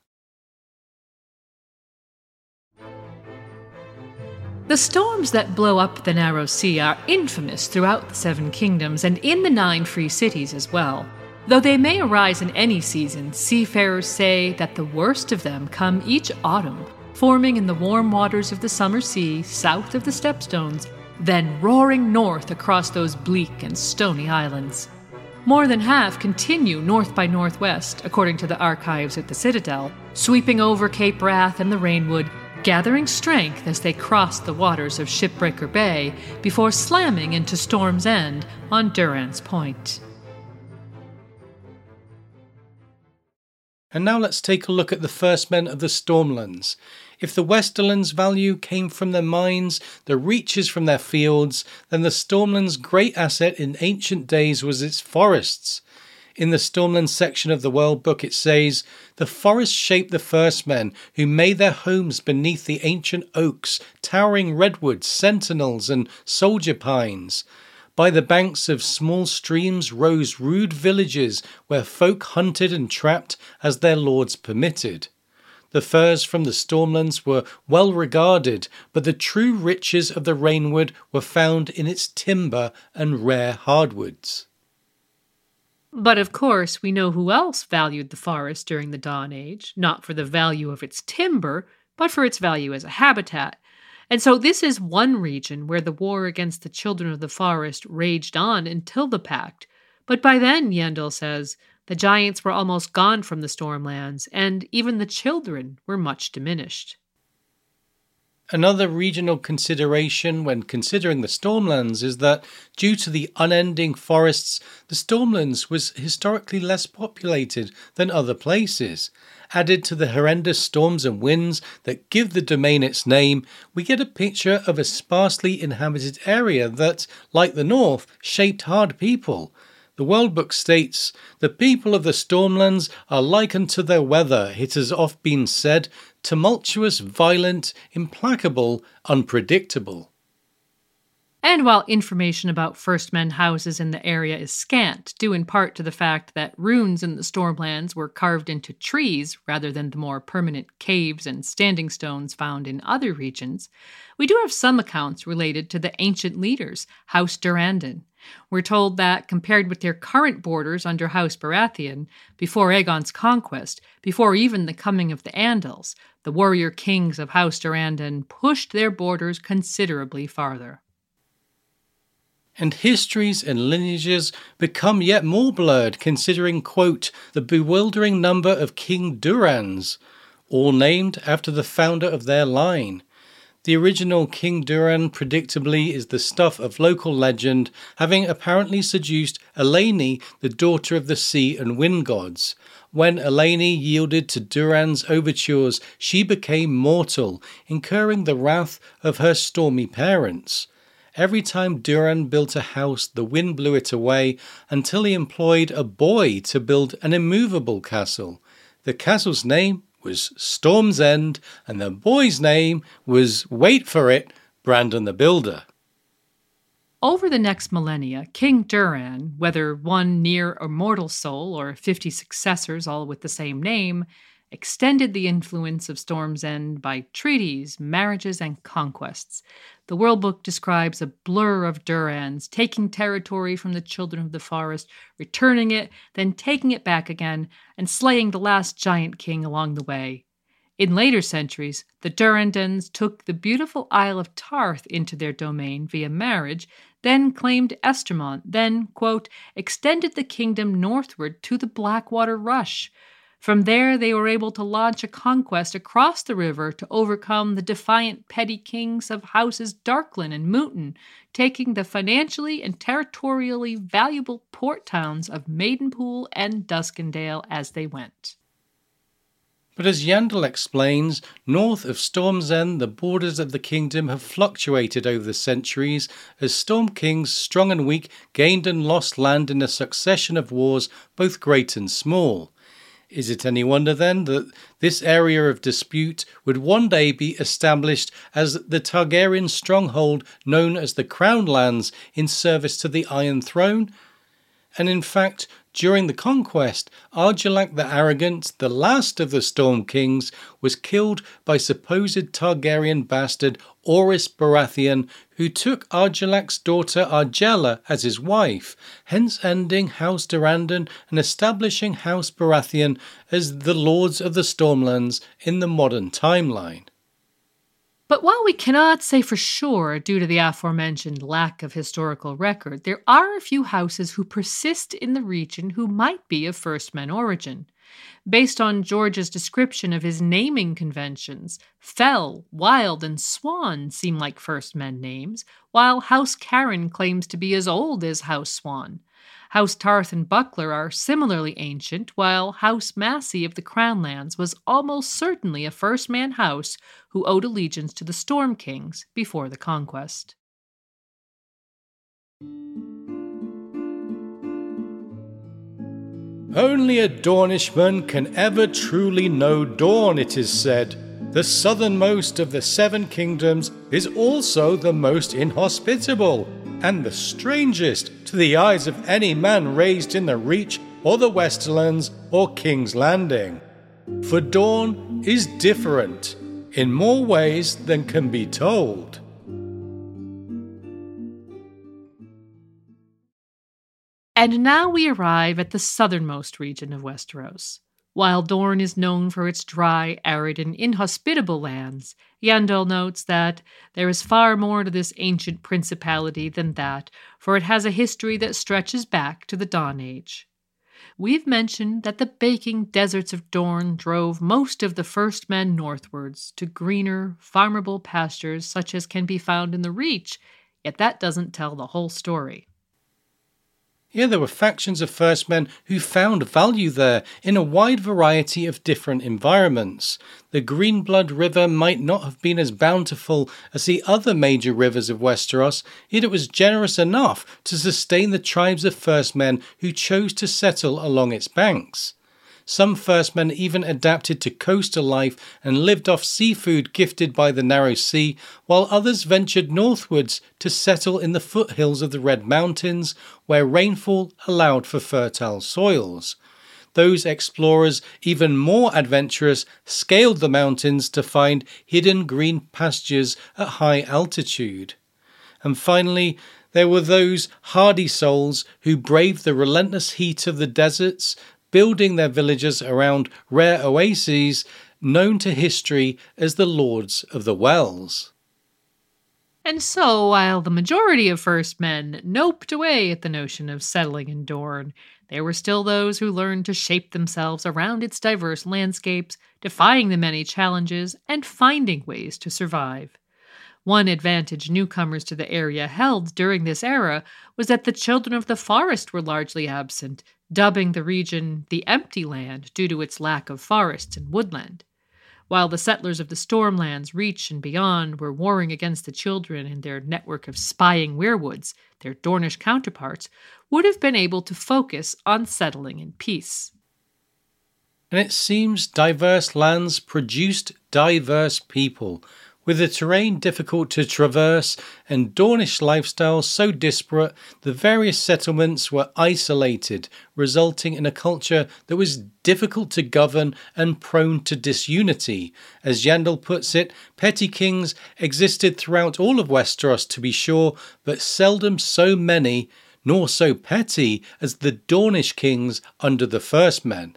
The storms that blow up the Narrow Sea are infamous throughout the Seven Kingdoms and in the Nine Free Cities as well. Though they may arise in any season, seafarers say that the worst of them come each autumn, forming in the warm waters of the summer sea south of the Stepstones, then roaring north across those bleak and stony islands. More than half continue north by northwest, according to the archives at the Citadel, sweeping over Cape Wrath and the Rainwood, gathering strength as they cross the waters of Shipbreaker Bay before slamming into Storm's End on Durrance Point. And now let's take a look at the First Men of the Stormlands. If the Westerlands' value came from their mines, the Reaches from their fields, then the Stormlands' great asset in ancient days was its forests. In the Stormlands section of the World Book it says, "The forests shaped the First Men, who made their homes beneath the ancient oaks, towering redwoods, sentinels and soldier pines. By the banks of small streams rose rude villages where folk hunted and trapped as their lords permitted. The furs from the Stormlands were well regarded, but the true riches of the Rainwood were found in its timber and rare hardwoods." But of course, we know who else valued the forest during the Dawn Age, not for the value of its timber, but for its value as a habitat. And so this is one region where the war against the Children of the Forest raged on until the Pact. But by then, Yendel says, the giants were almost gone from the Stormlands, and even the children were much diminished. Another regional consideration when considering the Stormlands is that, due to the unending forests, the Stormlands was historically less populated than other places. Added to the horrendous storms and winds that give the domain its name, we get a picture of a sparsely inhabited area that, like the north, shaped hard people. The World Book states, "The people of the Stormlands are like unto their weather, it has oft been said, tumultuous, violent, implacable, unpredictable." And while information about First Men houses in the area is scant, due in part to the fact that runes in the Stormlands were carved into trees rather than the more permanent caves and standing stones found in other regions, we do have some accounts related to the ancient leaders, House Durandon. We're told that, compared with their current borders under House Baratheon, before Aegon's conquest, before even the coming of the Andals, the warrior kings of House Durandon pushed their borders considerably farther. And histories and lineages become yet more blurred, considering, quote, "the bewildering number of King Durans," all named after the founder of their line. The original King Duran predictably is the stuff of local legend, having apparently seduced Eleni, the daughter of the sea and wind gods. When Eleni yielded to Duran's overtures, she became mortal, incurring the wrath of her stormy parents. Every time Duran built a house, the wind blew it away, until he employed a boy to build an immovable castle. The castle's name was Storm's End, and the boy's name was, wait for it, Brandon the Builder. Over the next millennia, King Duran, whether one near immortal soul or fifty successors all with the same name, extended the influence of Storm's End by treaties, marriages, and conquests. The World Book describes a blur of Durans taking territory from the Children of the Forest, returning it, then taking it back again, and slaying the last giant king along the way. In later centuries, the Durandans took the beautiful Isle of Tarth into their domain via marriage, then claimed Estermont, then, quote, extended the kingdom northward to the Blackwater Rush. From there, they were able to launch a conquest across the river to overcome the defiant petty kings of houses Darklyn and Mouton, taking the financially and territorially valuable port towns of Maidenpool and Duskendale as they went. But as Yandel explains, north of Storm's End, the borders of the kingdom have fluctuated over the centuries as Storm Kings, strong and weak, gained and lost land in a succession of wars, both great and small. Is it any wonder then that this area of dispute would one day be established as the Targaryen stronghold known as the Crown Lands in service to the Iron Throne? And in fact, during the conquest, Argilac the Arrogant, the last of the Storm Kings, was killed by supposed Targaryen bastard Oris Baratheon, who took Argilac's daughter Argella as his wife, hence ending House Durandon and establishing House Baratheon as the Lords of the Stormlands in the modern timeline. But while we cannot say for sure due to the aforementioned lack of historical record, there are a few houses who persist in the region who might be of First Men origin. Based on George's description of his naming conventions, Fell, Wild, and Swan seem like First Men names, while House Carron claims to be as old as House Swan. House Tarth and Buckler are similarly ancient, while House Massey of the Crownlands was almost certainly a First Man house who owed allegiance to the Storm Kings before the conquest. Only a Dornishman can ever truly know Dorne, it is said. The southernmost of the Seven Kingdoms is also the most inhospitable, and the strangest to the eyes of any man raised in the Reach or the Westerlands or King's Landing. For Dorne is different in more ways than can be told. And now we arrive at the southernmost region of Westeros. While Dorne is known for its dry, arid, and inhospitable lands, Yandel notes that there is far more to this ancient principality than that, for it has a history that stretches back to the Dawn Age. We've mentioned that the baking deserts of Dorne drove most of the First Men northwards to greener, farmable pastures such as can be found in the Reach, yet that doesn't tell the whole story. Here there were factions of First Men who found value there in a wide variety of different environments. The Greenblood River might not have been as bountiful as the other major rivers of Westeros, yet it was generous enough to sustain the tribes of First Men who chose to settle along its banks. Some First Men even adapted to coastal life and lived off seafood gifted by the narrow sea, while others ventured northwards to settle in the foothills of the Red Mountains, where rainfall allowed for fertile soils. Those explorers, even more adventurous, scaled the mountains to find hidden green pastures at high altitude. And finally, there were those hardy souls who braved the relentless heat of the deserts, building their villages around rare oases known to history as the Lords of the Wells. And so, while the majority of First Men noped away at the notion of settling in Dorne, there were still those who learned to shape themselves around its diverse landscapes, defying the many challenges and finding ways to survive. One advantage newcomers to the area held during this era was that the Children of the Forest were largely absent, dubbing the region the Empty Land due to its lack of forests and woodland. While the settlers of the Stormlands, Reach, and beyond were warring against the Children in their network of spying Weirwoods, their Dornish counterparts would have been able to focus on settling in peace. And it seems diverse lands produced diverse people, With the terrain difficult to traverse and Dornish lifestyles so disparate, the various settlements were isolated, resulting in a culture that was difficult to govern and prone to disunity. As Yandel puts it, petty kings existed throughout all of Westeros to be sure, but seldom so many, nor so petty, as the Dornish kings under the First Men.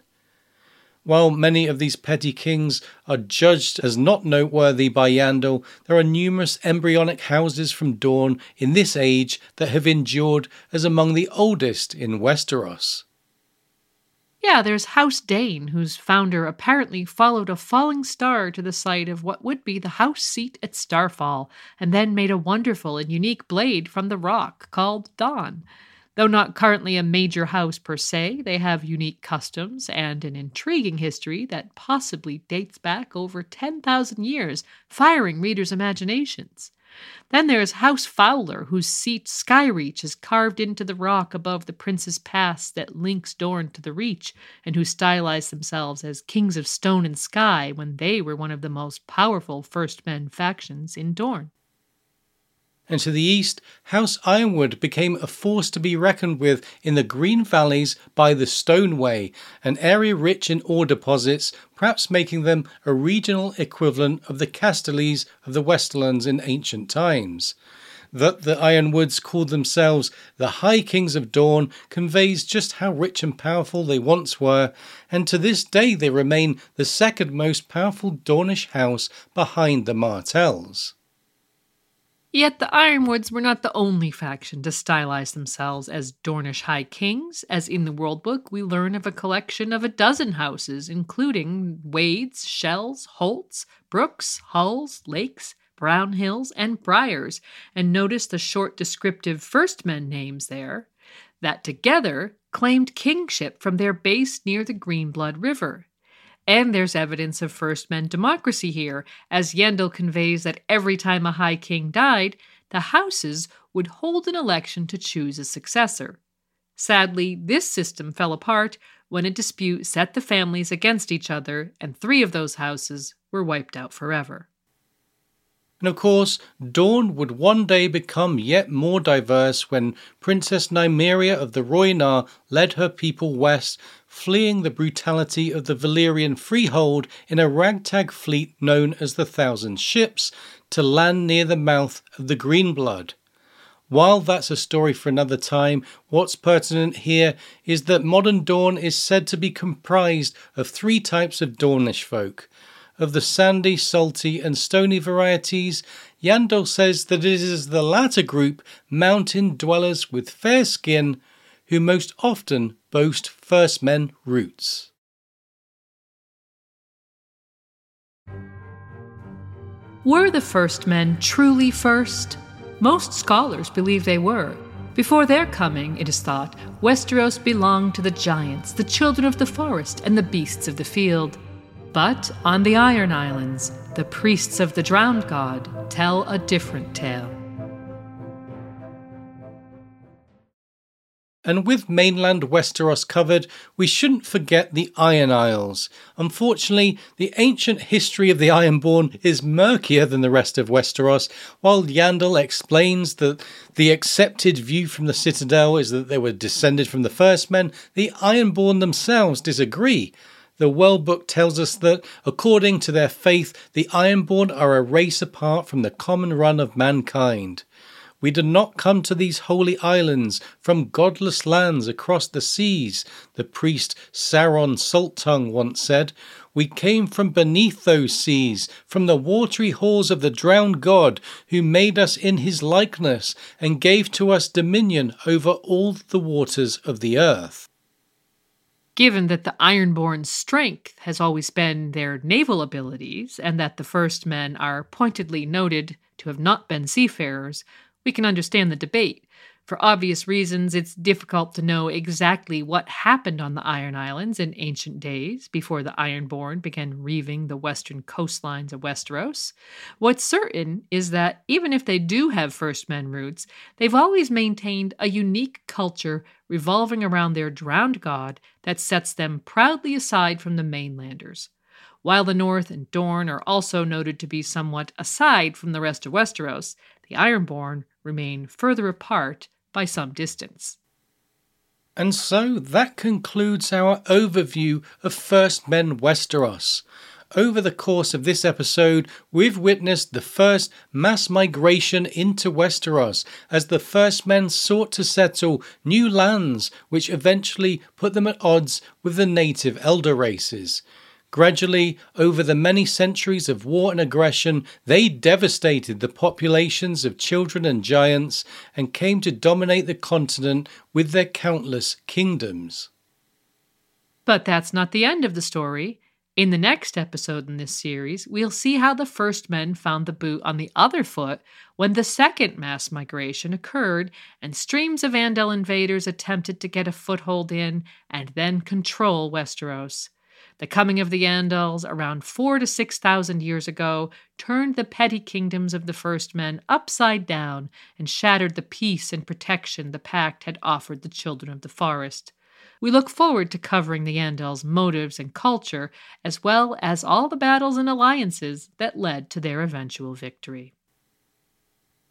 While many of these petty kings are judged as not noteworthy by Yandel, there are numerous embryonic houses from Dorne in this age that have endured as among the oldest in Westeros. Yeah, there's House Dane, whose founder apparently followed a falling star to the site of what would be the house seat at Starfall, and then made a wonderful and unique blade from the rock called Dawn. Though not currently a major house per se, they have unique customs and an intriguing history that possibly dates back over ten thousand years, firing readers' imaginations. Then there's House Fowler, whose seat Skyreach is carved into the rock above the Prince's Pass that links Dorne to the Reach, and who stylized themselves as Kings of Stone and Sky when they were one of the most powerful First Men factions in Dorne. And to the east, House Ironwood became a force to be reckoned with in the Green Valleys by the Stoneway, an area rich in ore deposits, perhaps making them a regional equivalent of the Castellies of the Westerlands in ancient times. That the Ironwoods called themselves the High Kings of Dorne conveys just how rich and powerful they once were, and to this day they remain the second most powerful Dornish house behind the Martells. Yet the Ironwoods were not the only faction to stylize themselves as Dornish High Kings, as in the World Book we learn of a collection of a dozen houses, including Wades, Shells, Holts, Brooks, Hulls, Lakes, Brown Hills, and Briars, and notice the short descriptive First Men names there, that together claimed kingship from their base near the Greenblood River. And there's evidence of First Men democracy here, as Yandel conveys that every time a High King died, the houses would hold an election to choose a successor. Sadly, this system fell apart when a dispute set the families against each other, and three of those houses were wiped out forever. And of course, Dorne would one day become yet more diverse when Princess Nymeria of the Rhoynar led her people west, fleeing the brutality of the Valyrian freehold in a ragtag fleet known as the Thousand Ships, to land near the mouth of the Greenblood. While that's a story for another time, what's pertinent here is that modern Dorne is said to be comprised of three types of Dornish folk. Of the sandy, salty and stony varieties, Yandel says that it is the latter group, mountain dwellers with fair skin, who most often boast First Men roots. Were the First Men truly first? Most scholars believe they were. Before their coming, it is thought, Westeros belonged to the giants, the children of the forest, and the beasts of the field. But on the Iron Islands, the priests of the drowned god tell a different tale. And with mainland Westeros covered, we shouldn't forget the Iron Isles. Unfortunately, the ancient history of the Ironborn is murkier than the rest of Westeros, while Yandel explains that the accepted view from the Citadel is that they were descended from the First Men, the Ironborn themselves disagree. The World Book tells us that, according to their faith, the Ironborn are a race apart from the common run of mankind. We did not come to these holy islands from godless lands across the seas, the priest Sauron Salttongue once said. We came from beneath those seas, from the watery halls of the drowned god, who made us in his likeness and gave to us dominion over all the waters of the earth. Given that the Ironborn's strength has always been their naval abilities, and that the First Men are pointedly noted to have not been seafarers, we can understand the debate. For obvious reasons, it's difficult to know exactly what happened on the Iron Islands in ancient days before the Ironborn began reaving the western coastlines of Westeros. What's certain is that even if they do have First Men roots, they've always maintained a unique culture revolving around their drowned god that sets them proudly aside from the mainlanders. While the North and Dorne are also noted to be somewhat aside from the rest of Westeros, the Ironborn remain further apart by some distance. And so that concludes our overview of First Men Westeros. Over the course of this episode, we've witnessed the first mass migration into Westeros as the First Men sought to settle new lands which eventually put them at odds with the native elder races. Gradually, over the many centuries of war and aggression, they devastated the populations of children and giants and came to dominate the continent with their countless kingdoms. But that's not the end of the story. In the next episode in this series, we'll see how the First Men found the boot on the other foot when the second mass migration occurred and streams of Andal invaders attempted to get a foothold in and then control Westeros. The coming of the Andals around four to six thousand years ago turned the petty kingdoms of the First Men upside down and shattered the peace and protection the Pact had offered the children of the forest. We look forward to covering the Andals' motives and culture, as well as all the battles and alliances that led to their eventual victory.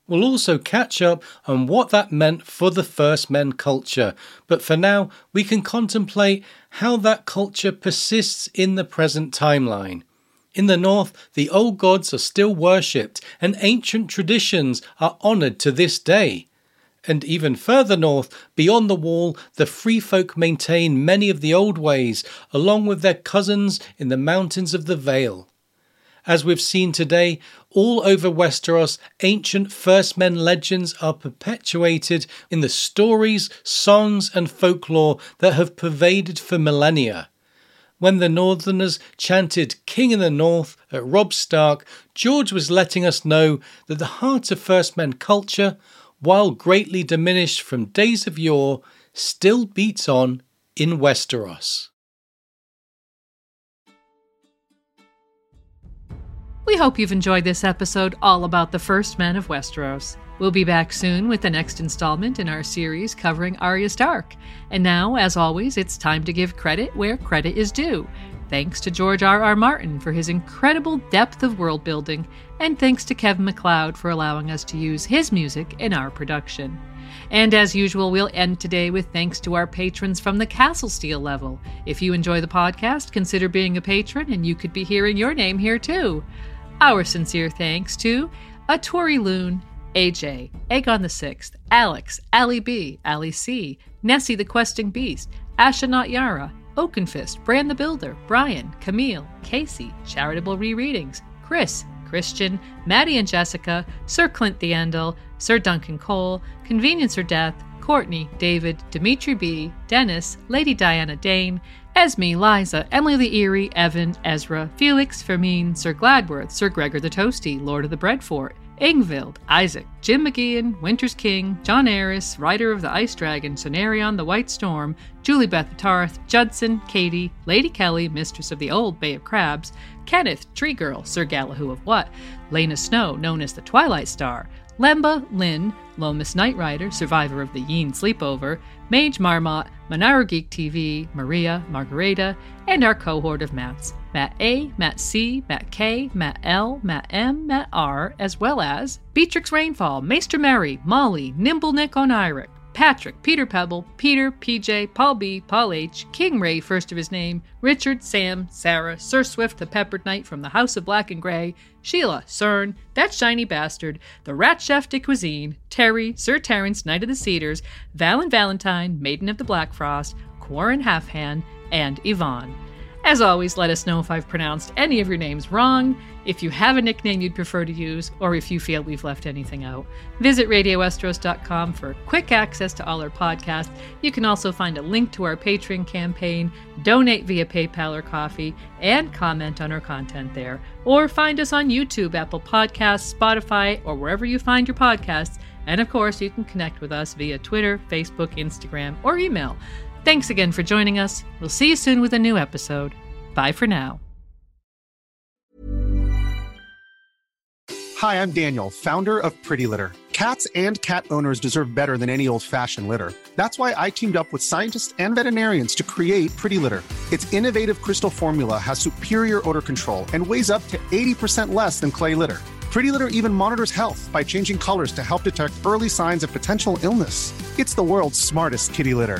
We'll also catch up on what that meant for the First Men culture, but for now we can contemplate how that culture persists in the present timeline. In the north, the old gods are still worshipped and ancient traditions are honoured to this day. And even further north, beyond the wall, the free folk maintain many of the old ways, along with their cousins in the mountains of the Vale. As we've seen today, all over Westeros, ancient First Men legends are perpetuated in the stories, songs and folklore that have pervaded for millennia. When the Northerners chanted King in the North at Robb Stark, George was letting us know that the heart of First Men culture, while greatly diminished from days of yore, still beats on in Westeros. We hope you've enjoyed this episode all about the First Men of Westeros. We'll be back soon with the next installment in our series covering Arya Stark. And now, as always, it's time to give credit where credit is due. Thanks to George R. R. Martin for his incredible depth of world building, and thanks to Kevin MacLeod for allowing us to use his music in our production. And as usual, we'll end today with thanks to our patrons from the Castle Steel level. If you enjoy the podcast, consider being a patron, and you could be hearing your name here too. Our sincere thanks to Atori Loon, A J, Aegon the Sixth, Alex, Ali B, Ali C, Nessie the Questing Beast, Ashenaut Yara, Oakenfist, Brand the Builder, Brian, Camille, Casey, Charitable Rereadings, Chris, Christian, Maddie and Jessica, Sir Clint the Andal, Sir Duncan Cole, Convenience or Death, Courtney, David, Dimitri B, Dennis, Lady Diana Dane, Esme, Liza, Emily the Eerie, Evan, Ezra, Felix, Fermin, Sir Gladworth, Sir Gregor the Toasty, Lord of the Breadfort, Ingvild, Isaac, Jim McGeehan, Winter's King, John Aris, Rider of the Ice Dragon, Sonarion the White Storm, Julie Beth Tarth, Judson, Katie, Lady Kelly, Mistress of the Old Bay of Crabs, Kenneth, Tree Girl, Sir Galahoo of What, Lena Snow, known as the Twilight Star, Lemba, Lynn, Lomas Knight Rider, Survivor of the Yeen Sleepover, Mage Marmot, Monaro Geek T V, Maria, Margareta, and our cohort of Matts, Matt A, Matt C, Matt K, Matt L, Matt M, Matt R, as well as Beatrix Rainfall, Maester Mary, Molly, Nimble Nick Oniric, Patrick, Peter Pebble, Peter, P J, Paul B, Paul H, King Ray, first of his name, Richard, Sam, Sarah, Sir Swift, the Peppered Knight from the House of Black and Grey, Sheila, Cern, That Shiny Bastard, The Rat Chef de Cuisine, Terry, Sir Terence, Knight of the Cedars, Valen Valentine, Maiden of the Black Frost, Quarren Halfhand, and Yvonne. As always, let us know if I've pronounced any of your names wrong, if you have a nickname you'd prefer to use, or if you feel we've left anything out. Visit radio westeros dot com for quick access to all our podcasts. You can also find a link to our Patreon campaign, donate via PayPal or Ko-fi, and comment on our content there. Or find us on YouTube, Apple Podcasts, Spotify, or wherever you find your podcasts. And of course, you can connect with us via Twitter, Facebook, Instagram, or email. Thanks again for joining us. We'll see you soon with a new episode. Bye for now. Hi, I'm Daniel, founder of Pretty Litter. Cats and cat owners deserve better than any old-fashioned litter. That's why I teamed up with scientists and veterinarians to create Pretty Litter. Its innovative crystal formula has superior odor control and weighs up to eighty percent less than clay litter. Pretty Litter even monitors health by changing colors to help detect early signs of potential illness. It's the world's smartest kitty litter.